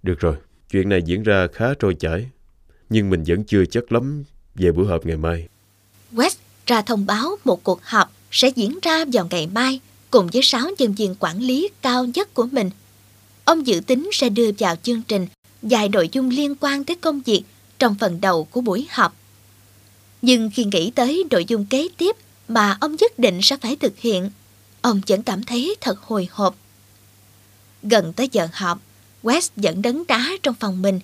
Được rồi, chuyện này diễn ra khá trôi chảy. Nhưng mình vẫn chưa chắc lắm về buổi họp ngày mai. West ra thông báo một cuộc họp sẽ diễn ra vào ngày mai cùng với 6 nhân viên quản lý cao nhất của mình. Ông dự tính sẽ đưa vào chương trình vài nội dung liên quan tới công việc trong phần đầu của buổi họp. Nhưng khi nghĩ tới nội dung kế tiếp mà ông nhất định sẽ phải thực hiện, ông vẫn cảm thấy thật hồi hộp. Gần tới giờ họp, West vẫn đấn đá trong phòng mình.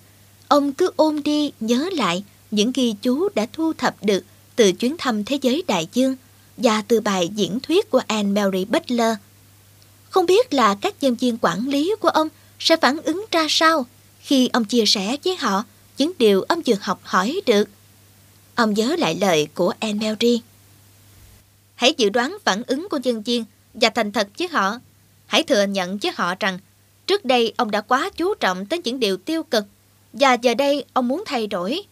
Ông cứ ôm đi nhớ lại những ghi chú đã thu thập được từ chuyến thăm thế giới đại dương và từ bài diễn thuyết của Anne Marie Butler. Không biết là các nhân viên quản lý của ông sẽ phản ứng ra sao khi ông chia sẻ với họ những điều ông vừa học hỏi được. Ông nhớ lại lời của Anne Marie. Hãy dự đoán phản ứng của nhân viên và thành thật với họ. Hãy thừa nhận với họ rằng trước đây ông đã quá chú trọng tới những điều tiêu cực và giờ đây ông muốn thay đổi.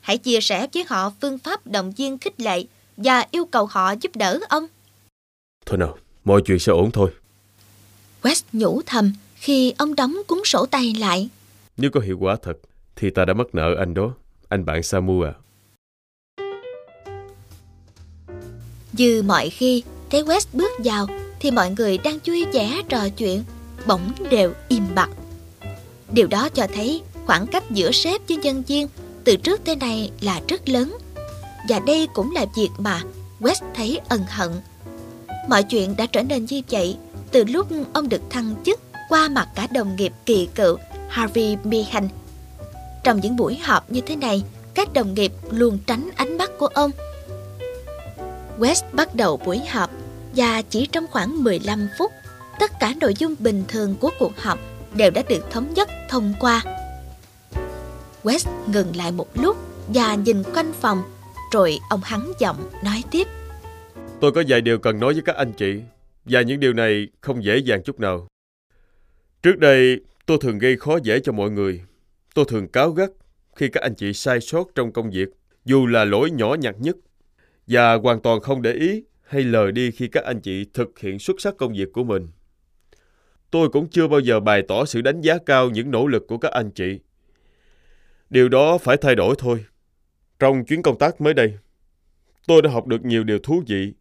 Hãy chia sẻ với họ phương pháp động viên khích lệ và yêu cầu họ giúp đỡ ông. Thôi nào, mọi chuyện sẽ ổn thôi. West nhủ thầm khi ông đóng cuốn sổ tay lại. Nếu có hiệu quả thật thì ta đã mắc nợ anh đó, anh bạn Samu à. Như mọi khi, thấy West bước vào thì mọi người đang vui vẻ trò chuyện bỗng đều im bặt. Điều đó cho thấy khoảng cách giữa sếp với nhân viên từ trước tới nay là rất lớn. Và đây cũng là việc mà West thấy ân hận. Mọi chuyện đã trở nên như vậy từ lúc ông được thăng chức qua mặt cả đồng nghiệp kỳ cựu Harvey Behan. Trong những buổi họp như thế này, các đồng nghiệp luôn tránh ánh mắt của ông. West bắt đầu buổi họp và chỉ trong khoảng 15 phút, tất cả nội dung bình thường của cuộc họp đều đã được thống nhất thông qua. West ngừng lại một lúc và nhìn quanh phòng, rồi ông hắn giọng nói tiếp. Tôi có vài điều cần nói với các anh chị, và những điều này không dễ dàng chút nào. Trước đây, tôi thường gây khó dễ cho mọi người. Tôi thường cáu gắt khi các anh chị sai sót trong công việc, dù là lỗi nhỏ nhặt nhất, và hoàn toàn không để ý hay lờ đi khi các anh chị thực hiện xuất sắc công việc của mình. Tôi cũng chưa bao giờ bày tỏ sự đánh giá cao những nỗ lực của các anh chị. Điều đó phải thay đổi thôi. Trong chuyến công tác mới đây, tôi đã học được nhiều điều thú vị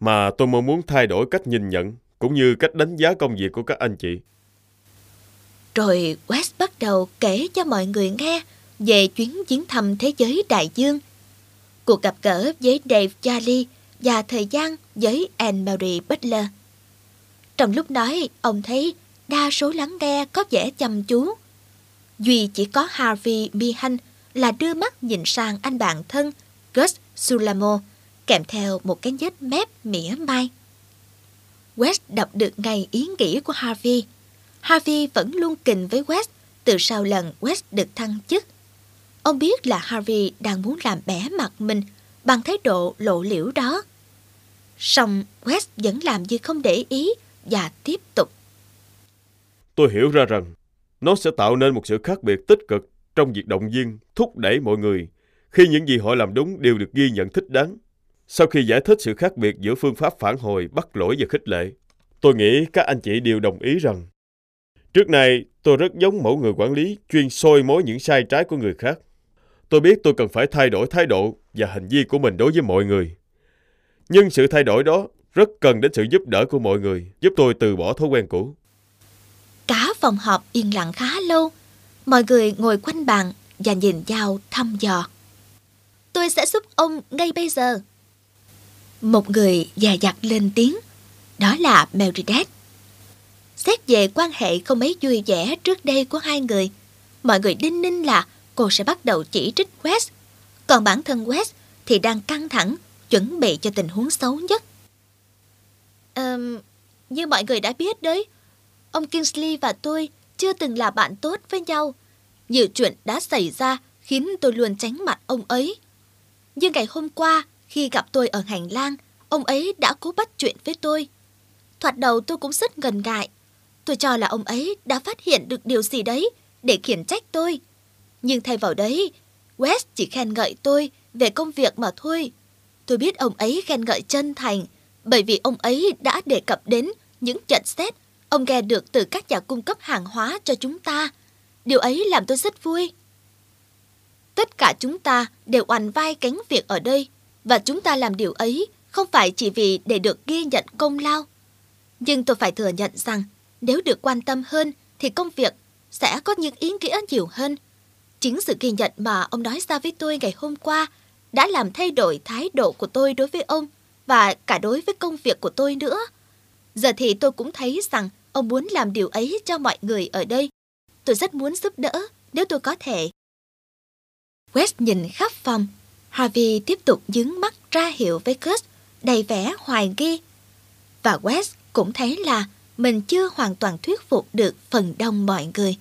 mà tôi mong muốn thay đổi cách nhìn nhận cũng như cách đánh giá công việc của các anh chị. Rồi West bắt đầu kể cho mọi người nghe về chuyến thăm thế giới đại dương, cuộc gặp gỡ với Dave Jolly và thời gian với Anne Marie Butler. Trong lúc nói, ông thấy đa số lắng nghe có vẻ chăm chú. Duy chỉ có Harvey Behan là đưa mắt nhìn sang anh bạn thân Gus Sulamo, kèm theo một cái nhếch mép mỉa mai. West đọc được ngay ý nghĩ của Harvey. Harvey vẫn luôn kình với West từ sau lần West được thăng chức. Ông biết là Harvey đang muốn làm bẽ mặt mình bằng thái độ lộ liễu đó. Song West vẫn làm như không để ý và tiếp tục. Tôi hiểu ra rằng nó sẽ tạo nên một sự khác biệt tích cực trong việc động viên, thúc đẩy mọi người khi những gì họ làm đúng đều được ghi nhận thích đáng. Sau khi giải thích sự khác biệt giữa phương pháp phản hồi, bắt lỗi và khích lệ, tôi nghĩ các anh chị đều đồng ý rằng trước nay tôi rất giống mẫu người quản lý chuyên soi mói những sai trái của người khác. Tôi biết tôi cần phải thay đổi thái độ và hành vi của mình đối với mọi người. Nhưng sự thay đổi đó rất cần đến sự giúp đỡ của mọi người, giúp tôi từ bỏ thói quen cũ. Cả phòng họp yên lặng khá lâu. Mọi người ngồi quanh bàn và nhìn nhau thăm dò. Tôi sẽ giúp ông ngay bây giờ. Một người dè dặt lên tiếng, đó là Meredith. Xét về quan hệ không mấy vui vẻ trước đây của hai người, mọi người đinh ninh là cô sẽ bắt đầu chỉ trích West. Còn bản thân West thì đang căng thẳng, chuẩn bị cho tình huống xấu nhất. Như mọi người đã biết đấy, ông Kingsley và tôi chưa từng là bạn tốt với nhau. Nhiều chuyện đã xảy ra khiến tôi luôn tránh mặt ông ấy. Nhưng ngày hôm qua, khi gặp tôi ở hành lang, ông ấy đã cố bắt chuyện với tôi. Thoạt đầu tôi cũng rất ngần ngại. Tôi cho là ông ấy đã phát hiện được điều gì đấy để khiển trách tôi. Nhưng thay vào đấy, West chỉ khen ngợi tôi về công việc mà thôi. Tôi biết ông ấy khen ngợi chân thành bởi vì ông ấy đã đề cập đến những nhận xét ông nghe được từ các nhà cung cấp hàng hóa cho chúng ta. Điều ấy làm tôi rất vui. Tất cả chúng ta đều oằn vai gánh việc ở đây, và chúng ta làm điều ấy không phải chỉ vì để được ghi nhận công lao. Nhưng tôi phải thừa nhận rằng nếu được quan tâm hơn thì công việc sẽ có những ý nghĩa nhiều hơn. Chính sự ghi nhận mà ông nói ra với tôi ngày hôm qua đã làm thay đổi thái độ của tôi đối với ông và cả đối với công việc của tôi nữa. Giờ thì tôi cũng thấy rằng ông muốn làm điều ấy cho mọi người ở đây. Tôi rất muốn giúp đỡ nếu tôi có thể. West nhìn khắp phòng. Harvey tiếp tục dướng mắt ra hiệu với Gus, đầy vẻ hoài nghi. Và West cũng thấy là mình chưa hoàn toàn thuyết phục được phần đông mọi người.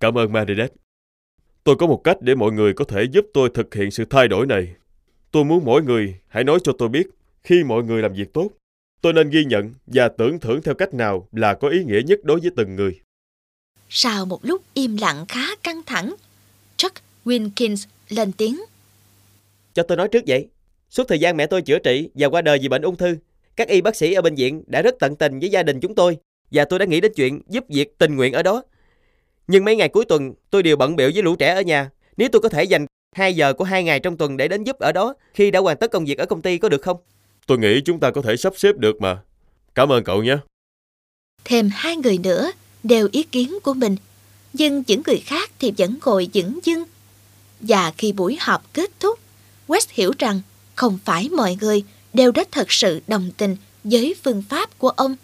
Cảm ơn Meredith. Tôi có một cách để mọi người có thể giúp tôi thực hiện sự thay đổi này. Tôi muốn mỗi người hãy nói cho tôi biết khi mọi người làm việc tốt, tôi nên ghi nhận và tưởng thưởng theo cách nào là có ý nghĩa nhất đối với từng người. Sau một lúc im lặng khá căng thẳng, Chuck Winkins lên tiếng. Cho tôi nói trước vậy, suốt thời gian mẹ tôi chữa trị và qua đời vì bệnh ung thư, các y bác sĩ ở bệnh viện đã rất tận tình với gia đình chúng tôi và tôi đã nghĩ đến chuyện giúp việc tình nguyện ở đó. Nhưng mấy ngày cuối tuần tôi đều bận bịu với lũ trẻ ở nhà. Nếu tôi có thể dành 2 giờ của 2 ngày trong tuần để đến giúp ở đó khi đã hoàn tất công việc ở công ty có được không? Tôi nghĩ chúng ta có thể sắp xếp được mà. Cảm ơn cậu nhé. Thêm 2 người nữa đều ý kiến của mình, nhưng những người khác thì vẫn ngồi dửng dưng. Và khi buổi họp kết thúc, West hiểu rằng không phải mọi người đều đã thật sự đồng tình với phương pháp của ông.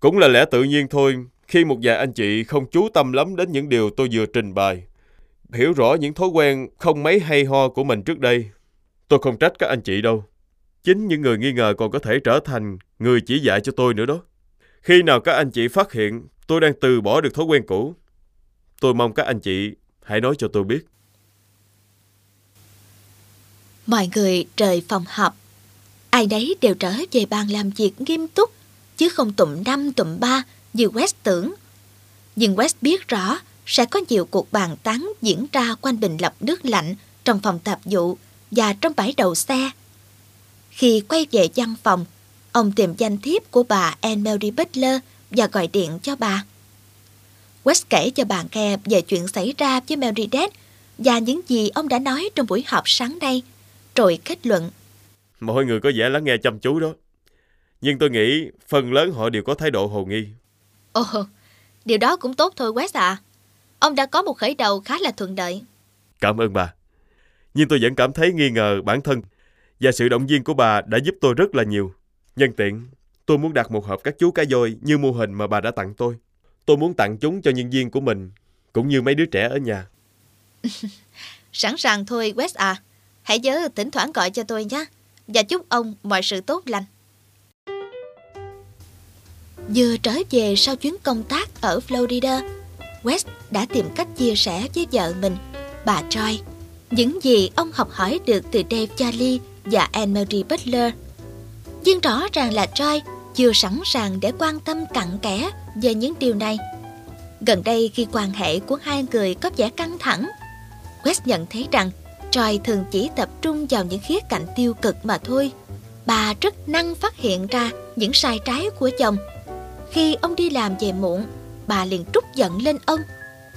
Cũng là lẽ tự nhiên thôi khi một vài anh chị không chú tâm lắm đến những điều tôi vừa trình bày, hiểu rõ những thói quen không mấy hay ho của mình trước đây. Tôi không trách các anh chị đâu. Chính những người nghi ngờ còn có thể trở thành người chỉ dạy cho tôi nữa đó. Khi nào các anh chị phát hiện tôi đang từ bỏ được thói quen cũ, tôi mong các anh chị hãy nói cho tôi biết. Mọi người rời phòng họp. Ai đấy đều trở về bàn làm việc nghiêm túc, chứ không tụm năm tụm ba như West tưởng. Nhưng West biết rõ sẽ có nhiều cuộc bàn tán diễn ra quanh bình lọc nước lạnh trong phòng tạp vụ và trong bãi đậu xe. Khi quay về văn phòng, ông tìm danh thiếp của bà Anne Marie Butler và gọi điện cho bà. West kể cho bà nghe về chuyện xảy ra với Meredith và những gì ông đã nói trong buổi họp sáng nay, rồi kết luận. Mọi người có vẻ lắng nghe chăm chú đó, nhưng tôi nghĩ phần lớn họ đều có thái độ hồ nghi. Ồ, điều đó cũng tốt thôi West à. Ông đã có một khởi đầu khá là thuận lợi. Cảm ơn bà. Nhưng tôi vẫn cảm thấy nghi ngờ bản thân, và sự động viên của bà đã giúp tôi rất là nhiều. Nhân tiện, tôi muốn đặt một hộp các chú cá voi như mô hình mà bà đã tặng tôi. Tôi muốn tặng chúng cho nhân viên của mình, cũng như mấy đứa trẻ ở nhà. Sẵn sàng thôi West à. Hãy nhớ thỉnh thoảng gọi cho tôi nhé. Và chúc ông mọi sự tốt lành. Vừa trở về sau chuyến công tác ở Florida, West đã tìm cách chia sẻ với vợ mình, bà Joy, những gì ông học hỏi được từ Dave Jolly và Anne Marie Butler. Nhưng rõ ràng là Joy chưa sẵn sàng để quan tâm cặn kẽ về những điều này. Gần đây khi quan hệ của hai người có vẻ căng thẳng, West nhận thấy rằng Joy thường chỉ tập trung vào những khía cạnh tiêu cực mà thôi. Bà rất năng phát hiện ra những sai trái của chồng. Khi ông đi làm về muộn, bà liền trút giận lên ông.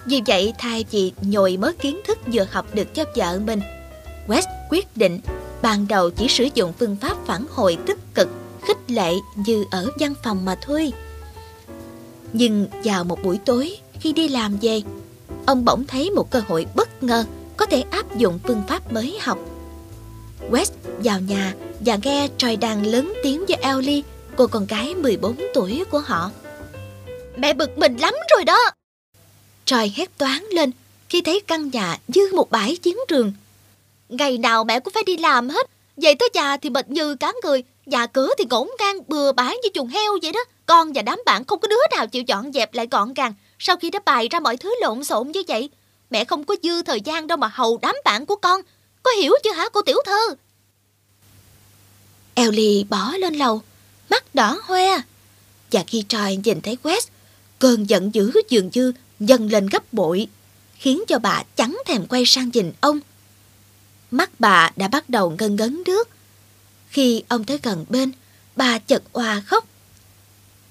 Vì vậy, thay vì nhồi mớ kiến thức vừa học được cho vợ mình, West quyết định ban đầu chỉ sử dụng phương pháp phản hồi tích cực, khích lệ như ở văn phòng mà thôi. Nhưng vào một buổi tối khi đi làm về, ông bỗng thấy một cơ hội bất ngờ có thể áp dụng phương pháp mới học. West vào nhà và nghe Joy đang lớn tiếng với Ellie, cô con gái 14 tuổi của họ. Mẹ bực mình lắm rồi đó. Trời hét toáng lên khi thấy căn nhà dư một bãi chiến trường. Ngày nào mẹ cũng phải đi làm hết, về tới nhà thì mệt như cả người, nhà cửa thì ngổn ngang bừa bãi như chuồng heo vậy đó. Con và đám bạn không có đứa nào chịu dọn dẹp lại gọn gàng sau khi đã bày ra mọi thứ lộn xộn như vậy. Mẹ không có dư thời gian đâu mà hầu đám bạn của con. Có hiểu chưa hả cô tiểu thư? Ellie bỏ lên lầu, mắt đỏ hoe. Và khi Troy nhìn thấy West, cơn giận dữ dường như dâng lên gấp bội, khiến cho bà chẳng thèm quay sang nhìn ông. Mắt bà đã bắt đầu ngân ngấn nước. Khi ông tới gần bên, bà chợt òa khóc.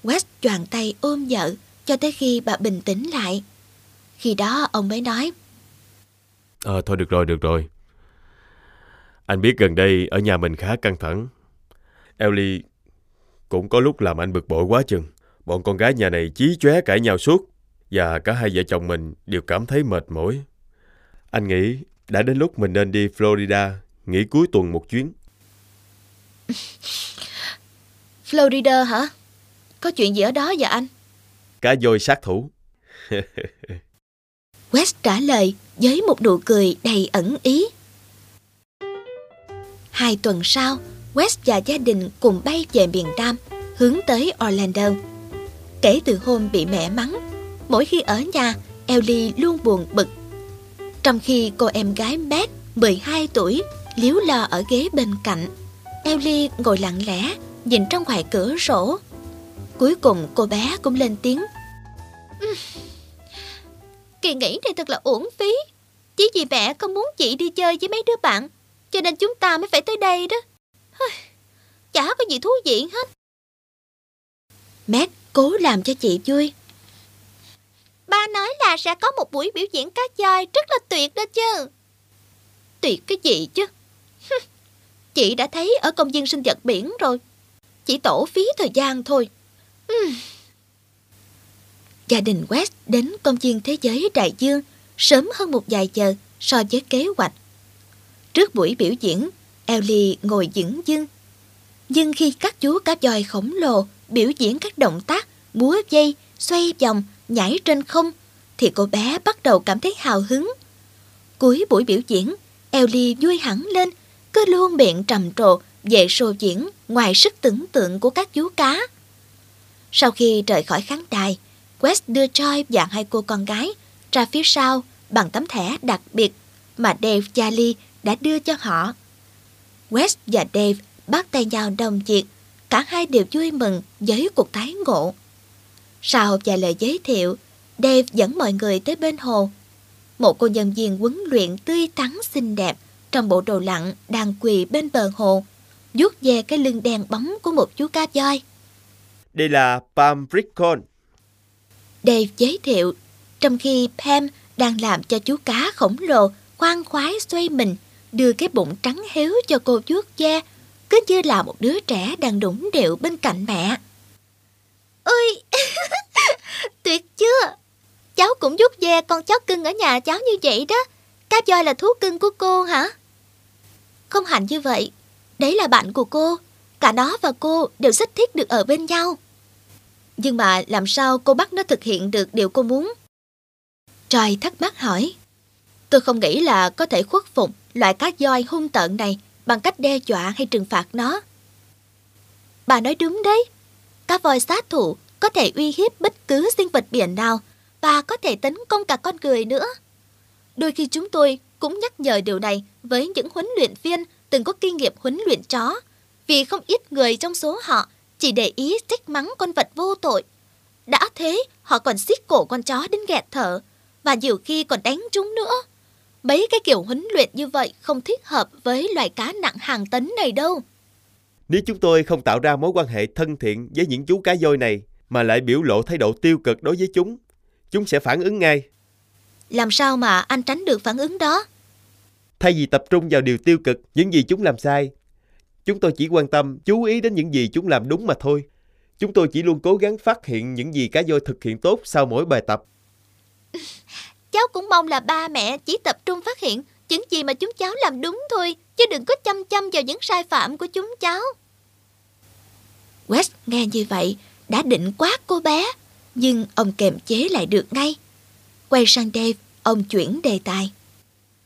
West choàng tay ôm vợ cho tới khi bà bình tĩnh lại. Khi đó ông mới nói: Thôi được rồi. Anh biết gần đây ở nhà mình khá căng thẳng. Ellie cũng có lúc làm anh bực bội quá chừng. Bọn con gái nhà này chí chóe cãi nhau suốt, và cả hai vợ chồng mình đều cảm thấy mệt mỏi. Anh nghĩ đã đến lúc mình nên đi Florida nghỉ cuối tuần một chuyến. Florida hả? Có chuyện gì ở đó vậy anh? Cá voi sát thủ. West trả lời với một nụ cười đầy ẩn ý. 2 tuần sau, West và gia đình cùng bay về miền Nam, hướng tới Orlando. Kể từ hôm bị mẹ mắng, mỗi khi ở nhà, Ellie luôn buồn bực. Trong khi cô em gái Beth, 12 tuổi, líu lo ở ghế bên cạnh, Ellie ngồi lặng lẽ, nhìn trong ngoài cửa sổ. Cuối cùng cô bé cũng lên tiếng. Kỳ nghỉ này thật là uổng phí. Chỉ vì mẹ không muốn chị đi chơi với mấy đứa bạn, cho nên chúng ta mới phải tới đây đó. Chả có gì thú vị hết. Mét cố làm cho chị vui. Ba nói là sẽ có một buổi biểu diễn cá voi rất là tuyệt đó chứ. Tuyệt cái gì chứ? Chị đã thấy ở công viên sinh vật biển rồi. Chỉ tổ phí thời gian thôi. Gia đình West đến công viên thế giới đại dương sớm hơn một vài giờ so với kế hoạch. Trước buổi biểu diễn, Ellie ngồi dửng dưng. Nhưng khi các chú cá voi khổng lồ biểu diễn các động tác múa dây, xoay vòng, nhảy trên không, thì cô bé bắt đầu cảm thấy hào hứng. Cuối buổi biểu diễn, Ellie vui hẳn lên, cứ luôn miệng trầm trồ về show diễn ngoài sức tưởng tượng của các chú cá. Sau khi rời khỏi khán đài, West đưa Troy và hai cô con gái ra phía sau bằng tấm thẻ đặc biệt mà Dave Jolly đã đưa cho họ. West và Dave bắt tay nhau đồng việc, cả hai đều vui mừng với cuộc tái ngộ. Sau vài lời giới thiệu, Dave dẫn mọi người tới bên hồ. Một cô nhân viên huấn luyện tươi tắn xinh đẹp trong bộ đồ lặn đang quỳ bên bờ hồ, vuốt ve cái lưng đen bóng của một chú cá voi. Đây là Pam Fricken, Dave giới thiệu, trong khi Pam đang làm cho chú cá khổng lồ khoan khoái xoay mình, đưa cái bụng trắng héo cho cô vuốt ve, cứ như là một đứa trẻ đang đũng điệu bên cạnh mẹ. Ôi, tuyệt chưa? Cháu cũng vuốt ve con chó cưng ở nhà cháu như vậy đó. Cá voi là thú cưng của cô hả? Không hẳn như vậy. Đấy là bạn của cô. Cả nó và cô đều rất thích được ở bên nhau. Nhưng mà làm sao cô bắt nó thực hiện được điều cô muốn? Troy thắc mắc hỏi. Tôi không nghĩ là có thể khuất phục loại cá voi hung tợn này bằng cách đe dọa hay trừng phạt nó. Bà nói đúng đấy. Cá voi sát thủ có thể uy hiếp bất cứ sinh vật biển nào và có thể tấn công cả con người nữa. Đôi khi chúng tôi cũng nhắc nhở điều này với những huấn luyện viên từng có kinh nghiệm huấn luyện chó, vì không ít người trong số họ chỉ để ý trách mắng con vật vô tội. Đã thế, họ còn xiết cổ con chó đến nghẹt thở và nhiều khi còn đánh chúng nữa. Mấy cái kiểu huấn luyện như vậy không thích hợp với loài cá nặng hàng tấn này đâu. Nếu chúng tôi không tạo ra mối quan hệ thân thiện với những chú cá voi này mà lại biểu lộ thái độ tiêu cực đối với chúng, chúng sẽ phản ứng ngay. Làm sao mà anh tránh được phản ứng đó? Thay vì tập trung vào điều tiêu cực, những gì chúng làm sai, chúng tôi chỉ quan tâm, chú ý đến những gì chúng làm đúng mà thôi. Chúng tôi chỉ luôn cố gắng phát hiện những gì cá voi thực hiện tốt sau mỗi bài tập. Cháu cũng mong là ba mẹ chỉ tập trung phát hiện những gì mà chúng cháu làm đúng thôi, chứ đừng có chăm chăm vào những sai phạm của chúng cháu. West nghe như vậy đã định quát cô bé, nhưng ông kềm chế lại được ngay. Quay sang Dave, ông chuyển đề tài.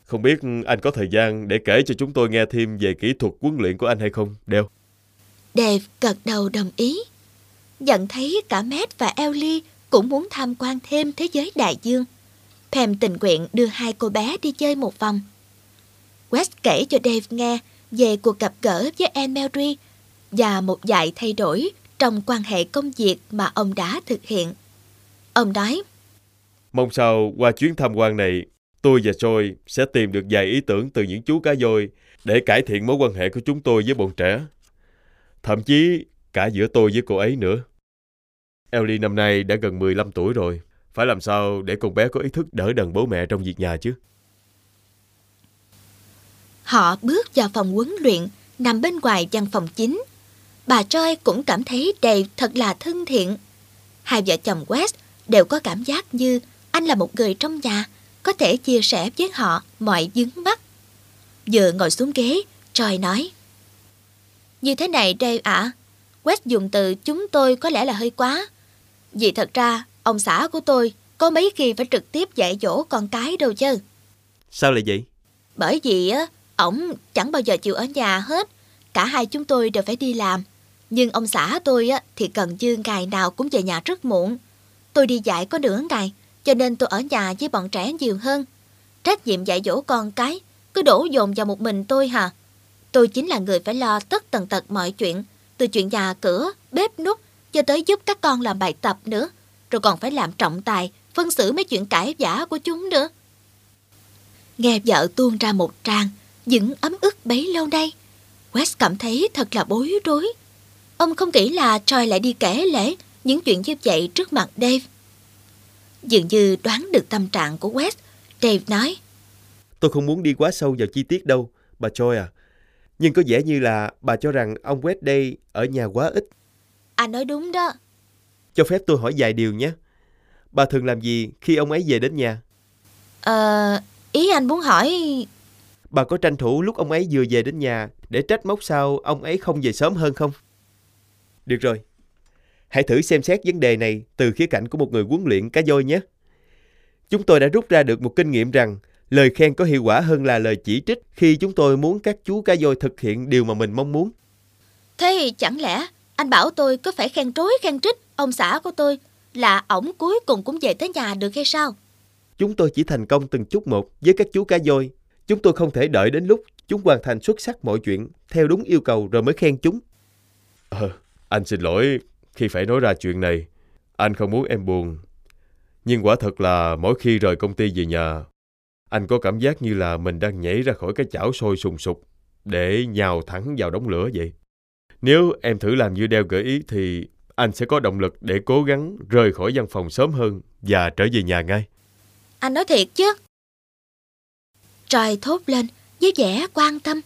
Không biết anh có thời gian để kể cho chúng tôi nghe thêm về kỹ thuật huấn luyện của anh hay không, Dale? Dave gật đầu đồng ý. Nhận thấy cả Matt và Ellie cũng muốn tham quan thêm thế giới đại dương, Pam tình nguyện đưa hai cô bé đi chơi một vòng. West kể cho Dave nghe về cuộc gặp gỡ với Anne Marie và một vài thay đổi trong quan hệ công việc mà ông đã thực hiện. Ông nói, mong sao qua chuyến tham quan này, tôi và Joy sẽ tìm được vài ý tưởng từ những chú cá voi để cải thiện mối quan hệ của chúng tôi với bọn trẻ. Thậm chí cả giữa tôi với cô ấy nữa. Ellie năm nay đã gần 15 tuổi rồi. Phải làm sao để con bé có ý thức đỡ đần bố mẹ trong việc nhà chứ? Họ bước vào phòng huấn luyện nằm bên ngoài văn phòng chính. Bà Joy cũng cảm thấy Dave thật là thân thiện. Hai vợ chồng West đều có cảm giác như anh là một người trong nhà, có thể chia sẻ với họ mọi vướng mắc. Vừa ngồi xuống ghế, Joy nói, như thế này Dave ạ, West dùng từ chúng tôi có lẽ là hơi quá. Vì thật ra ông xã của tôi có mấy khi phải trực tiếp dạy dỗ con cái đâu chứ. Sao lại vậy? Bởi vì ổng chẳng bao giờ chịu ở nhà hết. Cả hai chúng tôi đều phải đi làm. Nhưng ông xã tôi thì gần như ngày nào cũng về nhà rất muộn. Tôi đi dạy có nửa ngày, cho nên tôi ở nhà với bọn trẻ nhiều hơn. Trách nhiệm dạy dỗ con cái cứ đổ dồn vào một mình tôi hả? Tôi chính là người phải lo tất tần tật mọi chuyện, từ chuyện nhà cửa, bếp núc cho tới giúp các con làm bài tập nữa, rồi còn phải làm trọng tài, phân xử mấy chuyện cãi vã của chúng nữa. Nghe vợ tuôn ra một tràng những ấm ức bấy lâu nay, West cảm thấy thật là bối rối. Ông không nghĩ là Troy lại đi kể lể những chuyện như vậy trước mặt Dave. Dường như đoán được tâm trạng của West, Dave nói, tôi không muốn đi quá sâu vào chi tiết đâu, bà Troy à. Nhưng có vẻ như là bà cho rằng ông West đây ở nhà quá ít. Anh nói đúng đó. Cho phép tôi hỏi vài điều nhé. Bà thường làm gì khi ông ấy về đến nhà? Ý anh muốn hỏi... Bà có tranh thủ lúc ông ấy vừa về đến nhà để trách móc sao ông ấy không về sớm hơn không? Được rồi. Hãy thử xem xét vấn đề này từ khía cạnh của một người huấn luyện cá voi nhé. Chúng tôi đã rút ra được một kinh nghiệm rằng lời khen có hiệu quả hơn là lời chỉ trích khi chúng tôi muốn các chú cá voi thực hiện điều mà mình mong muốn. Thế chẳng lẽ anh bảo tôi cứ phải khen trối khen trích ông xã của tôi là ổng cuối cùng cũng về tới nhà được hay sao? Chúng tôi chỉ thành công từng chút một với các chú cá voi. Chúng tôi không thể đợi đến lúc chúng hoàn thành xuất sắc mọi chuyện theo đúng yêu cầu rồi mới khen chúng. Anh xin lỗi khi phải nói ra chuyện này. Anh không muốn em buồn. Nhưng quả thật là mỗi khi rời công ty về nhà, anh có cảm giác như là mình đang nhảy ra khỏi cái chảo sôi sùng sục để nhào thẳng vào đống lửa vậy. Nếu em thử làm như Dale gợi ý thì anh sẽ có động lực để cố gắng rời khỏi văn phòng sớm hơn và trở về nhà ngay. Anh nói thiệt chứ? Troy thốt lên với vẻ quan tâm.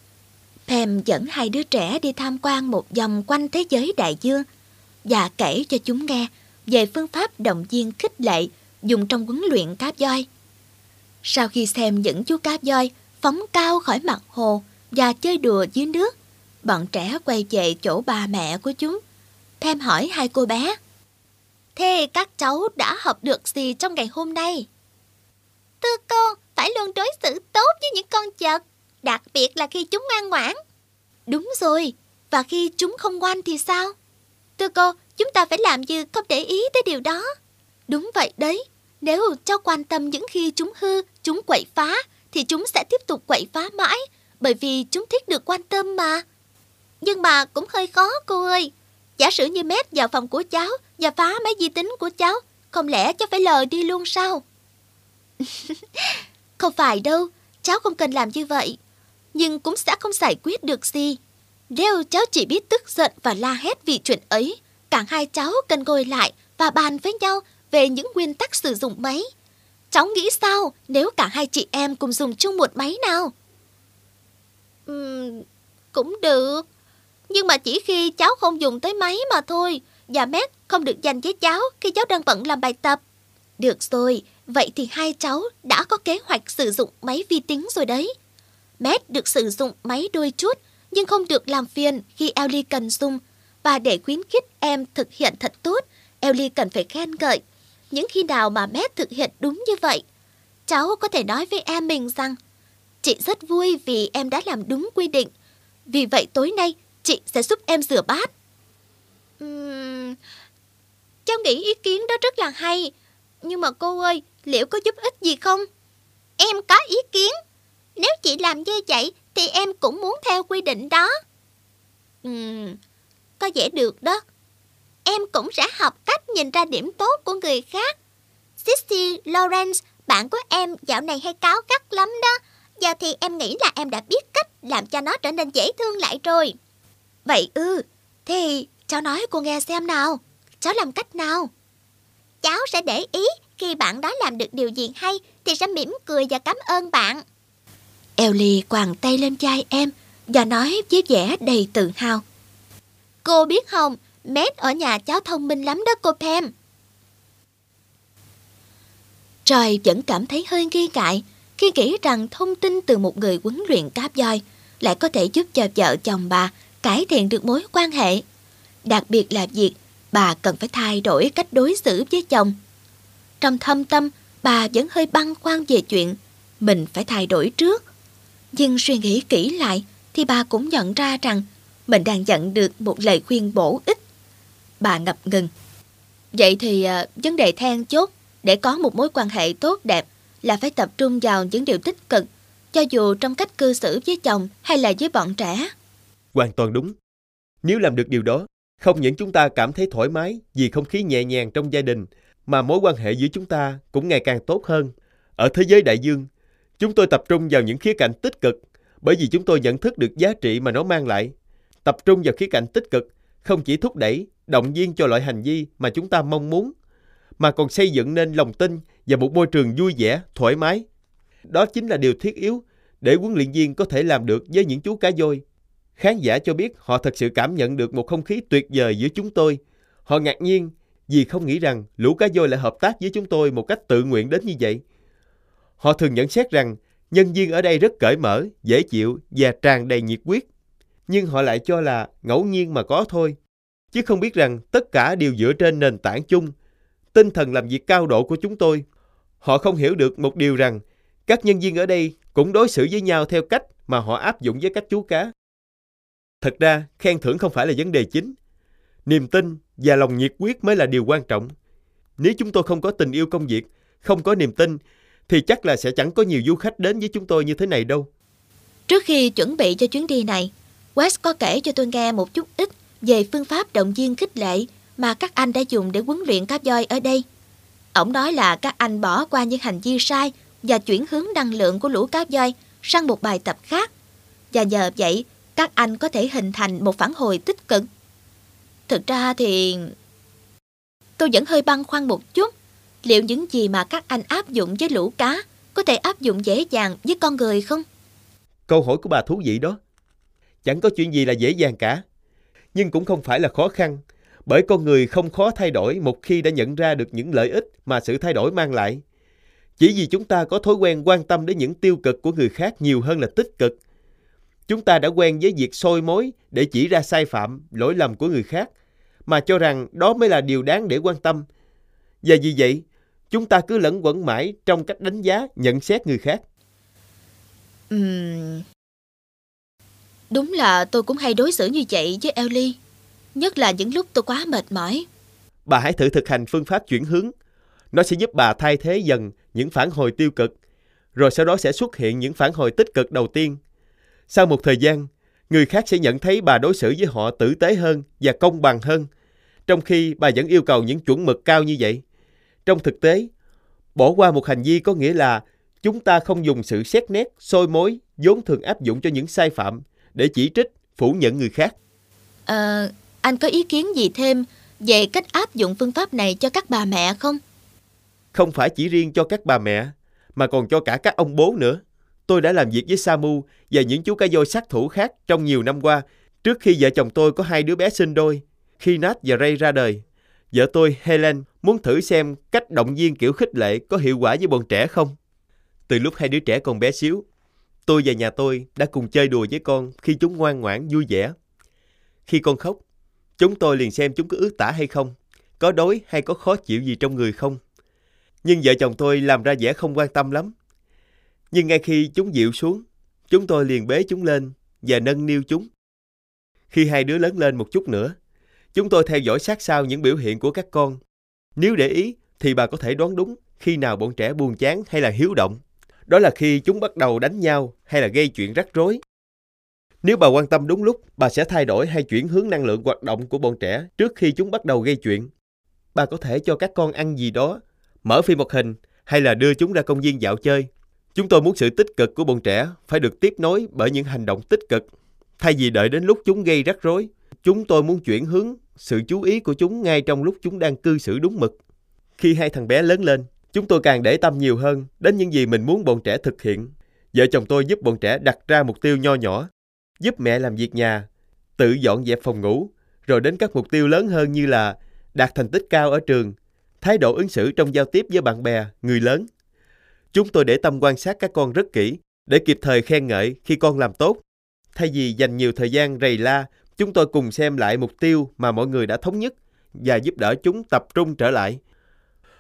Pam dẫn hai đứa trẻ đi tham quan một vòng quanh thế giới đại dương và kể cho chúng nghe về phương pháp động viên khích lệ dùng trong huấn luyện cá voi. Sau khi xem những chú cá voi phóng cao khỏi mặt hồ và chơi đùa dưới nước, bọn trẻ quay về chỗ bà mẹ của chúng. Pam hỏi hai cô bé, thế các cháu đã học được gì trong ngày hôm nay? Thưa cô, phải luôn đối xử tốt với những con vật, đặc biệt là khi chúng ngoan ngoãn. Đúng rồi, và khi chúng không ngoan thì sao? Thưa cô, chúng ta phải làm như không để ý tới điều đó. Đúng vậy đấy, nếu cháu quan tâm những khi chúng hư, chúng quậy phá, thì chúng sẽ tiếp tục quậy phá mãi, bởi vì chúng thích được quan tâm mà. Nhưng mà cũng hơi khó cô ơi. Giả sử như Mét vào phòng của cháu và phá máy vi tính của cháu, không lẽ cháu phải lờ đi luôn sao? Không phải đâu, cháu không cần làm như vậy. Nhưng cũng sẽ không giải quyết được gì. Nếu cháu chỉ biết tức giận và la hét vì chuyện ấy, cả hai cháu cần ngồi lại và bàn với nhau về những nguyên tắc sử dụng máy. Cháu nghĩ sao nếu cả hai chị em cùng dùng chung một máy nào? Cũng được. Nhưng mà chỉ khi cháu không dùng tới máy mà thôi. Và Mét không được dành với cháu khi cháu đang bận làm bài tập. Được rồi, vậy thì hai cháu đã có kế hoạch sử dụng máy vi tính rồi đấy. Mét được sử dụng máy đôi chút, nhưng không được làm phiền khi Ellie cần dùng. Và để khuyến khích em thực hiện thật tốt, Ellie cần phải khen ngợi Những khi nào mà bé thực hiện đúng như vậy, cháu có thể nói với em mình rằng chị rất vui vì em đã làm đúng quy định. Vì vậy tối nay chị sẽ giúp em rửa bát. Cháu nghĩ ý kiến đó rất là hay. Nhưng mà cô ơi, liệu có giúp ích gì không? Em có ý kiến. Nếu chị làm như vậy thì em cũng muốn theo quy định đó. Có vẻ được đó. Em cũng sẽ học cách nhìn ra điểm tốt của người khác. Sissy Lawrence, bạn của em dạo này hay cáu gắt lắm đó. Giờ thì em nghĩ là em đã biết cách làm cho nó trở nên dễ thương lại rồi. Vậy ư? Thì cháu nói cô nghe xem nào. Cháu làm cách nào? Cháu sẽ để ý khi bạn đó làm được điều gì hay thì sẽ mỉm cười và cảm ơn bạn. Ellie quàng tay lên vai em và nói với vẻ đầy tự hào. Cô biết không, Matt ở nhà cháu thông minh lắm đó cô Pam. Trời vẫn cảm thấy hơi nghi ngại khi nghĩ rằng thông tin từ một người huấn luyện cáp voi lại có thể giúp cho vợ chồng bà cải thiện được mối quan hệ. Đặc biệt là việc bà cần phải thay đổi cách đối xử với chồng. Trong thâm tâm, bà vẫn hơi băn khoăn về chuyện mình phải thay đổi trước. Nhưng suy nghĩ kỹ lại thì bà cũng nhận ra rằng mình đang nhận được một lời khuyên bổ ích. Bà ngập ngừng. Vậy thì vấn đề then chốt để có một mối quan hệ tốt đẹp là phải tập trung vào những điều tích cực, cho dù trong cách cư xử với chồng hay là với bọn trẻ. Hoàn toàn đúng. Nếu làm được điều đó, không những chúng ta cảm thấy thoải mái vì không khí nhẹ nhàng trong gia đình, mà mối quan hệ giữa chúng ta cũng ngày càng tốt hơn. Ở thế giới đại dương, chúng tôi tập trung vào những khía cạnh tích cực bởi vì chúng tôi nhận thức được giá trị mà nó mang lại. Tập trung vào khía cạnh tích cực không chỉ thúc đẩy, động viên cho loại hành vi mà chúng ta mong muốn, mà còn xây dựng nên lòng tin và một môi trường vui vẻ, thoải mái. Đó chính là điều thiết yếu để huấn luyện viên có thể làm được với những chú cá voi. Khán giả cho biết họ thật sự cảm nhận được một không khí tuyệt vời giữa chúng tôi. Họ ngạc nhiên vì không nghĩ rằng lũ cá voi lại hợp tác với chúng tôi một cách tự nguyện đến như vậy. Họ thường nhận xét rằng nhân viên ở đây rất cởi mở, dễ chịu và tràn đầy nhiệt huyết. Nhưng họ lại cho là ngẫu nhiên mà có thôi, chứ không biết rằng tất cả đều dựa trên nền tảng chung, tinh thần làm việc cao độ của chúng tôi. Họ không hiểu được một điều rằng các nhân viên ở đây cũng đối xử với nhau theo cách mà họ áp dụng với các chú cá. Thật ra, khen thưởng không phải là vấn đề chính. Niềm tin và lòng nhiệt huyết mới là điều quan trọng. Nếu chúng tôi không có tình yêu công việc, không có niềm tin, thì chắc là sẽ chẳng có nhiều du khách đến với chúng tôi như thế này đâu. Trước khi chuẩn bị cho chuyến đi này, West có kể cho tôi nghe một chút ít về phương pháp động viên khích lệ mà các anh đã dùng để huấn luyện cá voi ở đây. Ổng nói là các anh bỏ qua những hành vi sai và chuyển hướng năng lượng của lũ cá voi sang một bài tập khác. Và nhờ vậy, các anh có thể hình thành một phản hồi tích cực. Thực ra thì tôi vẫn hơi băn khoăn một chút. Liệu những gì mà các anh áp dụng với lũ cá có thể áp dụng dễ dàng với con người không? Câu hỏi của bà thú vị đó. Chẳng có chuyện gì là dễ dàng cả. Nhưng cũng không phải là khó khăn. Bởi con người không khó thay đổi một khi đã nhận ra được những lợi ích mà sự thay đổi mang lại. Chỉ vì chúng ta có thói quen quan tâm đến những tiêu cực của người khác nhiều hơn là tích cực. Chúng ta đã quen với việc soi mối để chỉ ra sai phạm, lỗi lầm của người khác, mà cho rằng đó mới là điều đáng để quan tâm. Và vì vậy, chúng ta cứ lẫn quẩn mãi trong cách đánh giá, nhận xét người khác. Đúng là tôi cũng hay đối xử như vậy với Ellie, nhất là những lúc tôi quá mệt mỏi. Bà hãy thử thực hành phương pháp chuyển hướng. Nó sẽ giúp bà thay thế dần những phản hồi tiêu cực, rồi sau đó sẽ xuất hiện những phản hồi tích cực đầu tiên. Sau một thời gian, người khác sẽ nhận thấy bà đối xử với họ tử tế hơn và công bằng hơn, trong khi bà vẫn yêu cầu những chuẩn mực cao như vậy. Trong thực tế, bỏ qua một hành vi có nghĩa là chúng ta không dùng sự xét nét, soi mối vốn thường áp dụng cho những sai phạm để chỉ trích, phủ nhận người khác. Anh có ý kiến gì thêm về cách áp dụng phương pháp này cho các bà mẹ không? Không phải chỉ riêng cho các bà mẹ, mà còn cho cả các ông bố nữa. Tôi đã làm việc với Samu và những chú cá voi sát thủ khác trong nhiều năm qua, trước khi vợ chồng tôi có hai đứa bé sinh đôi. Khi Nat và Ray ra đời, vợ tôi, Helen, muốn thử xem cách động viên kiểu khích lệ có hiệu quả với bọn trẻ không. Từ lúc hai đứa trẻ còn bé xíu, tôi và nhà tôi đã cùng chơi đùa với con khi chúng ngoan ngoãn, vui vẻ. Khi con khóc, chúng tôi liền xem chúng có ướt tả hay không, có đói hay có khó chịu gì trong người không. nhưng vợ chồng tôi làm ra vẻ không quan tâm lắm. Nhưng ngay khi chúng dịu xuống, chúng tôi liền bế chúng lên và nâng niu chúng. Khi hai đứa lớn lên một chút nữa, chúng tôi theo dõi sát sao những biểu hiện của các con. Nếu để ý thì bà có thể đoán đúng khi nào bọn trẻ buồn chán hay là hiếu động. Đó là khi chúng bắt đầu đánh nhau hay là gây chuyện rắc rối. Nếu bà quan tâm đúng lúc, bà sẽ thay đổi hay chuyển hướng năng lượng hoạt động của bọn trẻ trước khi chúng bắt đầu gây chuyện. Bà có thể cho các con ăn gì đó, mở phim hoạt hình hay là đưa chúng ra công viên dạo chơi. Chúng tôi muốn sự tích cực của bọn trẻ phải được tiếp nối bởi những hành động tích cực. Thay vì đợi đến lúc chúng gây rắc rối, chúng tôi muốn chuyển hướng sự chú ý của chúng ngay trong lúc chúng đang cư xử đúng mực. Khi hai thằng bé lớn lên, chúng tôi càng để tâm nhiều hơn đến những gì mình muốn bọn trẻ thực hiện. Vợ chồng tôi giúp bọn trẻ đặt ra mục tiêu nho nhỏ, giúp mẹ làm việc nhà, tự dọn dẹp phòng ngủ, rồi đến các mục tiêu lớn hơn như là đạt thành tích cao ở trường, thái độ ứng xử trong giao tiếp với bạn bè, người lớn. Chúng tôi để tâm quan sát các con rất kỹ để kịp thời khen ngợi khi con làm tốt. Thay vì dành nhiều thời gian rầy la, chúng tôi cùng xem lại mục tiêu mà mọi người đã thống nhất và giúp đỡ chúng tập trung trở lại.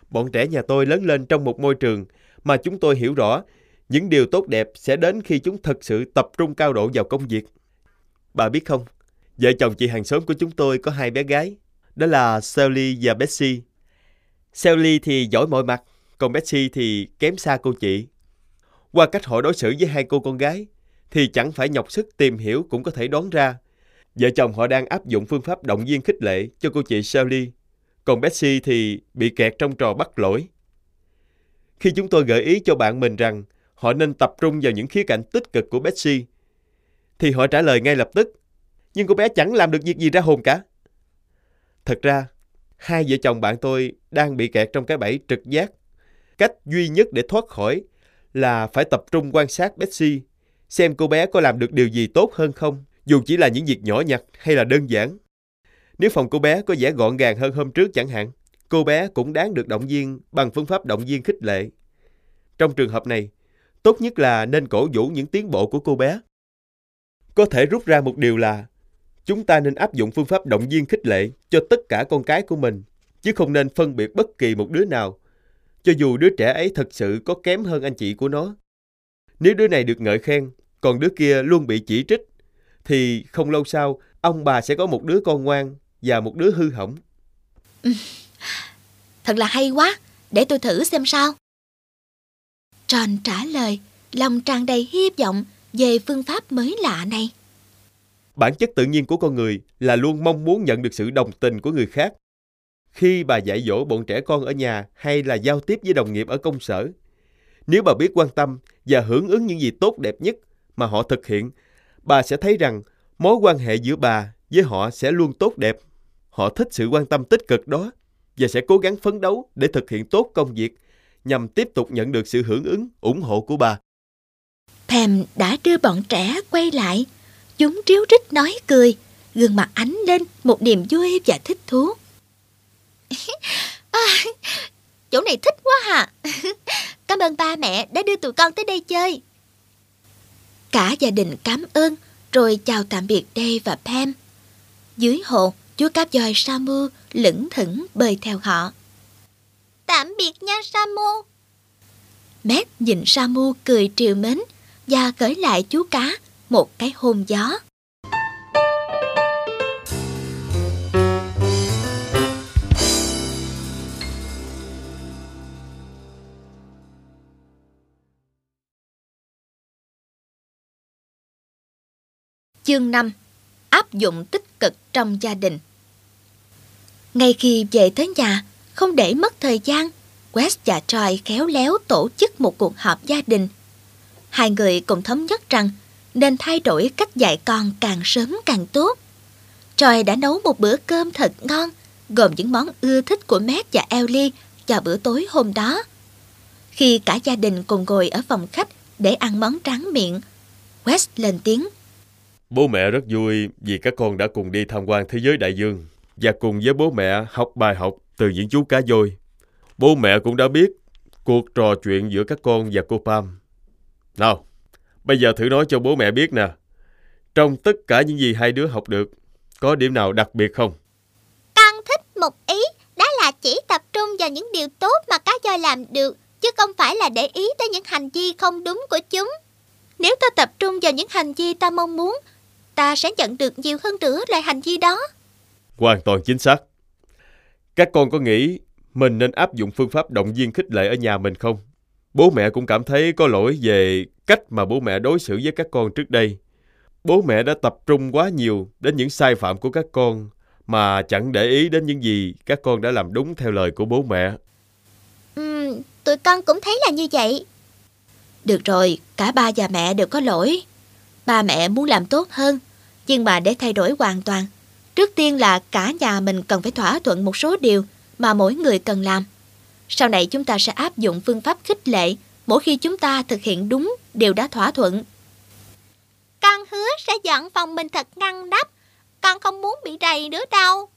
Bọn trẻ nhà tôi lớn lên trong một môi trường mà chúng tôi hiểu rõ những điều tốt đẹp sẽ đến khi chúng thực sự tập trung cao độ vào công việc. Bà biết không, vợ chồng chị hàng xóm của chúng tôi có hai bé gái, đó là Sally và Betsy. Sally thì giỏi mọi mặt, còn Betsy thì kém xa cô chị. Qua cách họ đối xử với hai cô con gái thì chẳng phải nhọc sức tìm hiểu cũng có thể đoán ra. Vợ chồng họ đang áp dụng phương pháp động viên khích lệ cho cô chị Sally, còn Betsy thì bị kẹt trong trò bắt lỗi. Khi chúng tôi gợi ý cho bạn mình rằng họ nên tập trung vào những khía cạnh tích cực của Betsy, thì họ trả lời ngay lập tức, nhưng cô bé chẳng làm được việc gì ra hồn cả. Thật ra, hai vợ chồng bạn tôi đang bị kẹt trong cái bẫy trực giác. Cách duy nhất để thoát khỏi là phải tập trung quan sát Betsy, xem cô bé có làm được điều gì tốt hơn không, dù chỉ là những việc nhỏ nhặt hay là đơn giản. Nếu phòng cô bé có vẻ gọn gàng hơn hôm trước chẳng hạn, cô bé cũng đáng được động viên bằng phương pháp động viên khích lệ. Trong trường hợp này, tốt nhất là nên cổ vũ những tiến bộ của cô bé. Có thể rút ra một điều là chúng ta nên áp dụng phương pháp động viên khích lệ cho tất cả con cái của mình, chứ không nên phân biệt bất kỳ một đứa nào, cho dù đứa trẻ ấy thật sự có kém hơn anh chị của nó. Nếu đứa này được ngợi khen, còn đứa kia luôn bị chỉ trích, thì không lâu sau, ông bà sẽ có một đứa con ngoan và một đứa hư hỏng. Thật là hay quá, để tôi thử xem sao. John trả lời, lòng tràn đầy hy vọng về phương pháp mới lạ này. Bản chất tự nhiên của con người là luôn mong muốn nhận được sự đồng tình của người khác. Khi bà dạy dỗ bọn trẻ con ở nhà hay là giao tiếp với đồng nghiệp ở công sở, nếu bà biết quan tâm và hưởng ứng những gì tốt đẹp nhất mà họ thực hiện, bà sẽ thấy rằng mối quan hệ giữa bà với họ sẽ luôn tốt đẹp. Họ thích sự quan tâm tích cực đó và sẽ cố gắng phấn đấu để thực hiện tốt công việc nhằm tiếp tục nhận được sự hưởng ứng, ủng hộ của bà. Pam đã đưa bọn trẻ quay lại. Chúng ríu rít nói cười, gương mặt ánh lên một niềm vui và thích thú. À, chỗ này thích quá hả? Cảm ơn ba mẹ đã đưa tụi con tới đây chơi. Cả gia đình cảm ơn rồi chào tạm biệt Dave và Pam. Dưới hồ, chú cáp dòi Samu lững thững bơi theo họ. Tạm biệt nha Samu. Mét nhìn Samu cười trìu mến và gửi lại chú cá một cái hôn gió. Chương 5. Áp dụng tích cực trong gia đình. Ngay khi về tới nhà, không để mất thời gian, West và Troy khéo léo tổ chức một cuộc họp gia đình. Hai người cùng thống nhất rằng nên thay đổi cách dạy con càng sớm càng tốt. Troy đã nấu một bữa cơm thật ngon, gồm những món ưa thích của Matt và Ellie vào bữa tối hôm đó. Khi cả gia đình cùng ngồi ở phòng khách để ăn món tráng miệng, West lên tiếng. Bố mẹ rất vui vì các con đã cùng đi tham quan thế giới đại dương và cùng với bố mẹ học bài học từ những chú cá voi. Bố mẹ cũng đã biết cuộc trò chuyện giữa các con và cô Pam. Nào, bây giờ thử nói cho bố mẹ biết nè. Trong tất cả những gì hai đứa học được, có điểm nào đặc biệt không? Con thích một ý, đó là chỉ tập trung vào những điều tốt mà cá voi làm được, chứ không phải là để ý tới những hành vi không đúng của chúng. Nếu ta tập trung vào những hành vi ta mong muốn, ta sẽ nhận được nhiều hơn nữa loại hành vi đó. Hoàn toàn chính xác. Các con có nghĩ mình nên áp dụng phương pháp động viên khích lệ ở nhà mình không? Bố mẹ cũng cảm thấy có lỗi về cách mà bố mẹ đối xử với các con trước đây. Bố mẹ đã tập trung quá nhiều đến những sai phạm của các con mà chẳng để ý đến những gì các con đã làm đúng theo lời của bố mẹ. Tụi con cũng thấy là như vậy. Được rồi, cả ba và mẹ đều có lỗi. Ba mẹ muốn làm tốt hơn, nhưng mà để thay đổi hoàn toàn, trước tiên là cả nhà mình cần phải thỏa thuận một số điều mà mỗi người cần làm. Sau này chúng ta sẽ áp dụng phương pháp khích lệ mỗi khi chúng ta thực hiện đúng điều đã thỏa thuận. Con hứa sẽ dọn phòng mình thật ngăn nắp. Con không muốn bị rầy nữa đâu.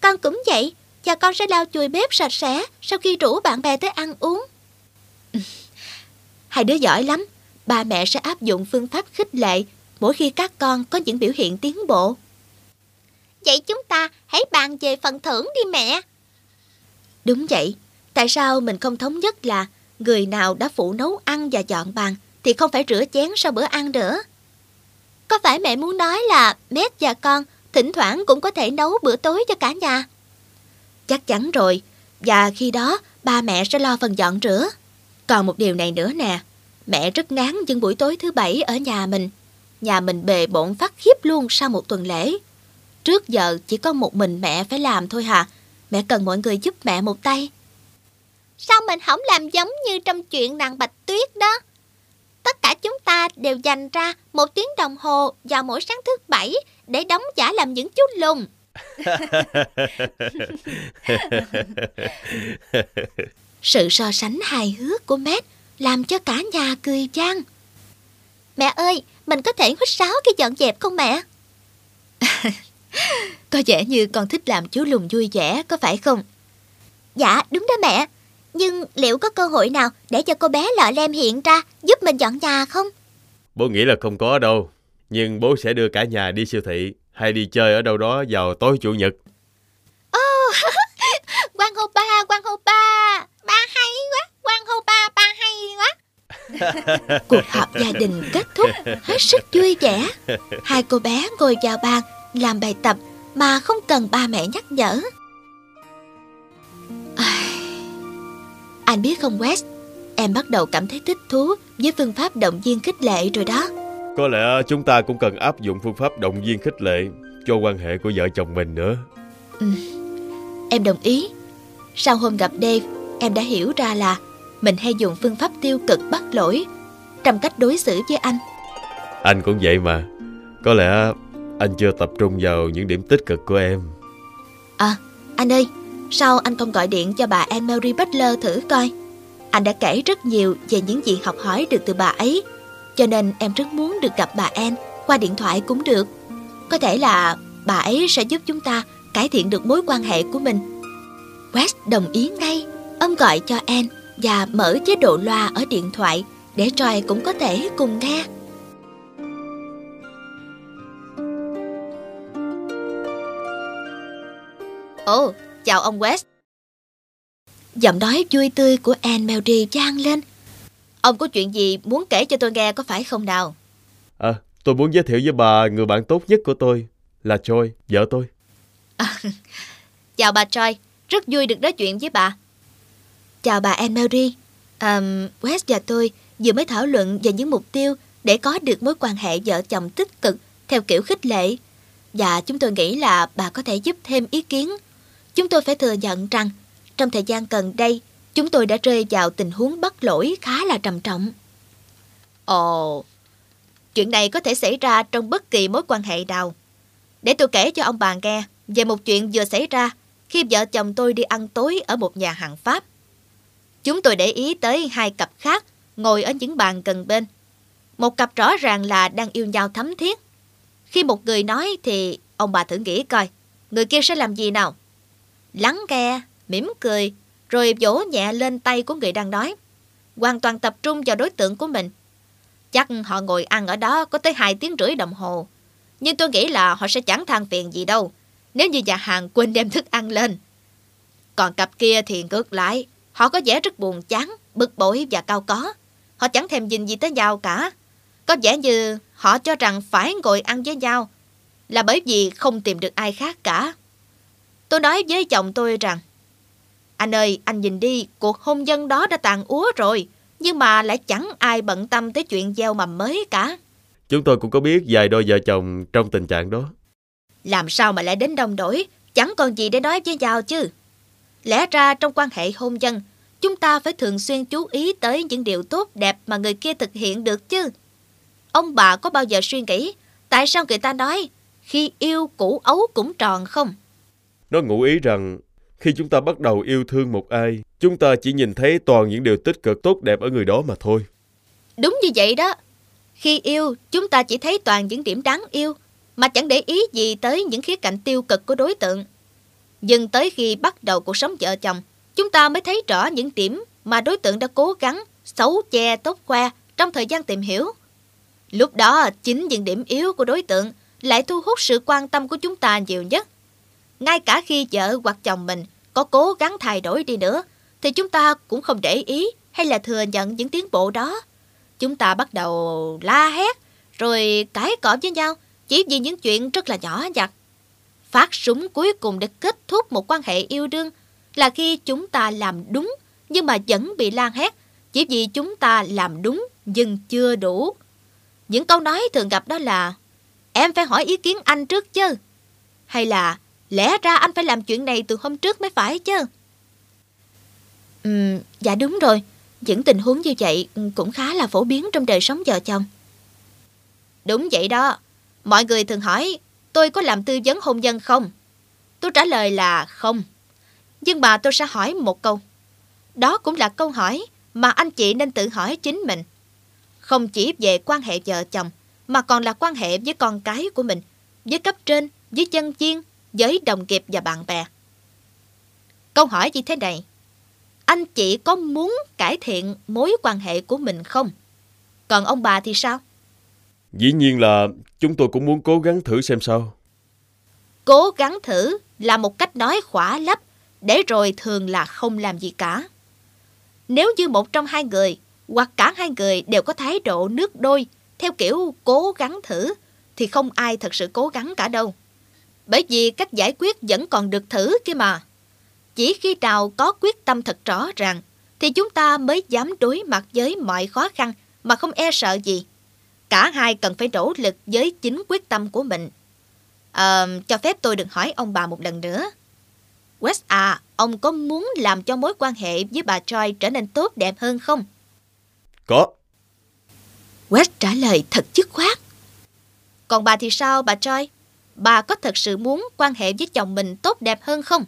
Con cũng vậy, và con sẽ lau chùi bếp sạch sẽ sau khi rủ bạn bè tới ăn uống. Hai đứa giỏi lắm. Ba mẹ sẽ áp dụng phương pháp khích lệ mỗi khi các con có những biểu hiện tiến bộ. Vậy chúng ta hãy bàn về phần thưởng đi mẹ. Đúng vậy. Tại sao mình không thống nhất là người nào đã phụ nấu ăn và dọn bàn thì không phải rửa chén sau bữa ăn nữa? Có phải mẹ muốn nói là Beth và con thỉnh thoảng cũng có thể nấu bữa tối cho cả nhà? Chắc chắn rồi. Và khi đó ba mẹ sẽ lo phần dọn rửa. Còn một điều này nữa nè. Mẹ rất ngán những buổi tối thứ Bảy ở nhà mình. Nhà mình bề bộn phát khiếp luôn sau một tuần lễ. Trước giờ chỉ có một mình mẹ phải làm thôi hả? Mẹ cần mọi người giúp mẹ một tay. Sao mình không làm giống như trong chuyện nàng Bạch Tuyết đó? Tất cả chúng ta đều dành ra 1 tiếng đồng hồ vào mỗi sáng thứ Bảy để đóng giả làm những chú lùn. Sự so sánh hài hước của Matt làm cho cả nhà cười vang. Mẹ ơi, mình có thể huýt sáo khi dọn dẹp không mẹ? Có vẻ như con thích làm chú lùn vui vẻ, có phải không? Dạ, đúng đó mẹ. Nhưng liệu có cơ hội nào để cho cô bé Lọ Lem hiện ra giúp mình dọn nhà không? Bố nghĩ là không có đâu. Nhưng bố sẽ đưa cả nhà đi siêu thị hay đi chơi ở đâu đó vào tối Chủ nhật. Ồ, Quang Hô Ba, ba hay quá, Quang Hô Ba, ba hay quá. Cuộc họp gia đình kết thúc hết sức vui vẻ. Hai cô bé ngồi vào bàn làm bài tập mà không cần ba mẹ nhắc nhở. Anh biết không West, em bắt đầu cảm thấy thích thú với phương pháp động viên khích lệ rồi đó. Có lẽ chúng ta cũng cần áp dụng phương pháp động viên khích lệ cho quan hệ của vợ chồng mình nữa. Em đồng ý. Sau hôm gặp Dave, em đã hiểu ra là mình hay dùng phương pháp tiêu cực bắt lỗi trong cách đối xử với anh. Anh cũng vậy mà. Có lẽ anh chưa tập trung vào những điểm tích cực của em. Anh ơi, sao anh không gọi điện cho bà Anne Marie Butler thử coi? Anh đã kể rất nhiều về những gì học hỏi được từ bà ấy, cho nên em rất muốn được gặp bà Anne qua điện thoại cũng được. Có thể là bà ấy sẽ giúp chúng ta cải thiện được mối quan hệ của mình. West đồng ý ngay. Ông gọi cho Anne và mở chế độ loa ở điện thoại để Troy cũng có thể cùng nghe. Ồ, chào ông West. Giọng nói vui tươi của Anne Marie vang lên. Ông có chuyện gì muốn kể cho tôi nghe có phải không nào? Tôi muốn giới thiệu với bà người bạn tốt nhất của tôi là Troy, vợ tôi. Chào bà Troy, rất vui được nói chuyện với bà. Chào bà Anne Marie. West và tôi vừa mới thảo luận về những mục tiêu để có được mối quan hệ vợ chồng tích cực theo kiểu khích lệ. Và chúng tôi nghĩ là bà có thể giúp thêm ý kiến. Chúng tôi phải thừa nhận rằng trong thời gian gần đây, chúng tôi đã rơi vào tình huống bắt lỗi khá là trầm trọng. Ồ, chuyện này có thể xảy ra trong bất kỳ mối quan hệ nào. Để tôi kể cho ông bà nghe về một chuyện vừa xảy ra khi vợ chồng tôi đi ăn tối ở một nhà hàng Pháp. Chúng tôi để ý tới hai cặp khác ngồi ở những bàn gần bên. Một cặp rõ ràng là đang yêu nhau thắm thiết. Khi một người nói thì ông bà thử nghĩ coi, người kia sẽ làm gì nào? Lắng nghe, mỉm cười, rồi vỗ nhẹ lên tay của người đang nói. Hoàn toàn tập trung vào đối tượng của mình. Chắc họ ngồi ăn ở đó có tới 2 tiếng rưỡi đồng hồ. Nhưng tôi nghĩ là họ sẽ chẳng than phiền gì đâu, nếu như nhà hàng quên đem thức ăn lên. Còn cặp kia thì ngược lại, họ có vẻ rất buồn chán, bực bội và cau có. Họ chẳng thèm nhìn gì tới nhau cả. Có vẻ như họ cho rằng phải ngồi ăn với nhau là bởi vì không tìm được ai khác cả. Tôi nói với chồng tôi rằng, anh ơi, anh nhìn đi, cuộc hôn nhân đó đã tàn úa rồi, nhưng mà lại chẳng ai bận tâm tới chuyện gieo mầm mới cả. Chúng tôi cũng có biết vài đôi vợ chồng trong tình trạng đó. Làm sao mà lại đến đông đổi, chẳng còn gì để nói với nhau chứ. Lẽ ra trong quan hệ hôn nhân, chúng ta phải thường xuyên chú ý tới những điều tốt đẹp mà người kia thực hiện được chứ. Ông bà có bao giờ suy nghĩ tại sao người ta nói khi yêu củ ấu cũng tròn không? Nó ngụ ý rằng khi chúng ta bắt đầu yêu thương một ai, chúng ta chỉ nhìn thấy toàn những điều tích cực tốt đẹp ở người đó mà thôi. Đúng như vậy đó. Khi yêu, chúng ta chỉ thấy toàn những điểm đáng yêu mà chẳng để ý gì tới những khía cạnh tiêu cực của đối tượng. Nhưng tới khi bắt đầu cuộc sống vợ chồng, chúng ta mới thấy rõ những điểm mà đối tượng đã cố gắng xấu che tốt khoe trong thời gian tìm hiểu. Lúc đó, chính những điểm yếu của đối tượng lại thu hút sự quan tâm của chúng ta nhiều nhất. Ngay cả khi vợ hoặc chồng mình có cố gắng thay đổi đi nữa, thì chúng ta cũng không để ý hay là thừa nhận những tiến bộ đó. Chúng ta bắt đầu la hét, rồi cãi cọ với nhau chỉ vì những chuyện rất là nhỏ nhặt. Phát súng cuối cùng để kết thúc một quan hệ yêu đương là khi chúng ta làm đúng nhưng mà vẫn bị la hét chỉ vì chúng ta làm đúng nhưng chưa đủ. Những câu nói thường gặp đó là "Em phải hỏi ý kiến anh trước chứ", hay là "Lẽ ra anh phải làm chuyện này từ hôm trước mới phải chứ". Dạ đúng rồi, những tình huống như vậy cũng khá là phổ biến trong đời sống vợ chồng. Đúng vậy đó, mọi người thường hỏi tôi có làm tư vấn hôn nhân không? Tôi trả lời là không. Nhưng mà tôi sẽ hỏi một câu. Đó cũng là câu hỏi mà anh chị nên tự hỏi chính mình. Không chỉ về quan hệ vợ chồng, mà còn là quan hệ với con cái của mình, với cấp trên, với nhân viên, với đồng nghiệp và bạn bè. Câu hỏi như thế này: anh chị có muốn cải thiện mối quan hệ của mình không? Còn ông bà thì sao? Dĩ nhiên là chúng tôi cũng muốn cố gắng thử xem sao. Cố gắng thử là một cách nói khỏa lấp, để rồi thường là không làm gì cả. Nếu như một trong hai người hoặc cả hai người đều có thái độ nước đôi theo kiểu cố gắng thử, thì không ai thật sự cố gắng cả đâu. Bởi vì cách giải quyết vẫn còn được thử kia mà. Chỉ khi nào có quyết tâm thật rõ ràng thì chúng ta mới dám đối mặt với mọi khó khăn mà không e sợ gì. Cả hai cần phải nỗ lực với chính quyết tâm của mình. Cho phép tôi được hỏi ông bà một lần nữa. West à, ông có muốn làm cho mối quan hệ với bà Joy trở nên tốt đẹp hơn không? Có. West trả lời thật dứt khoát. Còn bà thì sao bà Joy? Bà có thật sự muốn quan hệ với chồng mình tốt đẹp hơn không?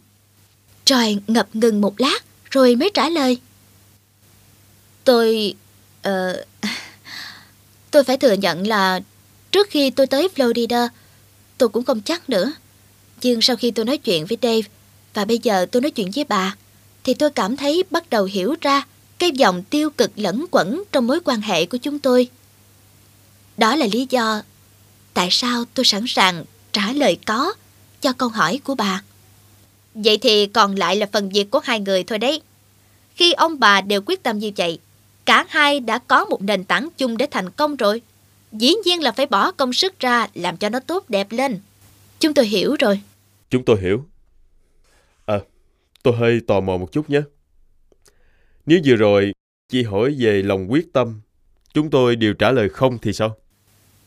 Joy ngập ngừng một lát rồi mới trả lời. Tôi phải thừa nhận là trước khi tôi tới Florida, tôi cũng không chắc nữa. Nhưng sau khi tôi nói chuyện với Dave và bây giờ tôi nói chuyện với bà, thì tôi cảm thấy bắt đầu hiểu ra cái dòng tiêu cực lẫn quẩn trong mối quan hệ của chúng tôi. Đó là lý do tại sao tôi sẵn sàng trả lời có cho câu hỏi của bà. Vậy thì còn lại là phần việc của hai người thôi đấy. Khi ông bà đều quyết tâm như vậy, cả hai đã có một nền tảng chung để thành công rồi. Dĩ nhiên là phải bỏ công sức ra làm cho nó tốt đẹp lên. Chúng tôi hiểu rồi. Chúng tôi hiểu. Tôi hơi tò mò một chút nhé. Nếu vừa rồi chị hỏi về lòng quyết tâm, chúng tôi đều trả lời không thì sao?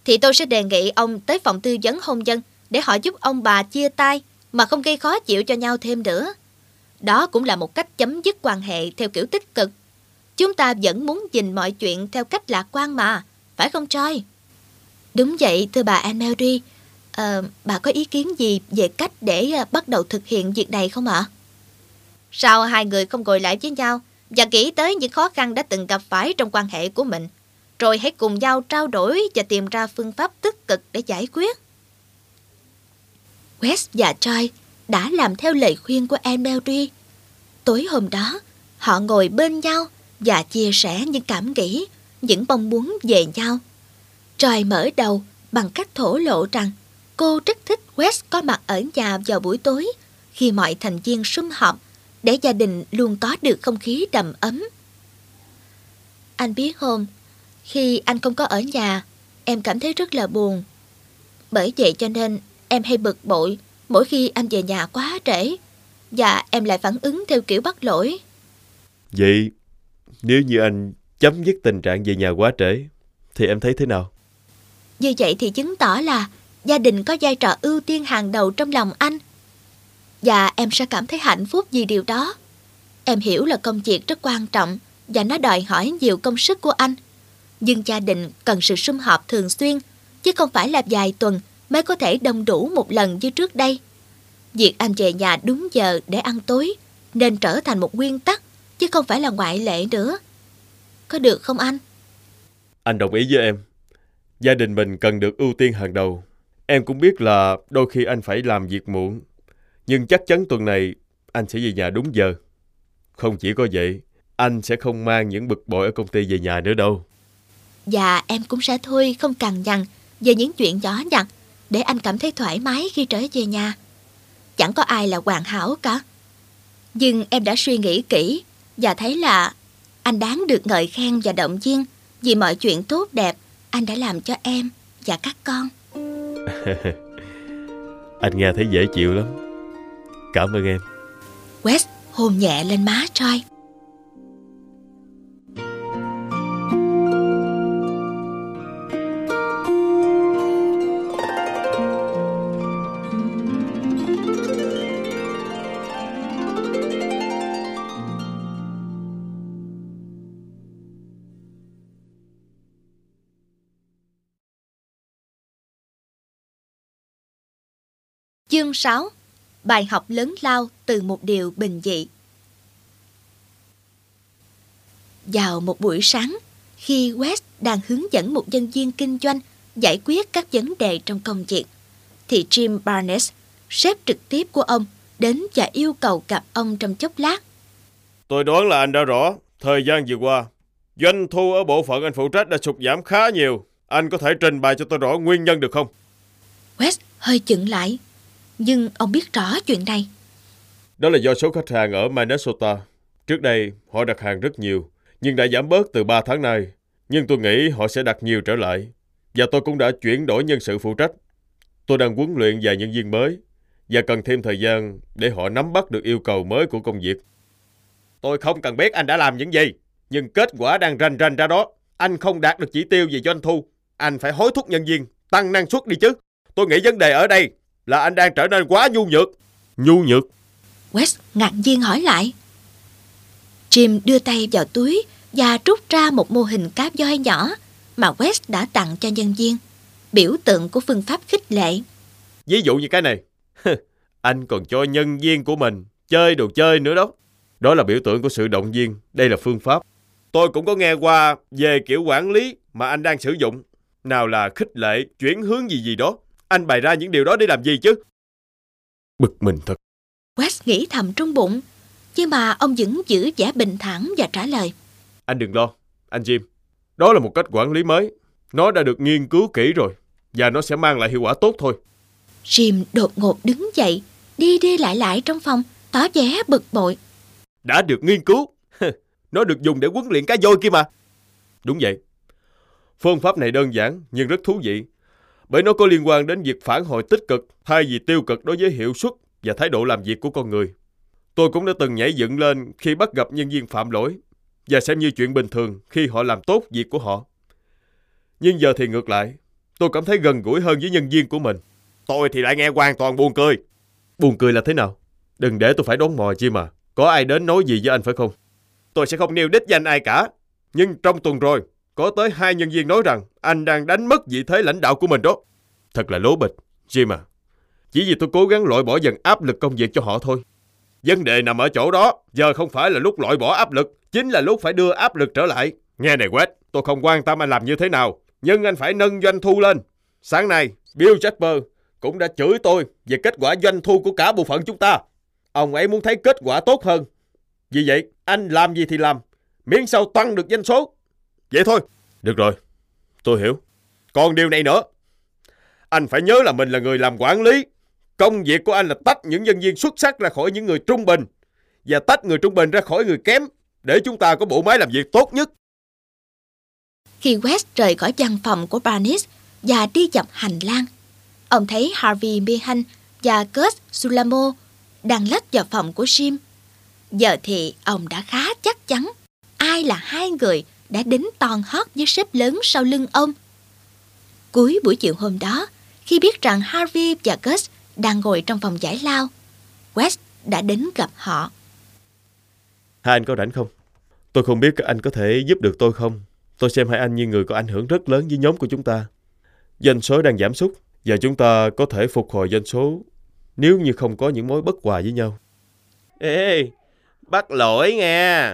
Thì tôi sẽ đề nghị ông tới phòng tư vấn hôn nhân để họ giúp ông bà chia tay mà không gây khó chịu cho nhau thêm nữa. Đó cũng là một cách chấm dứt quan hệ theo kiểu tích cực. Chúng ta vẫn muốn nhìn mọi chuyện theo cách lạc quan mà, phải không Joy? Đúng vậy, thưa bà Anne Marie. Bà có ý kiến gì về cách để bắt đầu thực hiện việc này không ạ? Sao hai người không ngồi lại với nhau và nghĩ tới những khó khăn đã từng gặp phải trong quan hệ của mình, rồi hãy cùng nhau trao đổi và tìm ra phương pháp tích cực để giải quyết? West và Joy đã làm theo lời khuyên của Anne Marie. Tối hôm đó, họ ngồi bên nhau và chia sẻ những cảm nghĩ, những mong muốn về nhau. Joy mở đầu bằng cách thổ lộ rằng cô rất thích West có mặt ở nhà vào buổi tối khi mọi thành viên sum họp để gia đình luôn có được không khí đầm ấm. Anh biết không, khi anh không có ở nhà, em cảm thấy rất là buồn. Bởi vậy cho nên em hay bực bội mỗi khi anh về nhà quá trễ, và em lại phản ứng theo kiểu bắt lỗi. Vậy nếu như anh chấm dứt tình trạng về nhà quá trễ thì em thấy thế nào? Như vậy thì chứng tỏ là gia đình có vai trò ưu tiên hàng đầu trong lòng anh, và em sẽ cảm thấy hạnh phúc vì điều đó. Em hiểu là công việc rất quan trọng và nó đòi hỏi nhiều công sức của anh, nhưng gia đình cần sự sum họp thường xuyên, chứ không phải là vài tuần mới có thể đông đủ một lần như trước đây. Việc anh về nhà đúng giờ để ăn tối nên trở thành một nguyên tắc, chứ không phải là ngoại lệ nữa. Có được không anh? Anh đồng ý với em. Gia đình mình cần được ưu tiên hàng đầu. Em cũng biết là đôi khi anh phải làm việc muộn, nhưng chắc chắn tuần này anh sẽ về nhà đúng giờ. Không chỉ có vậy, anh sẽ không mang những bực bội ở công ty về nhà nữa đâu. Và em cũng sẽ thôi không cằn nhằn về những chuyện nhỏ nhặt, để anh cảm thấy thoải mái khi trở về nhà. Chẳng có ai là hoàn hảo cả, nhưng em đã suy nghĩ kỹ và thấy là anh đáng được ngợi khen và động viên vì mọi chuyện tốt đẹp anh đã làm cho em và các con. Anh nghe thấy dễ chịu lắm. Cảm ơn em. West hôn nhẹ lên má Troy. Chương 6. Bài học lớn lao từ một điều bình dị. Vào một buổi sáng, khi West đang hướng dẫn một nhân viên kinh doanh giải quyết các vấn đề trong công việc, thì Jim Barnes, sếp trực tiếp của ông, đến và yêu cầu gặp ông trong chốc lát. Tôi đoán là anh đã rõ, thời gian vừa qua, doanh thu ở bộ phận anh phụ trách đã sụt giảm khá nhiều. Anh có thể trình bày cho tôi rõ nguyên nhân được không? West hơi chững lại. Nhưng ông biết rõ chuyện này. Đó là do số khách hàng ở Minnesota. Trước đây họ đặt hàng rất nhiều, nhưng đã giảm bớt từ 3 tháng nay. Nhưng tôi nghĩ họ sẽ đặt nhiều trở lại. Và tôi cũng đã chuyển đổi nhân sự phụ trách. Tôi đang huấn luyện vài nhân viên mới, và cần thêm thời gian để họ nắm bắt được yêu cầu mới của công việc. Tôi không cần biết anh đã làm những gì, nhưng kết quả đang rành rành ra đó. Anh không đạt được chỉ tiêu về doanh thu. Anh phải hối thúc nhân viên tăng năng suất đi chứ. Tôi nghĩ vấn đề ở đây là anh đang trở nên quá nhu nhược. Nhu nhược? West ngạc nhiên hỏi lại. Jim đưa tay vào túi và rút ra một mô hình cá voi nhỏ mà West đã tặng cho nhân viên, biểu tượng của phương pháp khích lệ. Ví dụ như cái này. Anh còn cho nhân viên của mình chơi đồ chơi nữa đó. Đó là biểu tượng của sự động viên. Đây là phương pháp. Tôi cũng có nghe qua về kiểu quản lý mà anh đang sử dụng. Nào là khích lệ, chuyển hướng gì đó. Anh bày ra những điều đó để làm gì chứ? Bực mình thật, West nghĩ thầm trong bụng. Nhưng mà ông vẫn giữ vẻ bình thản và trả lời. Anh đừng lo, anh Jim. Đó là một cách quản lý mới. Nó đã được nghiên cứu kỹ rồi, và nó sẽ mang lại hiệu quả tốt thôi. Jim đột ngột đứng dậy, đi lại trong phòng, tỏ vẻ bực bội. Đã được nghiên cứu? Nó được dùng để huấn luyện cá voi kia mà. Đúng vậy. Phương pháp này đơn giản nhưng rất thú vị, bởi nó có liên quan đến việc phản hồi tích cực thay vì tiêu cực đối với hiệu suất và thái độ làm việc của con người. Tôi cũng đã từng nhảy dựng lên khi bắt gặp nhân viên phạm lỗi và xem như chuyện bình thường khi họ làm tốt việc của họ. Nhưng giờ thì ngược lại, tôi cảm thấy gần gũi hơn với nhân viên của mình. Tôi thì lại nghe hoàn toàn buồn cười. Buồn cười là thế nào? Đừng để tôi phải đón mò chi mà. Có ai đến nói gì với anh phải không? Tôi sẽ không nêu đích danh ai cả. Nhưng trong tuần rồi, có tới 2 nhân viên nói rằng anh đang đánh mất vị thế lãnh đạo của mình đó. Thật là lố bịch, Jim à. Chỉ vì tôi cố gắng loại bỏ dần áp lực công việc cho họ thôi. Vấn đề nằm ở chỗ đó. Giờ không phải là lúc loại bỏ áp lực, chính là lúc phải đưa áp lực trở lại. Nghe này West, tôi không quan tâm anh làm như thế nào, nhưng anh phải nâng doanh thu lên. Sáng nay, Bill Jasper cũng đã chửi tôi về kết quả doanh thu của cả bộ phận chúng ta. Ông ấy muốn thấy kết quả tốt hơn. Vì vậy, anh làm gì thì làm, miễn sao tăng được doanh số. Vậy thôi. Được rồi, tôi hiểu. Còn điều này nữa, anh phải nhớ là mình là người làm quản lý. Công việc của anh là tách những nhân viên xuất sắc ra khỏi những người trung bình. và tách người trung bình ra khỏi người kém để chúng ta có bộ máy làm việc tốt nhất. Khi West rời khỏi văn phòng của Barnes và đi dọc hành lang, ông thấy Harvey Behan và Gus Sulamo đang lách vào phòng của Jim. Giờ thì ông đã khá chắc chắn ai là hai người đã đính ton hót với sếp lớn sau lưng ông. Cuối buổi chiều hôm đó, khi biết rằng Harvey và Gus đang ngồi trong phòng giải lao, West đã đến gặp họ. Hai anh có rảnh không? Tôi không biết các anh có thể giúp được tôi không. Tôi xem hai anh như người có ảnh hưởng rất lớn với nhóm của chúng ta. Doanh số đang giảm sút và chúng ta có thể phục hồi doanh số nếu như không có những mối bất hòa với nhau. Ê, bắt lỗi nghe!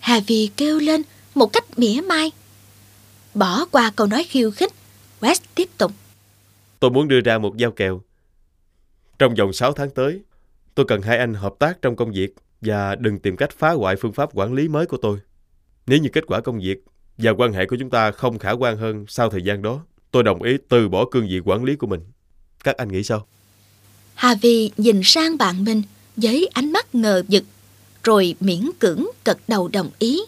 Harvey kêu lên một cách mỉa mai. Bỏ qua câu nói khiêu khích, West tiếp tục. Tôi muốn đưa ra một giao kèo. Trong vòng 6 tháng tới, tôi cần hai anh hợp tác trong công việc và đừng tìm cách phá hoại phương pháp quản lý mới của tôi. Nếu như kết quả công việc và quan hệ của chúng ta không khả quan hơn sau thời gian đó, tôi đồng ý từ bỏ cương vị quản lý của mình. Các anh nghĩ sao? Harvey nhìn sang bạn mình với ánh mắt ngờ vực, rồi miễn cưỡng gật đầu đồng ý.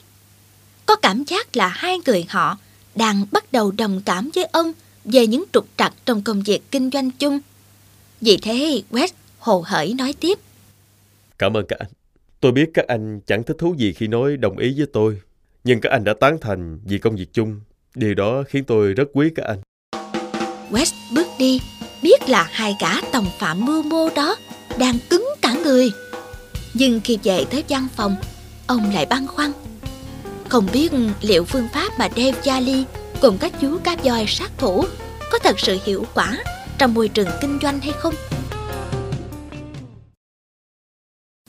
Có cảm giác là hai người họ đang bắt đầu đồng cảm với ông về những trục trặc trong công việc kinh doanh chung. Vì thế, West hồ hởi nói tiếp. Cảm ơn các anh. Tôi biết các anh chẳng thích thú gì khi nói đồng ý với tôi, nhưng các anh đã tán thành vì công việc chung. Điều đó khiến tôi rất quý các anh. West bước đi, biết là hai gã tòng phạm mưu mô đó đang cứng cả người. Nhưng khi về tới văn phòng, ông lại băn khoăn. Không biết liệu phương pháp mà Dave Jolly cùng các chú cá voi sát thủ có thật sự hiệu quả trong môi trường kinh doanh hay không?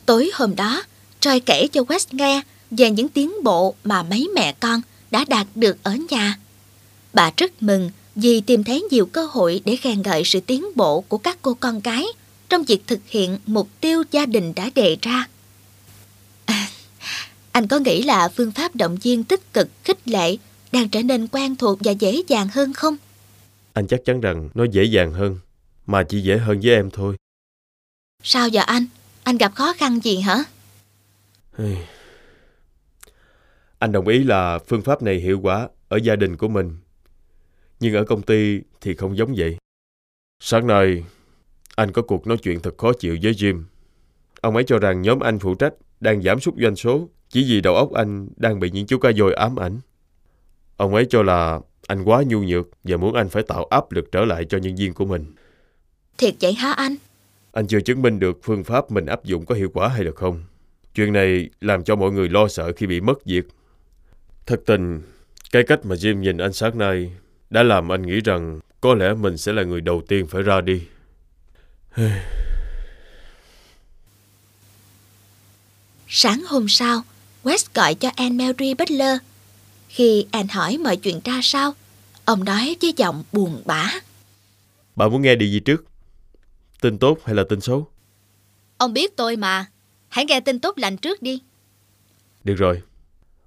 Tối hôm đó, Troy kể cho West nghe về những tiến bộ mà mấy mẹ con đã đạt được ở nhà. Bà rất mừng vì tìm thấy nhiều cơ hội để khen ngợi sự tiến bộ của các cô con gái trong việc thực hiện mục tiêu gia đình đã đề ra. Anh có nghĩ là phương pháp động viên tích cực khích lệ đang trở nên quen thuộc và dễ dàng hơn không? Anh chắc chắn rằng nó dễ dàng hơn, mà chỉ dễ hơn với em thôi. Sao giờ anh? Anh gặp khó khăn gì hả? Anh đồng ý là phương pháp này hiệu quả ở gia đình của mình, nhưng ở công ty thì không giống vậy. Sáng nay, anh có cuộc nói chuyện thật khó chịu với Jim. Ông ấy cho rằng nhóm anh phụ trách đang giảm sút doanh số chỉ vì đầu óc anh đang bị những chú cá voi ám ảnh. Ông ấy cho là anh quá nhu nhược và muốn anh phải tạo áp lực trở lại cho nhân viên của mình. Thiệt vậy hả anh? Anh chưa chứng minh được phương pháp mình áp dụng có hiệu quả hay được không. Chuyện này làm cho mọi người lo sợ khi bị mất việc. Thật tình, cái cách mà Jim nhìn anh sáng nay đã làm anh nghĩ rằng có lẽ mình sẽ là người đầu tiên phải ra đi. Sáng hôm sau, West gọi cho Anne Marie Butler. Khi Anne hỏi mọi chuyện ra sao, ông nói với giọng buồn bã. Bà muốn nghe điều gì trước? Tin tốt hay là tin xấu? Ông biết tôi mà. Hãy nghe tin tốt lành trước đi. Được rồi.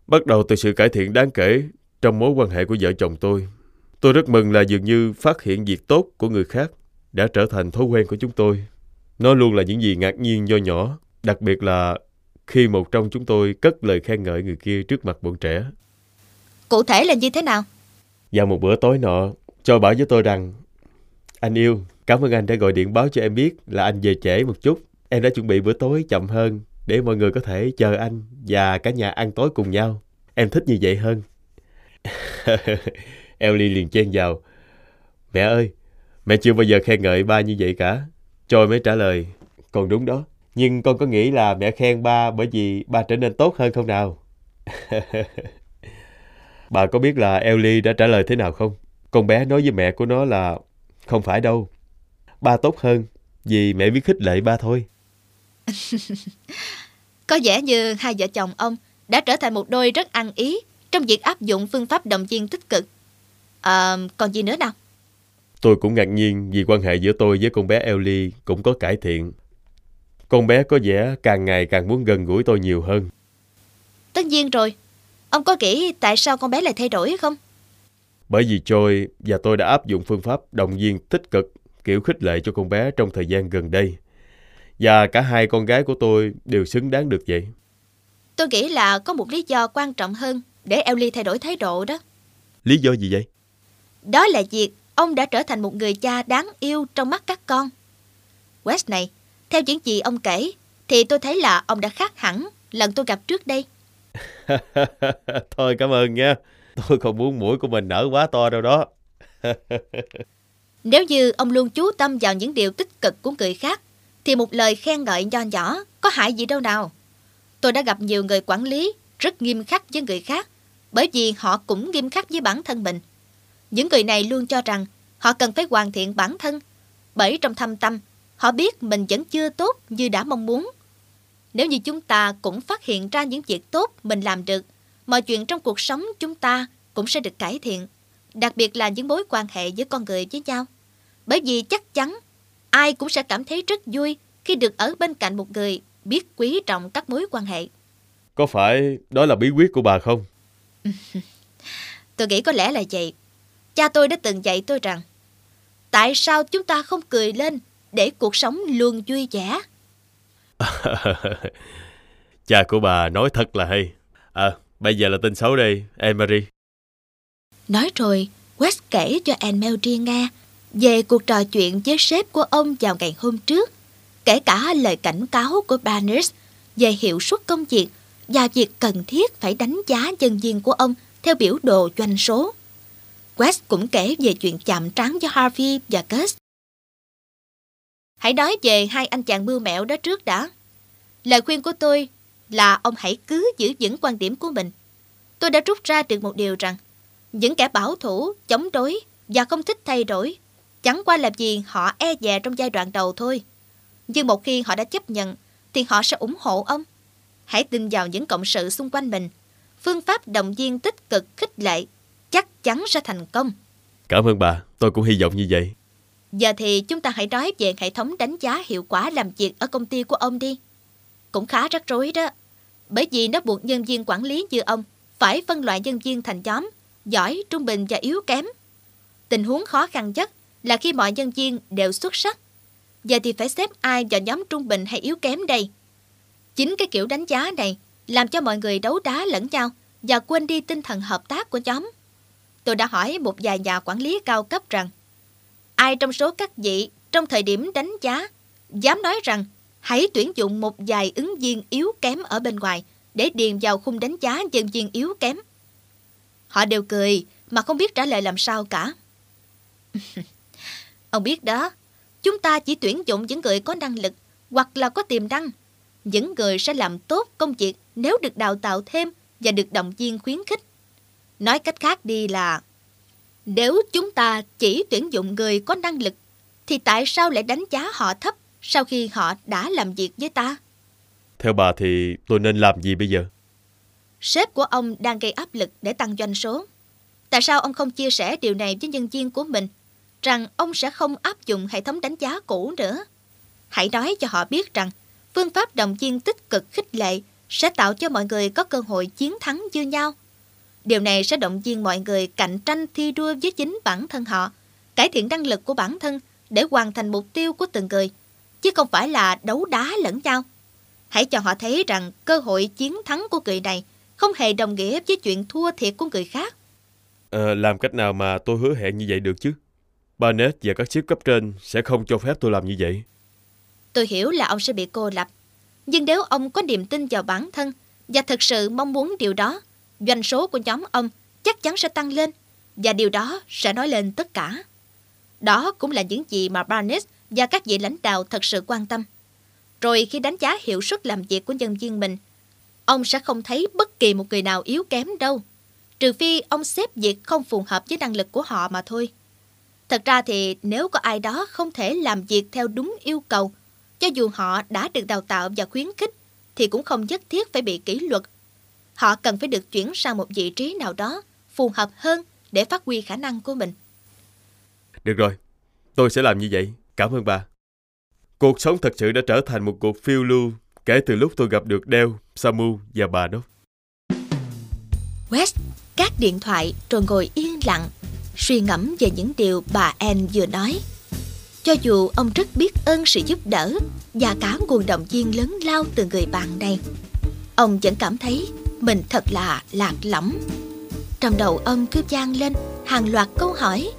Bắt đầu từ sự cải thiện đáng kể trong mối quan hệ của vợ chồng tôi. Tôi rất mừng là dường như phát hiện việc tốt của người khác đã trở thành thói quen của chúng tôi. Nó luôn là những gì ngạc nhiên nho nhỏ, đặc biệt là khi một trong chúng tôi cất lời khen ngợi người kia trước mặt bọn trẻ. Cụ thể là như thế nào? Vào một bữa tối nọ, Cho bảo với tôi rằng: Anh yêu, cảm ơn anh đã gọi điện báo cho em biết là anh về trễ một chút. Em đã chuẩn bị bữa tối chậm hơn để mọi người có thể chờ anh và cả nhà ăn tối cùng nhau. Em thích như vậy hơn. Ellie liền chen vào: Mẹ ơi, mẹ chưa bao giờ khen ngợi ba như vậy cả. Trôi mới trả lời: Còn đúng đó. Nhưng con có nghĩ là mẹ khen ba bởi vì ba trở nên tốt hơn không nào? Bà có biết là Ellie đã trả lời thế nào không? Con bé nói với mẹ của nó là: Không phải đâu, ba tốt hơn vì mẹ biết khích lệ ba thôi. Có vẻ như hai vợ chồng ông đã trở thành một đôi rất ăn ý trong việc áp dụng phương pháp động viên tích cực. Còn gì nữa nào? Tôi cũng ngạc nhiên vì quan hệ giữa tôi với con bé Ellie cũng có cải thiện. Con bé có vẻ càng ngày càng muốn gần gũi tôi nhiều hơn. Tất nhiên rồi. Ông có nghĩ tại sao con bé lại thay đổi không? Bởi vì Joy và tôi đã áp dụng phương pháp động viên tích cực kiểu khích lệ cho con bé trong thời gian gần đây. Và cả hai con gái của tôi đều xứng đáng được vậy. Tôi nghĩ là có một lý do quan trọng hơn để Ellie thay đổi thái độ đó. Lý do gì vậy? Đó là việc ông đã trở thành một người cha đáng yêu trong mắt các con. West này, theo những gì ông kể, thì tôi thấy là ông đã khác hẳn lần tôi gặp trước đây. Thôi cảm ơn nha. Tôi không muốn mũi của mình nở quá to đâu đó. Nếu như ông luôn chú tâm vào những điều tích cực của người khác, thì một lời khen ngợi nho nhỏ có hại gì đâu nào. Tôi đã gặp nhiều người quản lý rất nghiêm khắc với người khác, bởi vì họ cũng nghiêm khắc với bản thân mình. Những người này luôn cho rằng họ cần phải hoàn thiện bản thân, bởi trong thâm tâm, họ biết mình vẫn chưa tốt như đã mong muốn. Nếu như chúng ta cũng phát hiện ra những việc tốt mình làm được, mọi chuyện trong cuộc sống chúng ta cũng sẽ được cải thiện, đặc biệt là những mối quan hệ giữa con người với nhau. Bởi vì chắc chắn, ai cũng sẽ cảm thấy rất vui khi được ở bên cạnh một người biết quý trọng các mối quan hệ. Có phải đó là bí quyết của bà không? Tôi nghĩ có lẽ là vậy. Cha tôi đã từng dạy tôi rằng, tại sao chúng ta không cười lên để cuộc sống luôn vui vẻ? Cha của bà nói thật là hay. Bây giờ là tin xấu đây, Anne Marie. Nói rồi, West kể cho Anne Marie nghe về cuộc trò chuyện với sếp của ông vào ngày hôm trước, kể cả lời cảnh cáo của Barnes về hiệu suất công việc và việc cần thiết phải đánh giá nhân viên của ông theo biểu đồ doanh số. West cũng kể về chuyện chạm trán với Harvey và Gus. Hãy nói về hai anh chàng mưu mẹo đó trước đã. Lời khuyên của tôi là ông hãy cứ giữ vững quan điểm của mình. Tôi đã rút ra được một điều rằng những kẻ bảo thủ, chống đối và không thích thay đổi chẳng qua là vì họ e dè trong giai đoạn đầu thôi. Nhưng một khi họ đã chấp nhận thì họ sẽ ủng hộ ông. Hãy tin vào những cộng sự xung quanh mình. Phương pháp động viên tích cực khích lệ chắc chắn sẽ thành công. Cảm ơn bà, tôi cũng hy vọng như vậy. Giờ thì chúng ta hãy nói về hệ thống đánh giá hiệu quả làm việc ở công ty của ông đi. Cũng khá rắc rối đó, bởi vì nó buộc nhân viên quản lý như ông phải phân loại nhân viên thành nhóm giỏi, trung bình và yếu kém. Tình huống khó khăn nhất là khi mọi nhân viên đều xuất sắc. Giờ thì phải xếp ai vào nhóm trung bình hay yếu kém đây? Chính cái kiểu đánh giá này làm cho mọi người đấu đá lẫn nhau và quên đi tinh thần hợp tác của nhóm. Tôi đã hỏi một vài nhà quản lý cao cấp rằng ai trong số các vị trong thời điểm đánh giá dám nói rằng hãy tuyển dụng một vài ứng viên yếu kém ở bên ngoài để điền vào khung đánh giá nhân viên yếu kém. Họ đều cười mà không biết trả lời làm sao cả. Ông biết đó, chúng ta chỉ tuyển dụng những người có năng lực hoặc là có tiềm năng. Những người sẽ làm tốt công việc nếu được đào tạo thêm và được động viên khuyến khích. Nói cách khác đi là nếu chúng ta chỉ tuyển dụng người có năng lực thì tại sao lại đánh giá họ thấp sau khi họ đã làm việc với ta? Theo bà thì tôi nên làm gì bây giờ? Sếp của ông đang gây áp lực để tăng doanh số. Tại sao ông không chia sẻ điều này với nhân viên của mình, rằng ông sẽ không áp dụng hệ thống đánh giá cũ nữa? Hãy nói cho họ biết rằng phương pháp động viên tích cực khích lệ sẽ tạo cho mọi người có cơ hội chiến thắng như nhau. Điều này sẽ động viên mọi người cạnh tranh thi đua với chính bản thân họ, cải thiện năng lực của bản thân để hoàn thành mục tiêu của từng người, chứ không phải là đấu đá lẫn nhau. Hãy cho họ thấy rằng cơ hội chiến thắng của người này không hề đồng nghĩa với chuyện thua thiệt của người khác. Làm cách nào mà tôi hứa hẹn như vậy được chứ? Barnett và các sếp cấp trên sẽ không cho phép tôi làm như vậy. Tôi hiểu là ông sẽ bị cô lập. Nhưng nếu ông có niềm tin vào bản thân và thực sự mong muốn điều đó, doanh số của nhóm ông chắc chắn sẽ tăng lên, và điều đó sẽ nói lên tất cả. Đó cũng là những gì mà Barnett và các vị lãnh đạo thật sự quan tâm. Rồi khi đánh giá hiệu suất làm việc của nhân viên mình, ông sẽ không thấy bất kỳ một người nào yếu kém đâu, trừ phi ông xếp việc không phù hợp với năng lực của họ mà thôi. Thật ra thì nếu có ai đó không thể làm việc theo đúng yêu cầu, cho dù họ đã được đào tạo và khuyến khích, thì cũng không nhất thiết phải bị kỷ luật. Họ cần phải được chuyển sang một vị trí nào đó phù hợp hơn để phát huy khả năng của mình. Được rồi, tôi sẽ làm như vậy. Cảm ơn bà. Cuộc sống thật sự đã trở thành một cuộc phiêu lưu kể từ lúc tôi gặp được Dale, Samu và bà đó. West cắt điện thoại rồi ngồi yên lặng, suy ngẫm về những điều bà Anne vừa nói. Cho dù ông rất biết ơn sự giúp đỡ và cả nguồn động viên lớn lao từ người bạn này, ông vẫn cảm thấy mình thật là lạc lõng. Trong đầu ông cứ vang lên hàng loạt câu hỏi.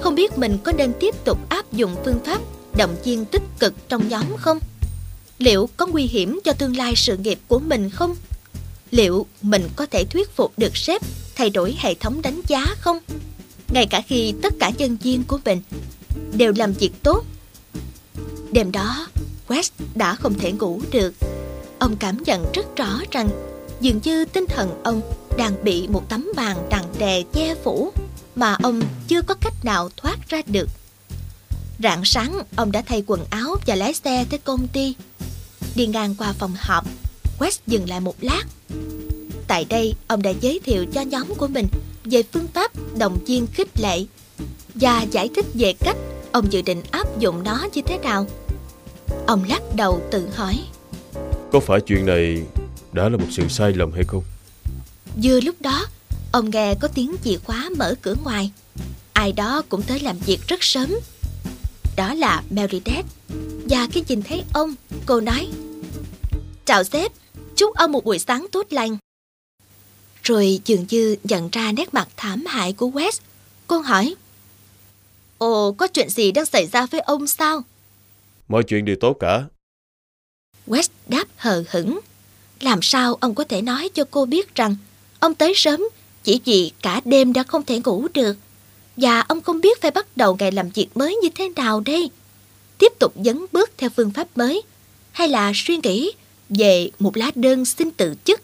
Không biết mình có nên tiếp tục áp dụng phương pháp động viên tích cực trong nhóm không? Liệu có nguy hiểm cho tương lai sự nghiệp của mình không? Liệu mình có thể thuyết phục được sếp thay đổi hệ thống đánh giá không? Ngay cả khi tất cả nhân viên của mình đều làm việc tốt. Đêm đó, West đã không thể ngủ được. Ông cảm nhận rất rõ rằng dường như tinh thần ông đang bị một tấm màn nặng nề che phủ mà ông chưa có cách nào thoát ra được. Rạng sáng, ông đã thay quần áo và lái xe tới công ty. Đi ngang qua phòng họp, West dừng lại một lát. Tại đây, ông đã giới thiệu cho nhóm của mình về phương pháp động viên khích lệ và giải thích về cách ông dự định áp dụng nó như thế nào. Ông lắc đầu tự hỏi, có phải chuyện này đã là một sự sai lầm hay không? Vừa lúc đó, ông nghe có tiếng chìa khóa mở cửa ngoài. Ai đó cũng tới làm việc rất sớm. Đó là Meredith. Và khi nhìn thấy ông, cô nói, chào sếp, chúc ông một buổi sáng tốt lành. Rồi dường như nhận ra nét mặt thảm hại của West, cô hỏi, ồ, có chuyện gì đang xảy ra với ông sao? Mọi chuyện đều tốt cả, West đáp hờ hững. Làm sao ông có thể nói cho cô biết rằng ông tới sớm chỉ vì cả đêm đã không thể ngủ được, và ông không biết phải bắt đầu ngày làm việc mới như thế nào đây? Tiếp tục dấn bước theo phương pháp mới, hay là suy nghĩ về một lá đơn xin từ chức?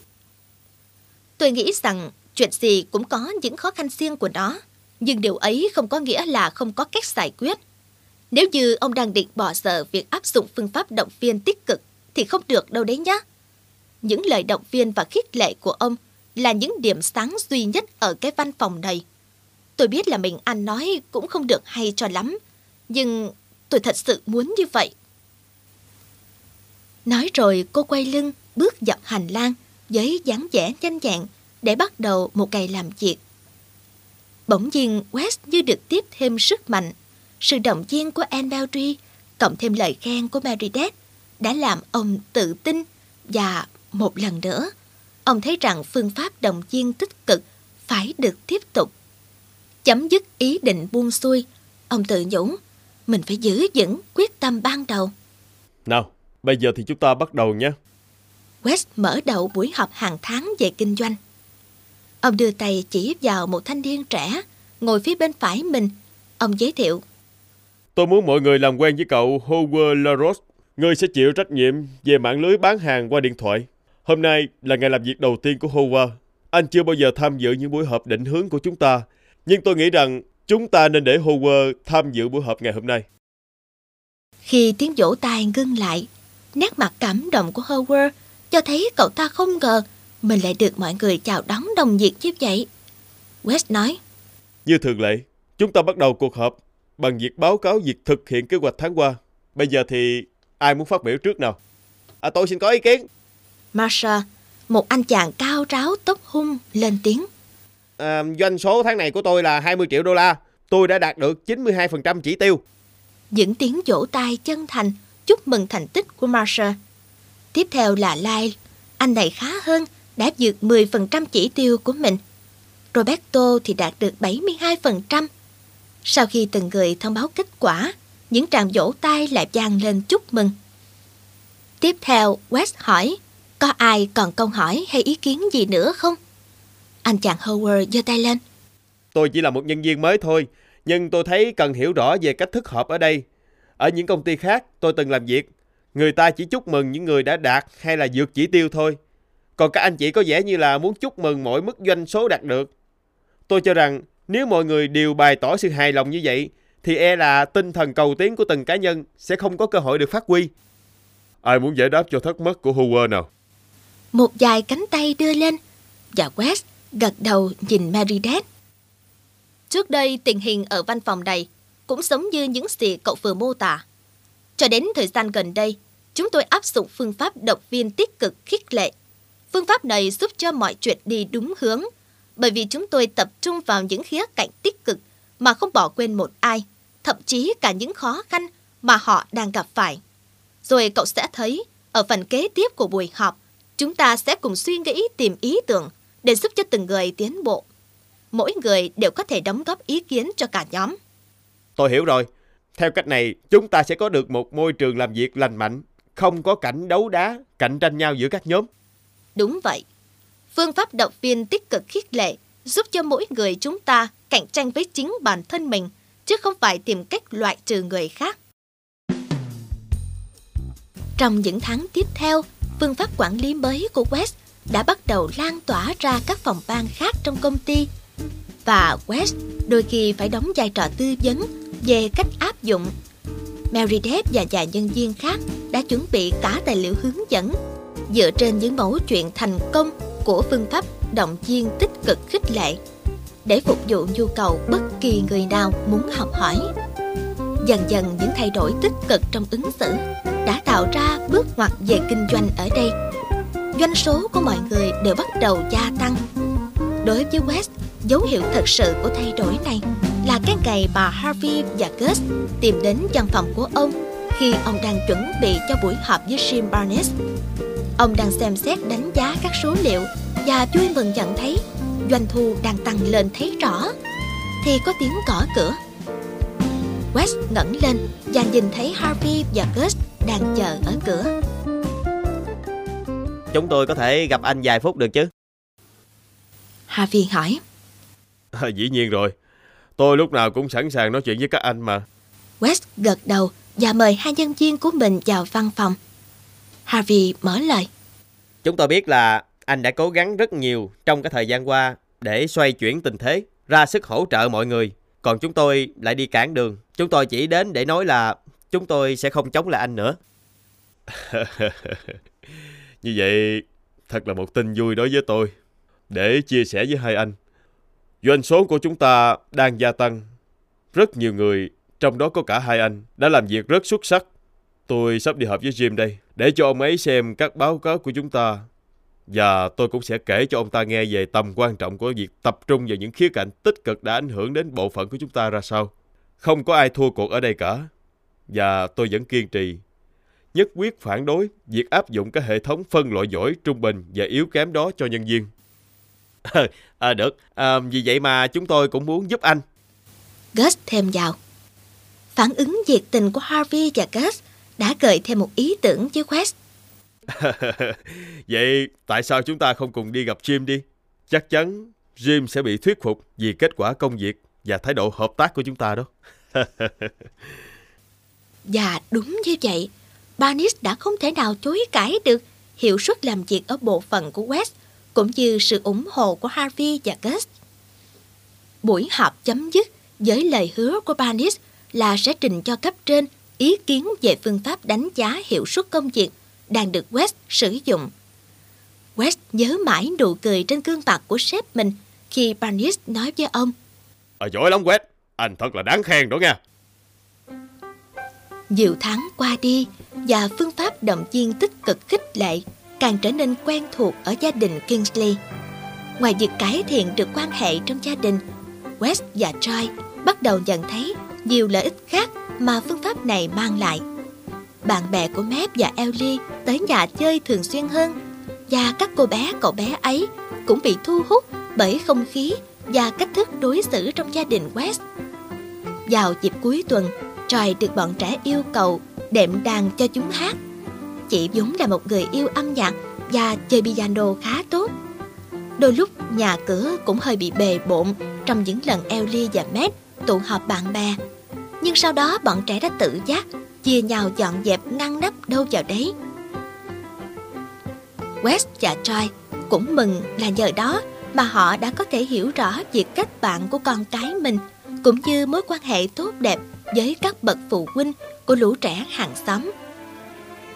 Tôi nghĩ rằng chuyện gì cũng có những khó khăn riêng của nó, nhưng điều ấy không có nghĩa là không có cách giải quyết. Nếu như ông đang định bỏ dở việc áp dụng phương pháp động viên tích cực thì không được đâu đấy nhé. Những lời động viên và khích lệ của ông là những điểm sáng duy nhất ở cái văn phòng này. Tôi biết là mình ăn nói cũng không được hay cho lắm, nhưng tôi thật sự muốn như vậy. Nói rồi cô quay lưng bước dọc hành lang với dáng vẻ nhanh nhẹn để bắt đầu một ngày làm việc. Bỗng nhiên West như được tiếp thêm sức mạnh. Sự động viên của Anne Marie cộng thêm lời khen của Meredith đã làm ông tự tin, và một lần nữa ông thấy rằng phương pháp động viên tích cực phải được tiếp tục. Chấm dứt ý định buông xuôi, ông tự nhủ, mình phải giữ vững quyết tâm ban đầu. Nào, bây giờ thì chúng ta bắt đầu nhé. West mở đầu buổi họp hàng tháng về kinh doanh. Ông đưa tay chỉ vào một thanh niên trẻ ngồi phía bên phải mình. Ông giới thiệu, tôi muốn mọi người làm quen với cậu Howard LaRoche. Ngươi sẽ chịu trách nhiệm về mạng lưới bán hàng qua điện thoại. Hôm nay là ngày làm việc đầu tiên của Howard. Anh chưa bao giờ tham dự những buổi họp định hướng của chúng ta, nhưng tôi nghĩ rằng chúng ta nên để Howard tham dự buổi họp ngày hôm nay. Khi tiếng vỗ tay ngưng lại, nét mặt cảm động của Howard cho thấy cậu ta không ngờ mình lại được mọi người chào đón đồng nhiệt như vậy. West nói, như thường lệ, chúng ta bắt đầu cuộc họp bằng việc báo cáo việc thực hiện kế hoạch tháng qua. Bây giờ thì ai muốn phát biểu trước nào? Tôi xin có ý kiến. Marshall, một anh chàng cao ráo tóc hung, lên tiếng. Doanh số tháng này của tôi là 20 triệu đô la. Tôi đã đạt được 92% chỉ tiêu. Những tiếng vỗ tay chân thành chúc mừng thành tích của Marshall. Tiếp theo là Lyle. Anh này khá hơn, đã vượt 10% chỉ tiêu của mình. Roberto thì đạt được 72%. Sau khi từng người thông báo kết quả, những tràng vỗ tay lại vang lên chúc mừng. Tiếp theo, West hỏi, có ai còn câu hỏi hay ý kiến gì nữa không? Anh chàng Howard giơ tay lên. Tôi chỉ là một nhân viên mới thôi, nhưng tôi thấy cần hiểu rõ về cách thức họp ở đây. Ở những công ty khác tôi từng làm việc, người ta chỉ chúc mừng những người đã đạt hay là vượt chỉ tiêu thôi. Còn các anh chị có vẻ như là muốn chúc mừng mỗi mức doanh số đạt được. Tôi cho rằng nếu mọi người đều bày tỏ sự hài lòng như vậy, thì e là tinh thần cầu tiến của từng cá nhân sẽ không có cơ hội được phát huy. Ai muốn giải đáp cho thắc mắc của Hoover nào? Một vài cánh tay đưa lên, và West gật đầu nhìn Meredith. Trước đây tình hình ở văn phòng này cũng giống như những gì cậu vừa mô tả. Cho đến thời gian gần đây, chúng tôi áp dụng phương pháp động viên tích cực khích lệ. Phương pháp này giúp cho mọi chuyện đi đúng hướng, bởi vì chúng tôi tập trung vào những khía cạnh tích cực mà không bỏ quên một ai, thậm chí cả những khó khăn mà họ đang gặp phải. Rồi cậu sẽ thấy, ở phần kế tiếp của buổi họp, chúng ta sẽ cùng suy nghĩ tìm ý tưởng để giúp cho từng người tiến bộ. Mỗi người đều có thể đóng góp ý kiến cho cả nhóm. Tôi hiểu rồi. Theo cách này, chúng ta sẽ có được một môi trường làm việc lành mạnh, không có cảnh đấu đá, cạnh tranh nhau giữa các nhóm. Đúng vậy. Phương pháp động viên tích cực khích lệ giúp cho mỗi người chúng ta cạnh tranh với chính bản thân mình, chứ không phải tìm cách loại trừ người khác. Trong những tháng tiếp theo, phương pháp quản lý mới của West đã bắt đầu lan tỏa ra các phòng ban khác trong công ty. Và West đôi khi phải đóng vai trò tư vấn về cách áp dụng. Meredith và vài nhân viên khác đã chuẩn bị cả tài liệu hướng dẫn dựa trên những mẫu chuyện thành công của phương pháp động viên tích cực khích lệ để phục vụ nhu cầu bất kỳ người nào muốn học hỏi. Dần dần những thay đổi tích cực trong ứng xử đã tạo ra bước ngoặt về kinh doanh ở đây. Doanh số của mọi người đều bắt đầu gia tăng. Đối với West, dấu hiệu thật sự của thay đổi này là cái ngày bà Harvey và Gus tìm đến văn phòng của ông khi ông đang chuẩn bị cho buổi họp với Jim Barnes. Ông đang xem xét đánh giá các số liệu và vui mừng nhận thấy doanh thu đang tăng lên thấy rõ. Thì có tiếng gõ cửa. West ngẩng lên và nhìn thấy Harvey và Gus đang chờ ở cửa. Chúng tôi có thể gặp anh vài phút được chứ? Harvey hỏi. Dĩ nhiên rồi. Tôi lúc nào cũng sẵn sàng nói chuyện với các anh mà. West gật đầu và mời hai nhân viên của mình vào văn phòng. Harvey mở lời. Chúng tôi biết là anh đã cố gắng rất nhiều trong cái thời gian qua để xoay chuyển tình thế, ra sức hỗ trợ mọi người. Còn chúng tôi lại đi cản đường. Chúng tôi chỉ đến để nói là chúng tôi sẽ không chống lại anh nữa. Như vậy thật là một tin vui đối với tôi. Để chia sẻ với hai anh, doanh số của chúng ta đang gia tăng. Rất nhiều người, trong đó có cả hai anh, đã làm việc rất xuất sắc. Tôi sắp đi họp với Jim đây, để cho ông ấy xem các báo cáo của chúng ta. Và tôi cũng sẽ kể cho ông ta nghe về tầm quan trọng của việc tập trung vào những khía cạnh tích cực đã ảnh hưởng đến bộ phận của chúng ta ra sao. Không có ai thua cuộc ở đây cả. Và tôi vẫn kiên trì, nhất quyết phản đối việc áp dụng các hệ thống phân loại giỏi, trung bình và yếu kém đó cho nhân viên. Được. Vì vậy mà chúng tôi cũng muốn giúp anh. Gus thêm vào. Phản ứng nhiệt tình của Harvey và Gus đã gợi thêm một ý tưởng với West. Vậy tại sao chúng ta không cùng đi gặp Jim đi? Chắc chắn Jim sẽ bị thuyết phục vì kết quả công việc và thái độ hợp tác của chúng ta đó. Và đúng như vậy, Barnes đã không thể nào chối cãi được hiệu suất làm việc ở bộ phận của West cũng như sự ủng hộ của Harvey và Gus. Buổi họp chấm dứt với lời hứa của Barnes là sẽ trình cho cấp trên ý kiến về phương pháp đánh giá hiệu suất công việc đang được West sử dụng. West nhớ mãi nụ cười trên gương mặt của sếp mình khi Barnes nói với ông: Giỏi lắm West, anh thật là đáng khen đó nha. Nhiều tháng qua đi và phương pháp động viên tích cực khích lệ càng trở nên quen thuộc ở gia đình Kingsley. Ngoài việc cải thiện được quan hệ trong gia đình, West và Troy bắt đầu nhận thấy nhiều lợi ích khác mà phương pháp này mang lại. Bạn bè của Meb và Ellie tới nhà chơi thường xuyên hơn, và các cô bé cậu bé ấy cũng bị thu hút bởi không khí và cách thức đối xử trong gia đình West. Vào dịp cuối tuần, Troy được bọn trẻ yêu cầu đệm đàn cho chúng hát. Chị vốn là một người yêu âm nhạc và chơi piano khá tốt. Đôi lúc nhà cửa cũng hơi bị bề bộn trong những lần Ellie và Meb tụ họp bạn bè. Nhưng sau đó bọn trẻ đã tự giác chia nhau dọn dẹp ngăn nắp đâu vào đấy. West và Troy cũng mừng là nhờ đó mà họ đã có thể hiểu rõ việc kết bạn của con cái mình cũng như mối quan hệ tốt đẹp với các bậc phụ huynh của lũ trẻ hàng xóm.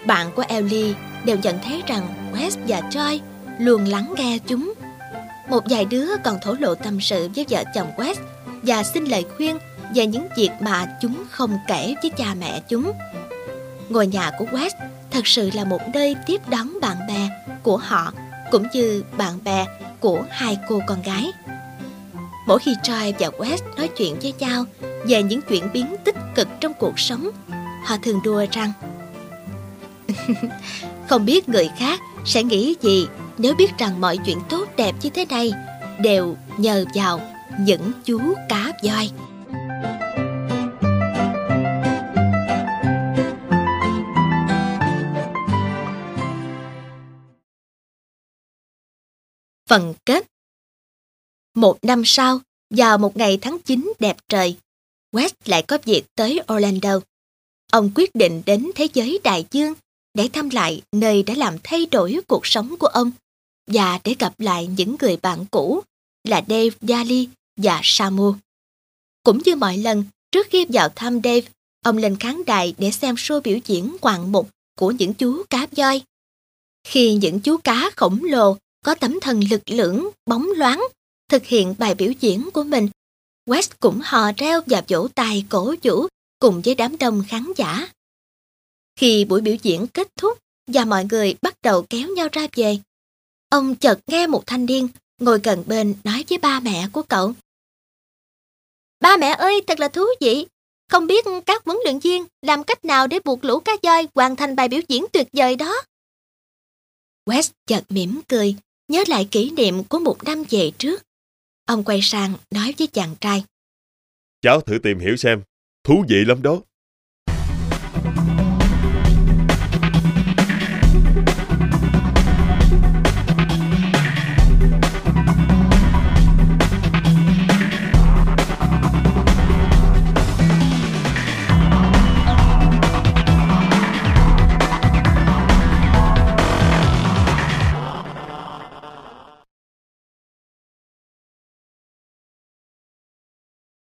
Bạn của Ellie đều nhận thấy rằng West và Troy luôn lắng nghe chúng. Một vài đứa còn thổ lộ tâm sự với vợ chồng West và xin lời khuyên về những việc mà chúng không kể với cha mẹ chúng. Ngôi nhà của West thật sự là một nơi tiếp đón bạn bè của họ cũng như bạn bè của hai cô con gái. Mỗi khi Troy và West nói chuyện với nhau về những chuyển biến tích cực trong cuộc sống. Họ thường đùa rằng không biết người khác sẽ nghĩ gì nếu biết rằng mọi chuyện tốt đẹp như thế này đều nhờ vào những chú cá voi. Phần kết. Một năm sau, vào một ngày tháng 9 đẹp trời, West lại có việc tới Orlando. Ông quyết định đến thế giới đại dương để thăm lại nơi đã làm thay đổi cuộc sống của ông và để gặp lại những người bạn cũ là Dave Jolly và Samu. Cũng như mọi lần, trước khi vào thăm Dave, ông lên khán đài để xem show biểu diễn ngoạn mục của những chú cá voi. Khi những chú cá khổng lồ có tấm thân lực lưỡng, bóng loáng, thực hiện bài biểu diễn của mình, West cũng hò reo và vỗ tay cổ vũ cùng với đám đông khán giả. Khi buổi biểu diễn kết thúc và mọi người bắt đầu kéo nhau ra về, ông chợt nghe một thanh niên ngồi gần bên nói với ba mẹ của cậu: "Ba mẹ ơi, thật là thú vị! Không biết các huấn luyện viên làm cách nào để buộc lũ cá voi hoàn thành bài biểu diễn tuyệt vời đó." West chợt mỉm cười, nhớ lại kỷ niệm của một năm về trước. Ông quay sang nói với chàng trai: "Cháu thử tìm hiểu xem, thú vị lắm đó."